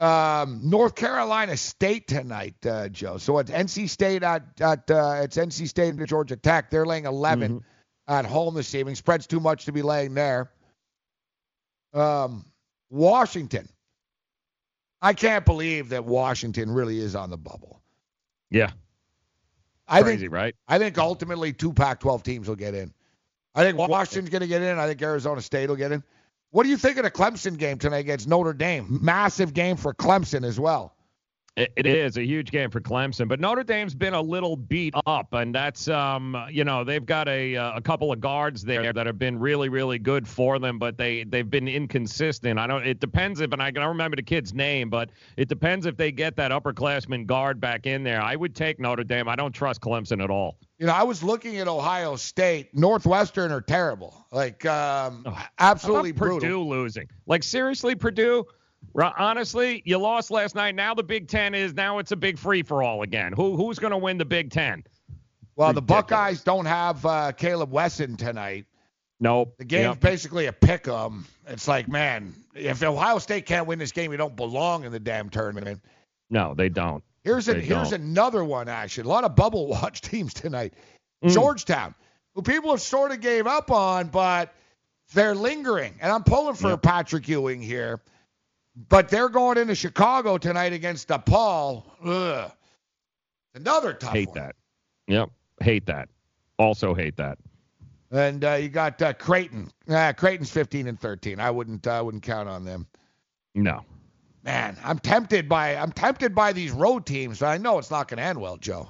North Carolina State tonight, Joe. So it's NC State it's NC State and Georgia Tech. They're laying 11 at home this evening. Spread's too much to be laying there. Washington. I can't believe that Washington really is on the bubble. Yeah. Crazy, right? I think ultimately 2 Pac-12 teams will get in. I think Washington's going to get in. I think Arizona State will get in. What do you think of the Clemson game tonight against Notre Dame? Massive game for Clemson as well. It is a huge game for Clemson, but Notre Dame's been a little beat up, and that's, they've got a couple of guards there that have been really, really good for them, but they've been inconsistent. I don't remember the kid's name, but it depends if they get that upperclassman guard back in there. I would take Notre Dame. I don't trust Clemson at all. You know, I was looking at Ohio State. Northwestern are terrible. Like, absolutely brutal. Purdue losing. Like, seriously, Purdue? Honestly, you lost last night. Now the Big Ten it's a big free-for-all again. Who's going to win the Big Ten? Well, ridiculous. The Buckeyes don't have Caleb Wesson tonight. Nope. The game's basically a pick-em. It's like, man, if Ohio State can't win this game, you don't belong in the damn tournament. No, they don't. Here's another one, actually. A lot of bubble watch teams tonight. Georgetown, who people have sort of gave up on, but they're lingering. And I'm pulling for Patrick Ewing here. But they're going into Chicago tonight against DePaul. Ugh. Another tough one. Hate that. Yep, hate that. Also hate that. And you got Creighton. Creighton's 15-13. I wouldn't count on them. No. Man, I'm tempted by these road teams, but I know it's not going to end well, Joe.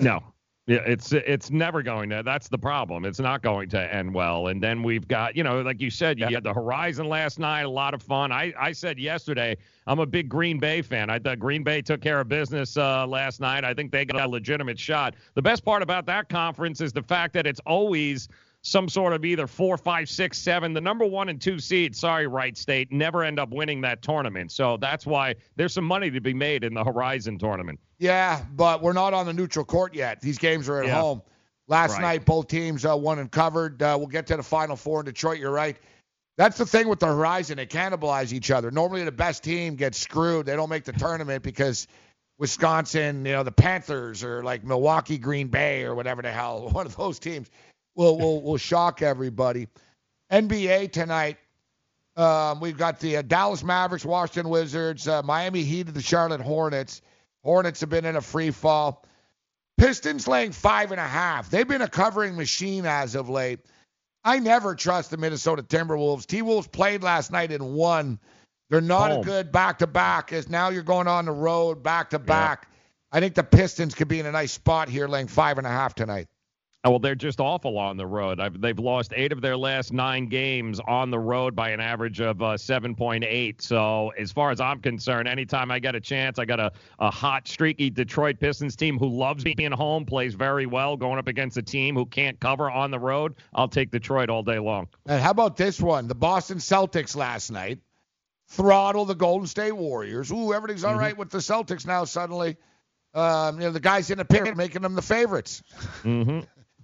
No. Yeah, it's never going to. That's the problem. It's not going to end well. And then we've got, like you said, you had the Horizon last night, a lot of fun. I said yesterday, I'm a big Green Bay fan. I thought Green Bay took care of business last night. I think they got a legitimate shot. The best part about that conference is the fact that it's always – some sort of either 4, 5, 6, 7, the number 1 and 2 seed. Sorry, Wright State never end up winning that tournament. So that's why there's some money to be made in the Horizon tournament. Yeah, but we're not on the neutral court yet. These games are at home. Last night, both teams won and covered. We'll get to the Final Four in Detroit. You're right. That's the thing with the Horizon. They cannibalize each other. Normally, the best team gets screwed. They don't make the tournament because Wisconsin, the Panthers or like Milwaukee, Green Bay or whatever the hell, one of those teams. We'll shock everybody. NBA tonight, we've got the Dallas Mavericks, Washington Wizards, Miami Heat, the Charlotte Hornets. Hornets have been in a free fall. Pistons laying 5.5. They've been a covering machine as of late. I never trust the Minnesota Timberwolves. T-Wolves played last night and won. They're not a good back-to-back, as now you're going on the road back-to-back. Yeah. I think the Pistons could be in a nice spot here, laying 5.5 tonight. Well, they're just awful on the road. They've lost 8 of their last 9 games on the road by an average of 7.8. So as far as I'm concerned, anytime I get a chance, I got a hot, streaky Detroit Pistons team who loves being home, plays very well, going up against a team who can't cover on the road. I'll take Detroit all day long. And how about this one? The Boston Celtics last night throttle the Golden State Warriors. Ooh, everything's all right with the Celtics now suddenly. The guys in the pit making them the favorites.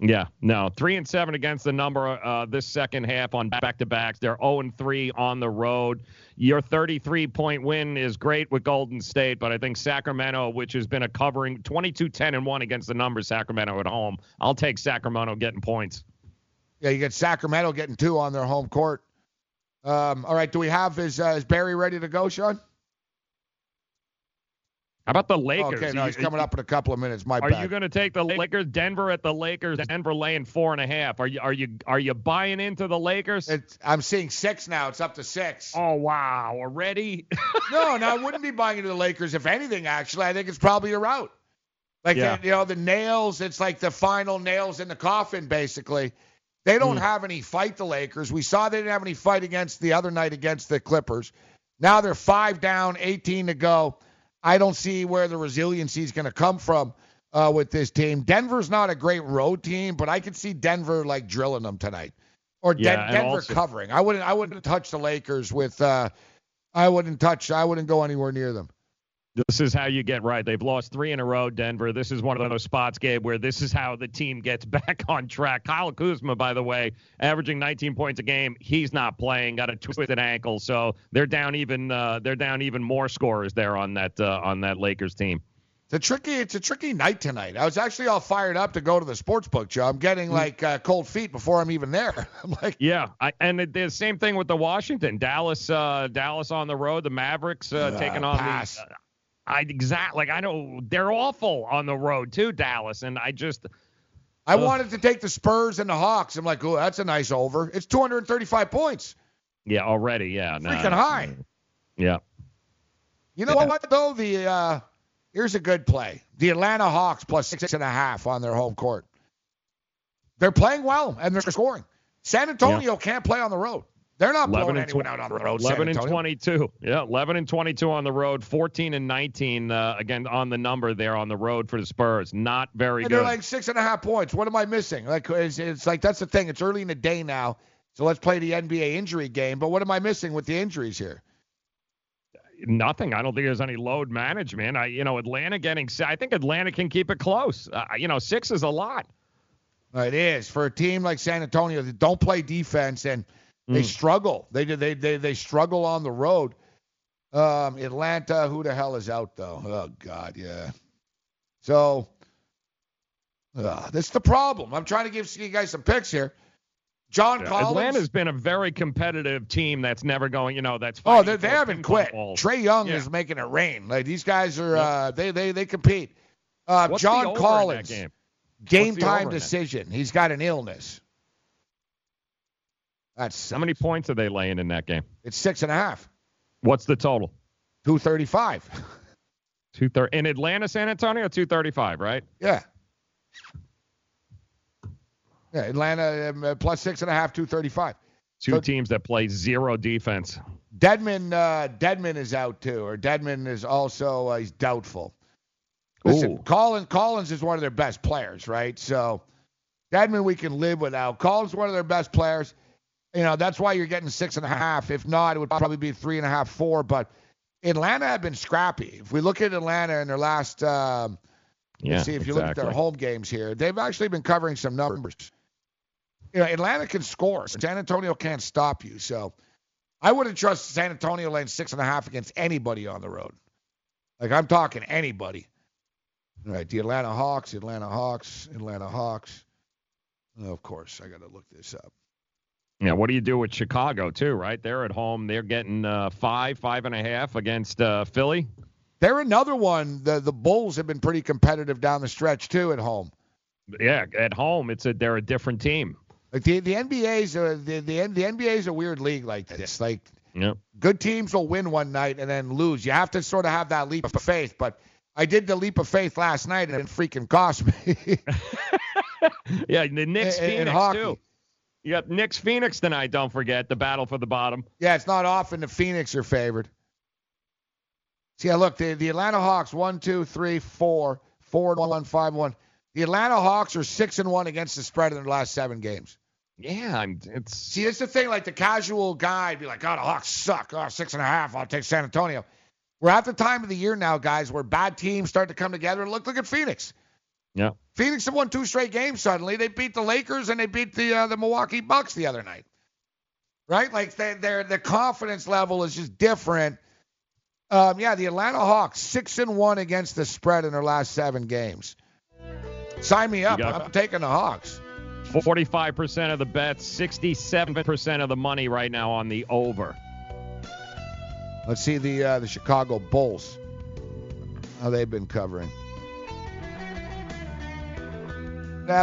Yeah, no, 3-7 against the number this second half on back-to-backs. They're 0-3 on the road. Your 33-point win is great with Golden State, but I think Sacramento, which has been a covering 22-10-1 against the number, Sacramento at home. I'll take Sacramento getting points. Yeah, you get Sacramento getting 2 on their home court. All right, do we have is Barry ready to go, Sean? How about the Lakers? Okay, no, he's coming up in a couple of minutes. My bad. Are you going to take the Lakers? Denver at the Lakers. Denver laying 4.5. Are you buying into the Lakers? I'm seeing 6 now. It's up to 6. Oh wow! Already? No, I wouldn't be buying into the Lakers. If anything, actually, I think it's probably a route. Like the nails. It's like the final nails in the coffin. Basically, they don't have any fight. The Lakers. We saw they didn't have any fight against the other night against the Clippers. Now they're 5 down, 18 to go. I don't see where the resiliency is going to come from with this team. Denver's not a great road team, but I could see Denver like drilling them tonight, or Denver also covering. I wouldn't touch the Lakers with. I wouldn't go anywhere near them. This is how you get right. They've lost 3 in a row, Denver. This is one of those spots, Gabe, where this is how the team gets back on track. Kyle Kuzma, by the way, averaging 19 points a game. He's not playing. Got a twisted ankle, so they're down even. They're down even more scorers there on that Lakers team. It's a tricky night tonight. I was actually all fired up to go to the sports book, Joe. I'm getting like cold feet before I'm even there. I'm like, and the same thing with the Washington, Dallas on the road. The Mavericks taking on pass. I know they're awful on the road too, Dallas, and I wanted to take the Spurs and the Hawks. I'm like, oh, that's a nice over. It's 235 points. Yeah, already. Yeah, freaking high. Yeah. You know what though? Here's a good play. The Atlanta Hawks plus 6.5 on their home court. They're playing well and they're scoring. San Antonio can't play on the road. They're not blowing anyone out on the road. 11-22. Yeah, 11-22 on the road. 14-19 again on the number there on the road for the Spurs. Not very good. They're like 6.5 points. What am I missing? Like it's like that's the thing. It's early in the day now, so let's play the NBA injury game. But what am I missing with the injuries here? Nothing. I don't think there's any load management. Atlanta getting. I think Atlanta can keep it close. 6 is a lot. It is for a team like San Antonio that don't play defense and. They struggle. They struggle on the road. Atlanta, who the hell is out though? Oh God, yeah. So that's the problem. I'm trying to give you guys some picks here. John Collins. Atlanta's been a very competitive team that's never going. That's fighting. Oh, they haven't quit. Trae Young is making it rain. Like these guys are. They compete. What's John Collins. Game time decision. He's got an illness. How many points are they laying in that game? It's 6.5. What's the total? 235. 230 in Atlanta, San Antonio, 235, right? Yeah. Yeah, Atlanta plus 6.5, 235. Two teams that play zero defense. Dedmon is out too, or Dedmon is also he's doubtful. Listen, Collins is one of their best players, right? So Dedmon we can live without. Collins is one of their best players. That's why you're getting 6.5. If not, it would probably be 3.5, 4. But Atlanta have been scrappy. If we look at Atlanta in their last, you look at their home games here, they've actually been covering some numbers. Atlanta can score. San Antonio can't stop you. So I wouldn't trust San Antonio laying 6.5 against anybody on the road. Like I'm talking anybody. All right, the Atlanta Hawks. Oh, of course, I got to look this up. Yeah, what do you do with Chicago, too, right? They're at home. They're getting 5.5 against Philly. They're another one. The Bulls have been pretty competitive down the stretch, too, at home. Yeah, at home, they're a different team. Like the NBA's the NBA's a weird league like this. Like good teams will win one night and then lose. You have to sort of have that leap of faith. But I did the leap of faith last night, and it freaking cost me. Yeah, the Knicks, Phoenix, too. You got Knicks Phoenix tonight, don't forget, the battle for the bottom. Yeah, it's not often the Phoenix are favored. See, look, the Atlanta Hawks, 1, 2, 3, 4, 4-1, 5-1. The Atlanta Hawks are 6-1 against the spread in their last 7 games. Yeah, it's the thing, like the casual guy would be like, oh, the Hawks suck. Oh, 6.5, I'll take San Antonio. We're at the time of the year now, guys, where bad teams start to come together. Look at Phoenix. Yeah. Phoenix have won 2 straight games suddenly. They beat the Lakers and they beat the Milwaukee Bucks the other night. Right? Like, their confidence level is just different. The Atlanta Hawks, 6-1 against the spread in their last 7 games. Sign me up. I'm taking the Hawks. 45% of the bets, 67% of the money right now on the over. Let's see the Chicago Bulls, how they've been covering.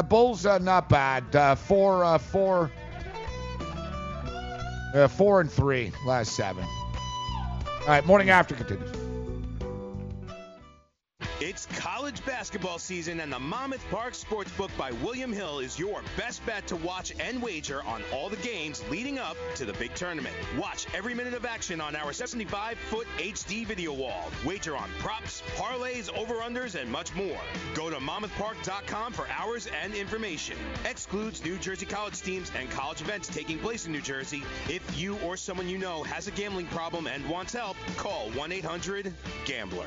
Bulls, not bad. 4-3, last 7. All right, morning after continues. It's college basketball season, and the Monmouth Park Sportsbook by William Hill is your best bet to watch and wager on all the games leading up to the big tournament. Watch every minute of action on our 75-foot HD video wall. Wager on props, parlays, over-unders, and much more. Go to monmouthpark.com for hours and information. Excludes New Jersey college teams and college events taking place in New Jersey. If you or someone you know has a gambling problem and wants help, call 1-800-GAMBLER.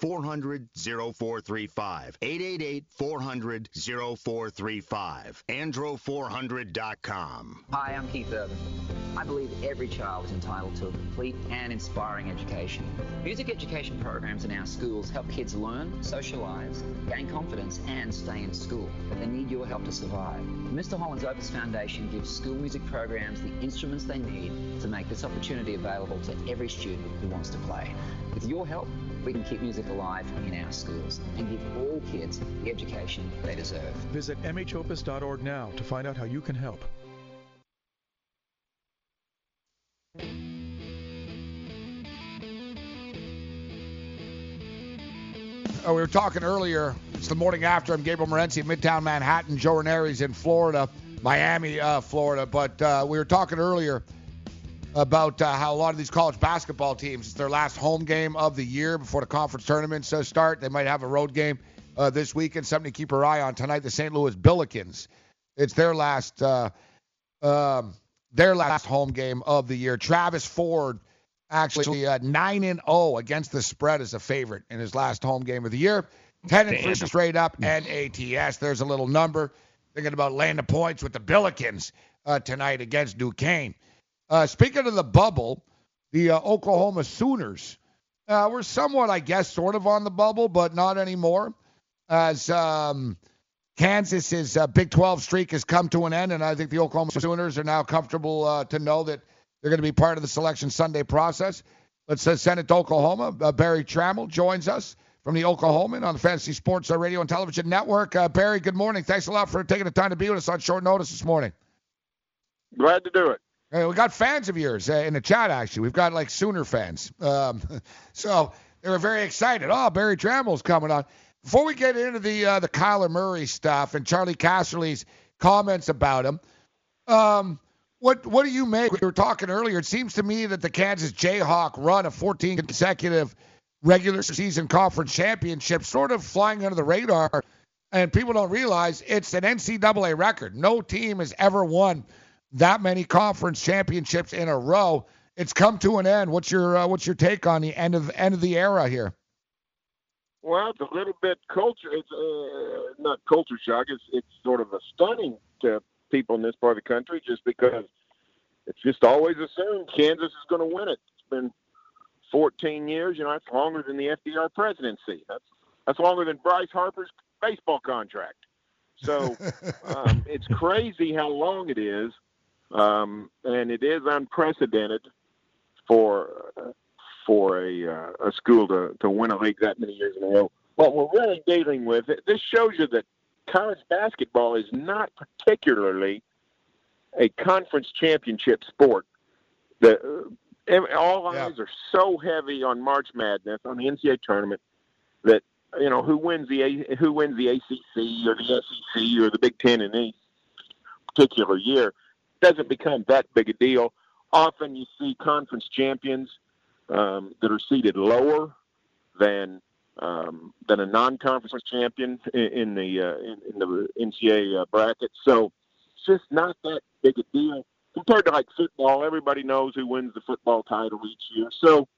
888-400-0435. andro400.com. Hi, I'm Keith Urban. I believe every child is entitled to a complete and inspiring education. Music education programs in our schools help kids learn, socialize, gain confidence, and stay in school. But they need your help to survive. Mr. Holland's Opus Foundation gives school music programs the instruments they need to make this opportunity available to every student who wants to play. With your help, we can keep music alive in our schools and give all kids the education they deserve. Visit mhopus.org now to find out how you can help. We were talking earlier. It's the morning after. I'm Gabriel Morency of Midtown Manhattan. Joe Ranieri's in Florida, Miami, Florida. But we were talking earlier about how a lot of these college basketball teams, it's their last home game of the year before the conference tournaments start. They might have a road game this weekend, something to keep your eye on. Tonight, the St. Louis Billikens. It's their last home game of the year. Travis Ford, actually 9-0 against the spread as a favorite in his last home game of the year. 10-3 straight up, and ATS. There's a little number. Thinking about laying the points with the Billikens tonight against Duquesne. Speaking of the bubble, the Oklahoma Sooners were somewhat, I guess, sort of on the bubble, but not anymore, as Kansas' Big 12 streak has come to an end, and I think the Oklahoma Sooners are now comfortable to know that they're going to be part of the Selection Sunday process. Let's send it to Oklahoma. Barry Trammell joins us from the Oklahoman on the Fantasy Sports Radio and Television Network. Barry, good morning. Thanks a lot for taking the time to be with us on short notice this morning. Glad to do it. We got fans of yours in the chat, actually. We've got, like, Sooner fans. So they were very excited. Oh, Barry Trammell's coming on. Before we get into the Kyler Murray stuff and Charlie Casserly's comments about him, what do you make? We were talking earlier. It seems to me that the Kansas Jayhawk run of 14 consecutive regular season conference championships sort of flying under the radar, and people don't realize it's an NCAA record. No team has ever won that many conference championships in a row. It's come to an end. What's your take on the end of the era here? Well, it's a little bit culture. It's not culture shock. It's sort of a stunning to people in this part of the country, just because it's just always assumed Kansas is going to win it. It's been 14 years. You know, that's longer than the FDR presidency. That's longer than Bryce Harper's baseball contract. So it's crazy how long it is. And it is unprecedented for a school to win a league that many years in a row. What we're really dealing with, this shows you that college basketball is not particularly a conference championship sport. All eyes are so heavy on March Madness, on the NCAA tournament, that you know who wins the ACC or the SEC or the Big Ten in any particular year doesn't become that big a deal. Often you see conference champions that are seated lower than a non-conference champion in the NCAA bracket. So it's just not that big a deal compared to like football. Everybody knows who wins the football title each year. So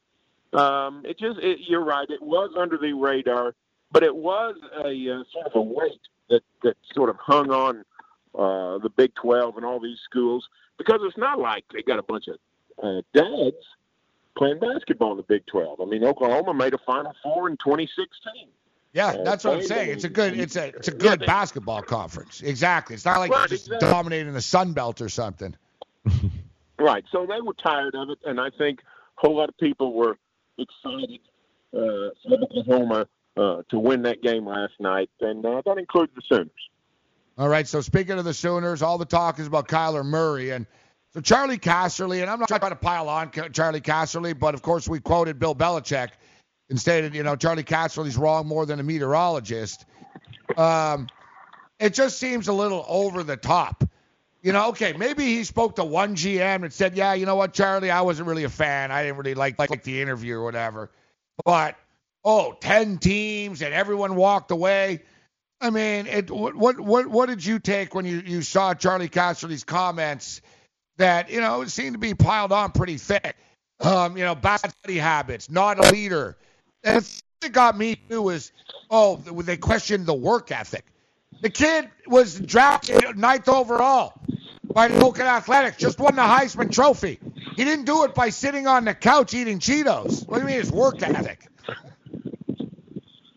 you're right. It was under the radar, but it was a sort of a weight that sort of hung on the Big 12 and all these schools, because it's not like they got a bunch of dads playing basketball in the Big 12. I mean, Oklahoma made a Final Four in 2016. Yeah, that's what I'm saying. It's a good basketball conference. Exactly. It's not like they're just dominating the Sun Belt or something. Right. So they were tired of it, and I think a whole lot of people were excited for Oklahoma to win that game last night, and that includes the Sooners. All right, so speaking of the Sooners, all the talk is about Kyler Murray. And so Charlie Casserly, and I'm not trying to pile on Charlie Casserly, but, of course, we quoted Bill Belichick and stated, you know, Charlie Casserly's wrong more than a meteorologist. It just seems a little over the top. You know, okay, maybe he spoke to one GM and said, yeah, you know what, Charlie, I wasn't really a fan. I didn't really like the interview or whatever. But, 10 teams and everyone walked away. I mean, what did you take when you saw Charlie Casserly's comments that, you know, seemed to be piled on pretty thick? You know, bad study habits, not a leader. And the thing that got me, too, was, they questioned the work ethic. The kid was drafted 9th overall by the Oakland Athletics, just won the Heisman Trophy. He didn't do it by sitting on the couch eating Cheetos. What do you mean his work ethic?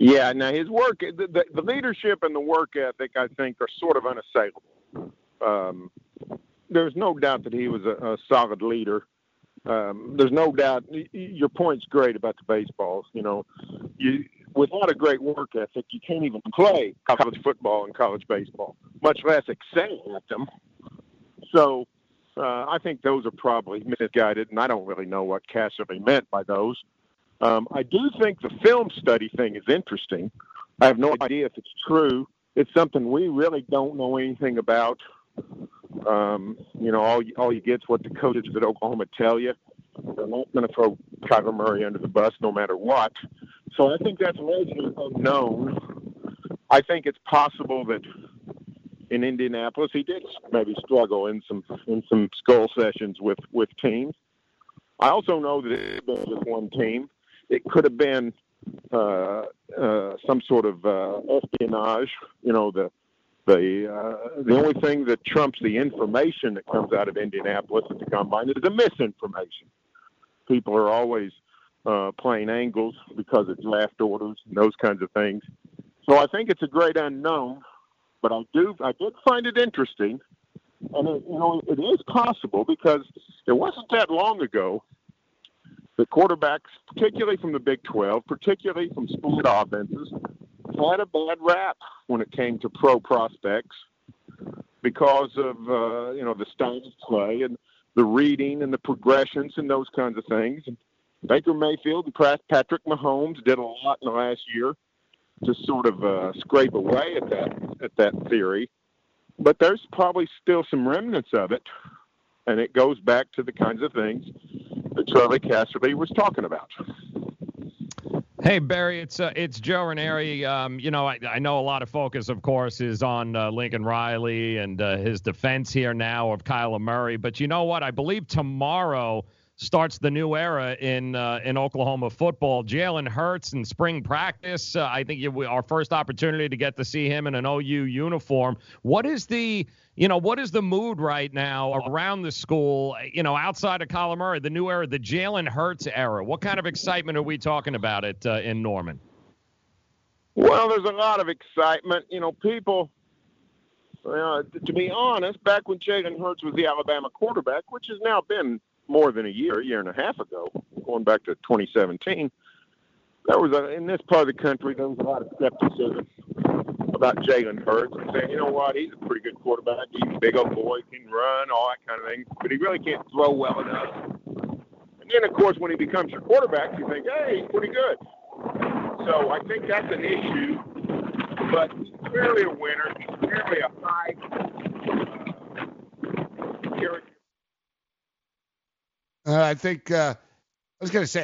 Yeah, now his work, the leadership and the work ethic, I think, are sort of unassailable. There's no doubt that he was a solid leader. There's no doubt. Your point's great about the baseball. You know, without a great work ethic, you can't even play college football and college baseball, much less excel at them. So I think those are probably misguided, and I don't really know what Casserly meant by those. I do think the film study thing is interesting. I have no idea if it's true. It's something we really don't know anything about. You know, all you get is what the coaches at Oklahoma tell you. They're not going to throw Kyler Murray under the bus no matter what. So I think that's largely unknown. I think it's possible that in Indianapolis he did maybe struggle in some skull sessions with teams. I also know that it was just one team. It could have been some sort of espionage. You know, the only thing that trumps the information that comes out of Indianapolis at the combine is the misinformation. People are always playing angles because of draft orders and those kinds of things. So I think it's a great unknown, but I did find it interesting. And it is possible, because it wasn't that long ago the quarterbacks, particularly from the Big 12, particularly from split offenses, had a bad rap when it came to pro prospects because of the style of play and the reading and the progressions and those kinds of things. And Baker Mayfield and Patrick Mahomes did a lot in the last year to sort of scrape away at that theory. But there's probably still some remnants of it, and it goes back to the kinds of things that Charlie Casserly was talking about. Hey, Barry, it's Joe Ranieri. I know a lot of focus, of course, is on Lincoln Riley and his defense here now of Kyler Murray. But you know what? I believe tomorrow starts the new era in Oklahoma football. Jalen Hurts in spring practice. I think our first opportunity to get to see him in an OU uniform. What is the mood right now around the school? Outside of Kyler Murray, the new era, the Jalen Hurts era. What kind of excitement are we talking about in Norman? Well, there's a lot of excitement. People. To be honest, back when Jalen Hurts was the Alabama quarterback, which has now been more than a year and a half ago, going back to 2017, in this part of the country, there was a lot of skepticism about Jalen Hurts and saying, you know what, he's a pretty good quarterback. He's a big old boy, can run, all that kind of thing, but he really can't throw well enough. And then, of course, when he becomes your quarterback, you think, hey, he's pretty good. So I think that's an issue, but he's clearly a winner. He's clearly a high character.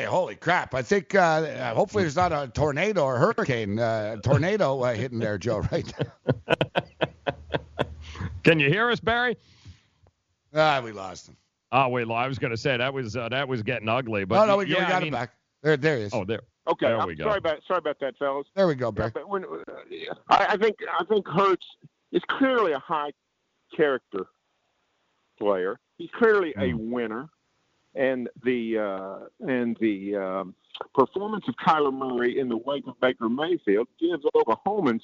Holy crap. I think hopefully there's not a tornado or hurricane hitting there, Joe, right now. Can you hear us, Barry? We lost him. Oh, I was going to say that was getting ugly. But no, we got him back. There he is. Oh, there. Okay, there we go. Sorry about that, fellas. There we go, Barry. Yeah, I think Hurts is clearly a high character player. He's clearly a winner. And the performance of Kyler Murray in the wake of Baker Mayfield gives Oklahomans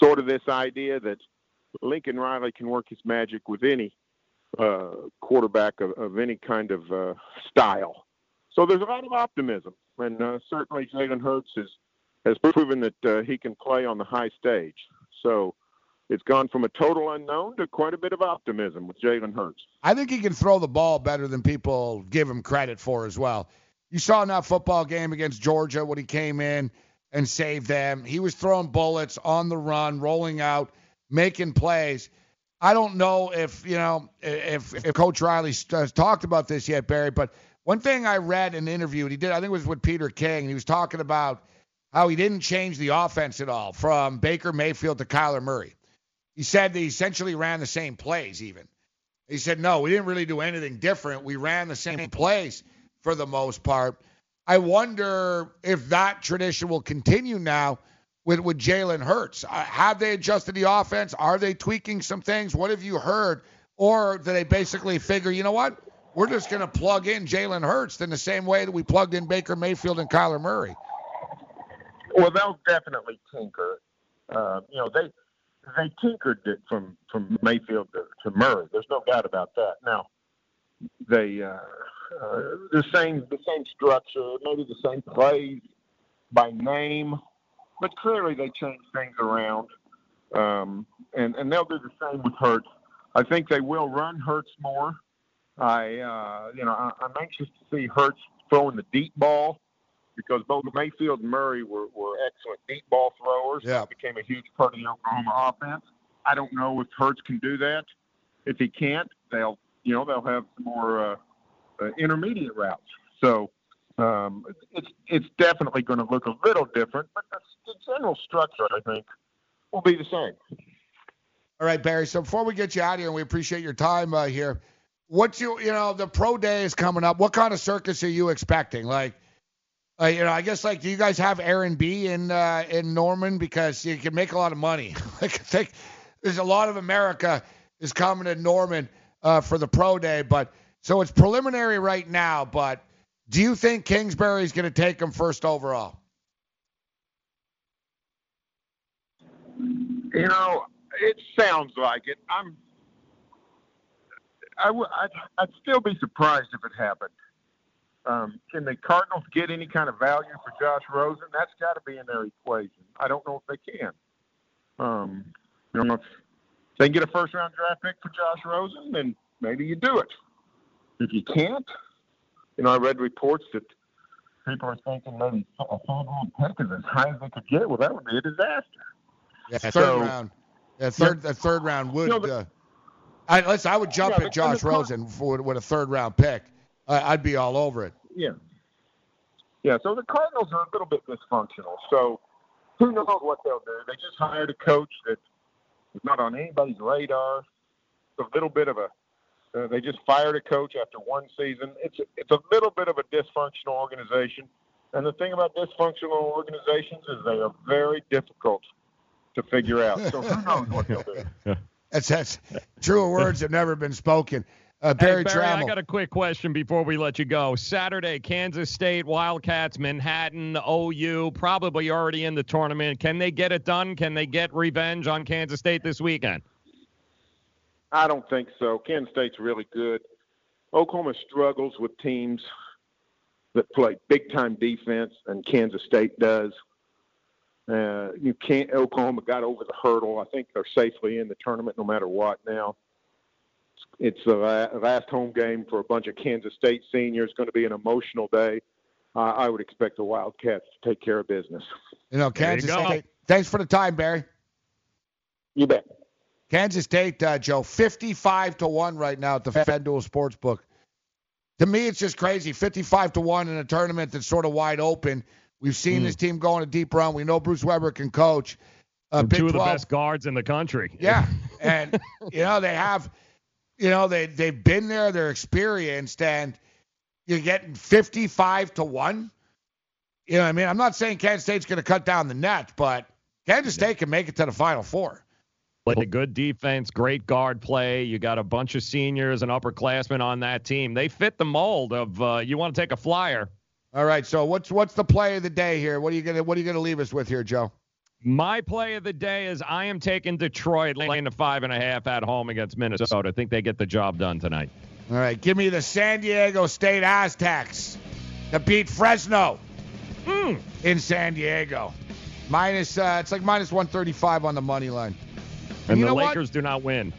sort of this idea that Lincoln Riley can work his magic with any quarterback of any kind of style. So there's a lot of optimism, and certainly Jalen Hurts has proven that he can play on the high stage. So it's gone from a total unknown to quite a bit of optimism with Jalen Hurts. I think he can throw the ball better than people give him credit for as well. You saw in that football game against Georgia when he came in and saved them. He was throwing bullets on the run, rolling out, making plays. I don't know if Coach Riley has talked about this yet, Barry, but one thing I read in an interview, and he did, I think it was with Peter King, and he was talking about how he didn't change the offense at all from Baker Mayfield to Kyler Murray. He said they essentially ran the same plays even. He said, no, we didn't really do anything different. We ran the same plays for the most part. I wonder if that tradition will continue now with Jalen Hurts. Have they adjusted the offense? Are they tweaking some things? What have you heard? Or do they basically figure, you know what? We're just going to plug in Jalen Hurts in the same way that we plugged in Baker Mayfield and Kyler Murray. Well, they'll definitely tinker. They tinkered it from Mayfield to Murray. There's no doubt about that. Now, they the same structure, maybe the same plays by name, but clearly they changed things around. And they'll do the same with Hurts. I think they will run Hurts more. I'm anxious to see Hurts throwing the deep ball, because both Mayfield and Murray were excellent deep ball throwers. Yeah. It became a huge part of the Oklahoma offense. I don't know if Hurts can do that. If he can't, they'll have some more intermediate routes. So it's definitely going to look a little different, but the general structure, I think, will be the same. All right, Barry, so before we get you out of here, and we appreciate your time here, the pro day is coming up. What kind of circus are you expecting? Do you guys have Airbnb in Norman? Because you can make a lot of money. I think there's a lot of America is coming to Norman for the pro day, but so it's preliminary right now. But do you think Kingsbury is going to take him first overall? It sounds like it. I'd still be surprised if it happened. Can the Cardinals get any kind of value for Josh Rosen? That's got to be in their equation. I don't know if they can. If they can get a first-round draft pick for Josh Rosen, then maybe you do it. If you can't, you know, I read reports that people are thinking maybe a third-round pick is as high as they could get. Well, that would be a disaster. Yeah, third round. That third round would. You know, I would jump at Josh Rosen with a third-round pick. I'd be all over it. Yeah. Yeah, so the Cardinals are a little bit dysfunctional. So who knows what they'll do. They just hired a coach that is not on anybody's radar. It's a little bit of a they just fired a coach after one season. It's a little bit of a dysfunctional organization. And the thing about dysfunctional organizations is they are very difficult to figure out. So who knows what they'll do. That's truer words have never been spoken. Barry, I got a quick question before we let you go. Saturday, Kansas State, Wildcats, Manhattan, OU, probably already in the tournament. Can they get it done? Can they get revenge on Kansas State this weekend? I don't think so. Kansas State's really good. Oklahoma struggles with teams that play big-time defense, and Kansas State does. Oklahoma got over the hurdle. I think they're safely in the tournament no matter what now. It's the last home game for a bunch of Kansas State seniors. It's going to be an emotional day. I would expect the Wildcats to take care of business. You know, Kansas State. Thanks for the time, Barry. You bet. Kansas State, Joe, 55-1 right now at the FanDuel Sportsbook. To me, it's just crazy. 55-1 in a tournament that's sort of wide open. We've seen this team go in a deep run. We know Bruce Weber can coach. Two of the best guards in the country. Yeah, and you know they have. You know, they've been there, they're experienced, and you're getting 55-1. You know what I mean? I'm not saying Kansas State's going to cut down the net, but Kansas State can make it to the Final Four. Like a good defense, great guard play. You got a bunch of seniors and upperclassmen on that team. They fit the mold of you want to take a flyer. All right, so what's the play of the day here? What are you gonna leave us with here, Joe? My play of the day is I am taking Detroit laying to 5.5 at home against Minnesota. I think they get the job done tonight. All right, give me the San Diego State Aztecs to beat Fresno in San Diego. It's like minus 135 on the money line. And you know the Lakers do not win.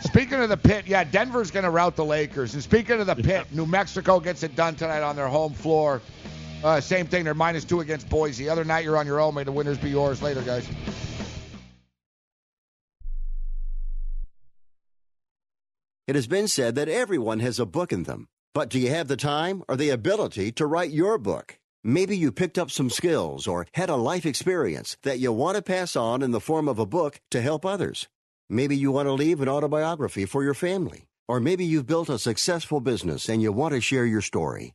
Speaking of the pit, yeah, Denver's going to rout the Lakers. And speaking of the pit, New Mexico gets it done tonight on their home floor. Same thing. They're -2 against Boise. The other night, you're on your own. May the winners be yours. Later, guys. It has been said that everyone has a book in them. But do you have the time or the ability to write your book? Maybe you picked up some skills or had a life experience that you want to pass on in the form of a book to help others. Maybe you want to leave an autobiography for your family. Or maybe you've built a successful business and you want to share your story.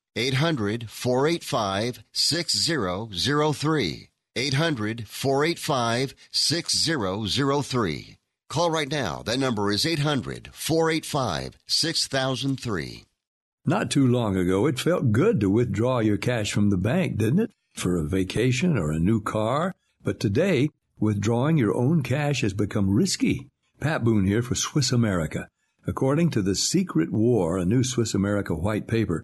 800-485-6003. 800-485-6003. Call right now. That number is 800-485-6003. Not too long ago, it felt good to withdraw your cash from the bank, didn't it? For a vacation or a new car. But today, withdrawing your own cash has become risky. Pat Boone here for Swiss America. According to The Secret War, a new Swiss America white paper,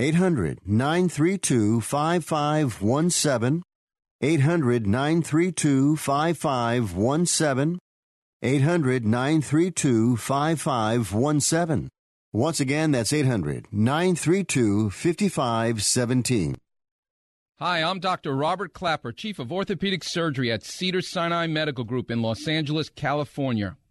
800-932-5517. 800-932-5517. 800-932-5517. Once again, that's 800-932-5517. Hi, I'm Dr. Robert Clapper, Chief of Orthopedic Surgery at Cedars-Sinai Medical Group in Los Angeles, California.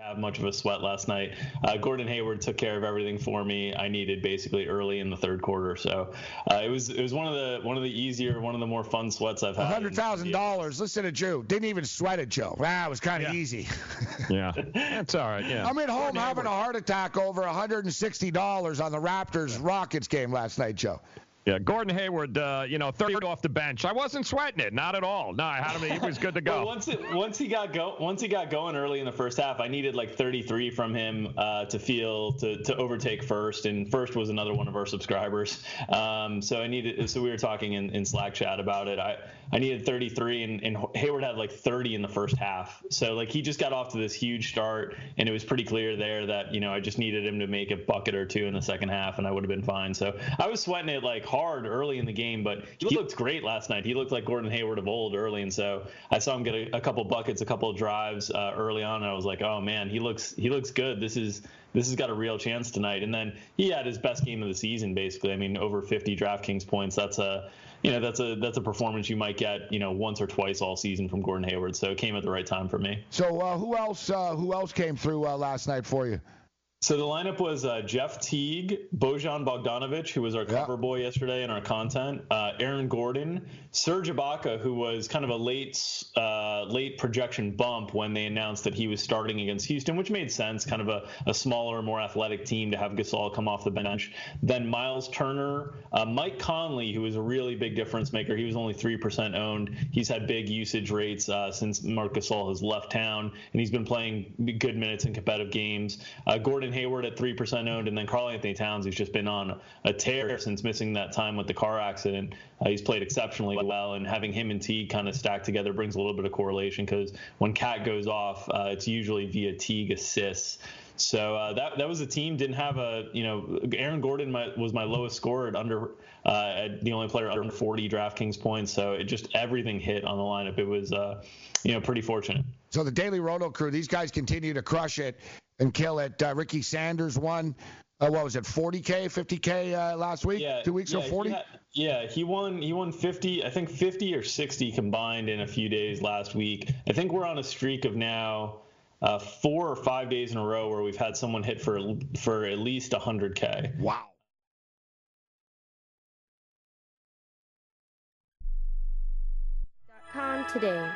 Have much of a sweat last night. Gordon Hayward took care of everything for me. I needed basically early in the third quarter, so it was one of the more fun sweats I've had. $100,000. Listen to Joe. Didn't even sweat it, Joe. Wow, it was kind of easy. Yeah, that's all right. Yeah, I'm at home having a heart attack over $160 on the Raptors Rockets game last night, Joe. Yeah, Gordon Hayward, 30 off the bench. I wasn't sweating it, not at all. No, I had him. He was good to go. Well, once he got going early in the first half, I needed like 33 from him to overtake first, and first was another one of our subscribers. So we were talking in Slack chat about it. I needed 33, and Hayward had like 30 in the first half. So like he just got off to this huge start, and it was pretty clear there that I just needed him to make a bucket or two in the second half, and I would have been fine. So I was sweating it like hard early in the game, but he looked great last night. He looked like Gordon Hayward of old early, and so I saw him get a couple buckets, a couple of drives early on, and I was like, oh man, he looks good. This has got a real chance tonight. And then he had his best game of the season, basically. I mean, over 50 DraftKings points. That's a performance you might get, once or twice all season from Gordon Hayward. So it came at the right time for me. So who else came through last night for you? So the lineup was Jeff Teague, Bojan Bogdanovic, who was our cover boy yesterday in our content, Aaron Gordon, Serge Ibaka, who was kind of a late projection bump when they announced that he was starting against Houston, which made sense, kind of a smaller, more athletic team to have Gasol come off the bench. Then Miles Turner, Mike Conley, who was a really big difference maker. He was only 3% owned. He's had big usage rates since Marc Gasol has left town, and he's been playing good minutes in competitive games. Gordon Hayward at 3% owned, and then Karl-Anthony Towns, who's just been on a tear since missing that time with the car accident. He's played exceptionally well, and having him and Teague kind of stacked together brings a little bit of correlation, because when Cat goes off, it's usually via Teague assists. So that was a team. Didn't have Aaron Gordon was my lowest scorer at the only player under 40 DraftKings points. So it just everything hit on the lineup. It was pretty fortunate. So the Daily Roto crew, these guys continue to crush it and kill it. Ricky Sanders won. What was it, 40K, 50K last week? Yeah, 2 weeks ago, 40? Yeah, he won 50, I think 50 or 60 combined in a few days last week. I think we're on a streak of now 4 or 5 days in a row where we've had someone hit for at least 100K. Wow. .com today.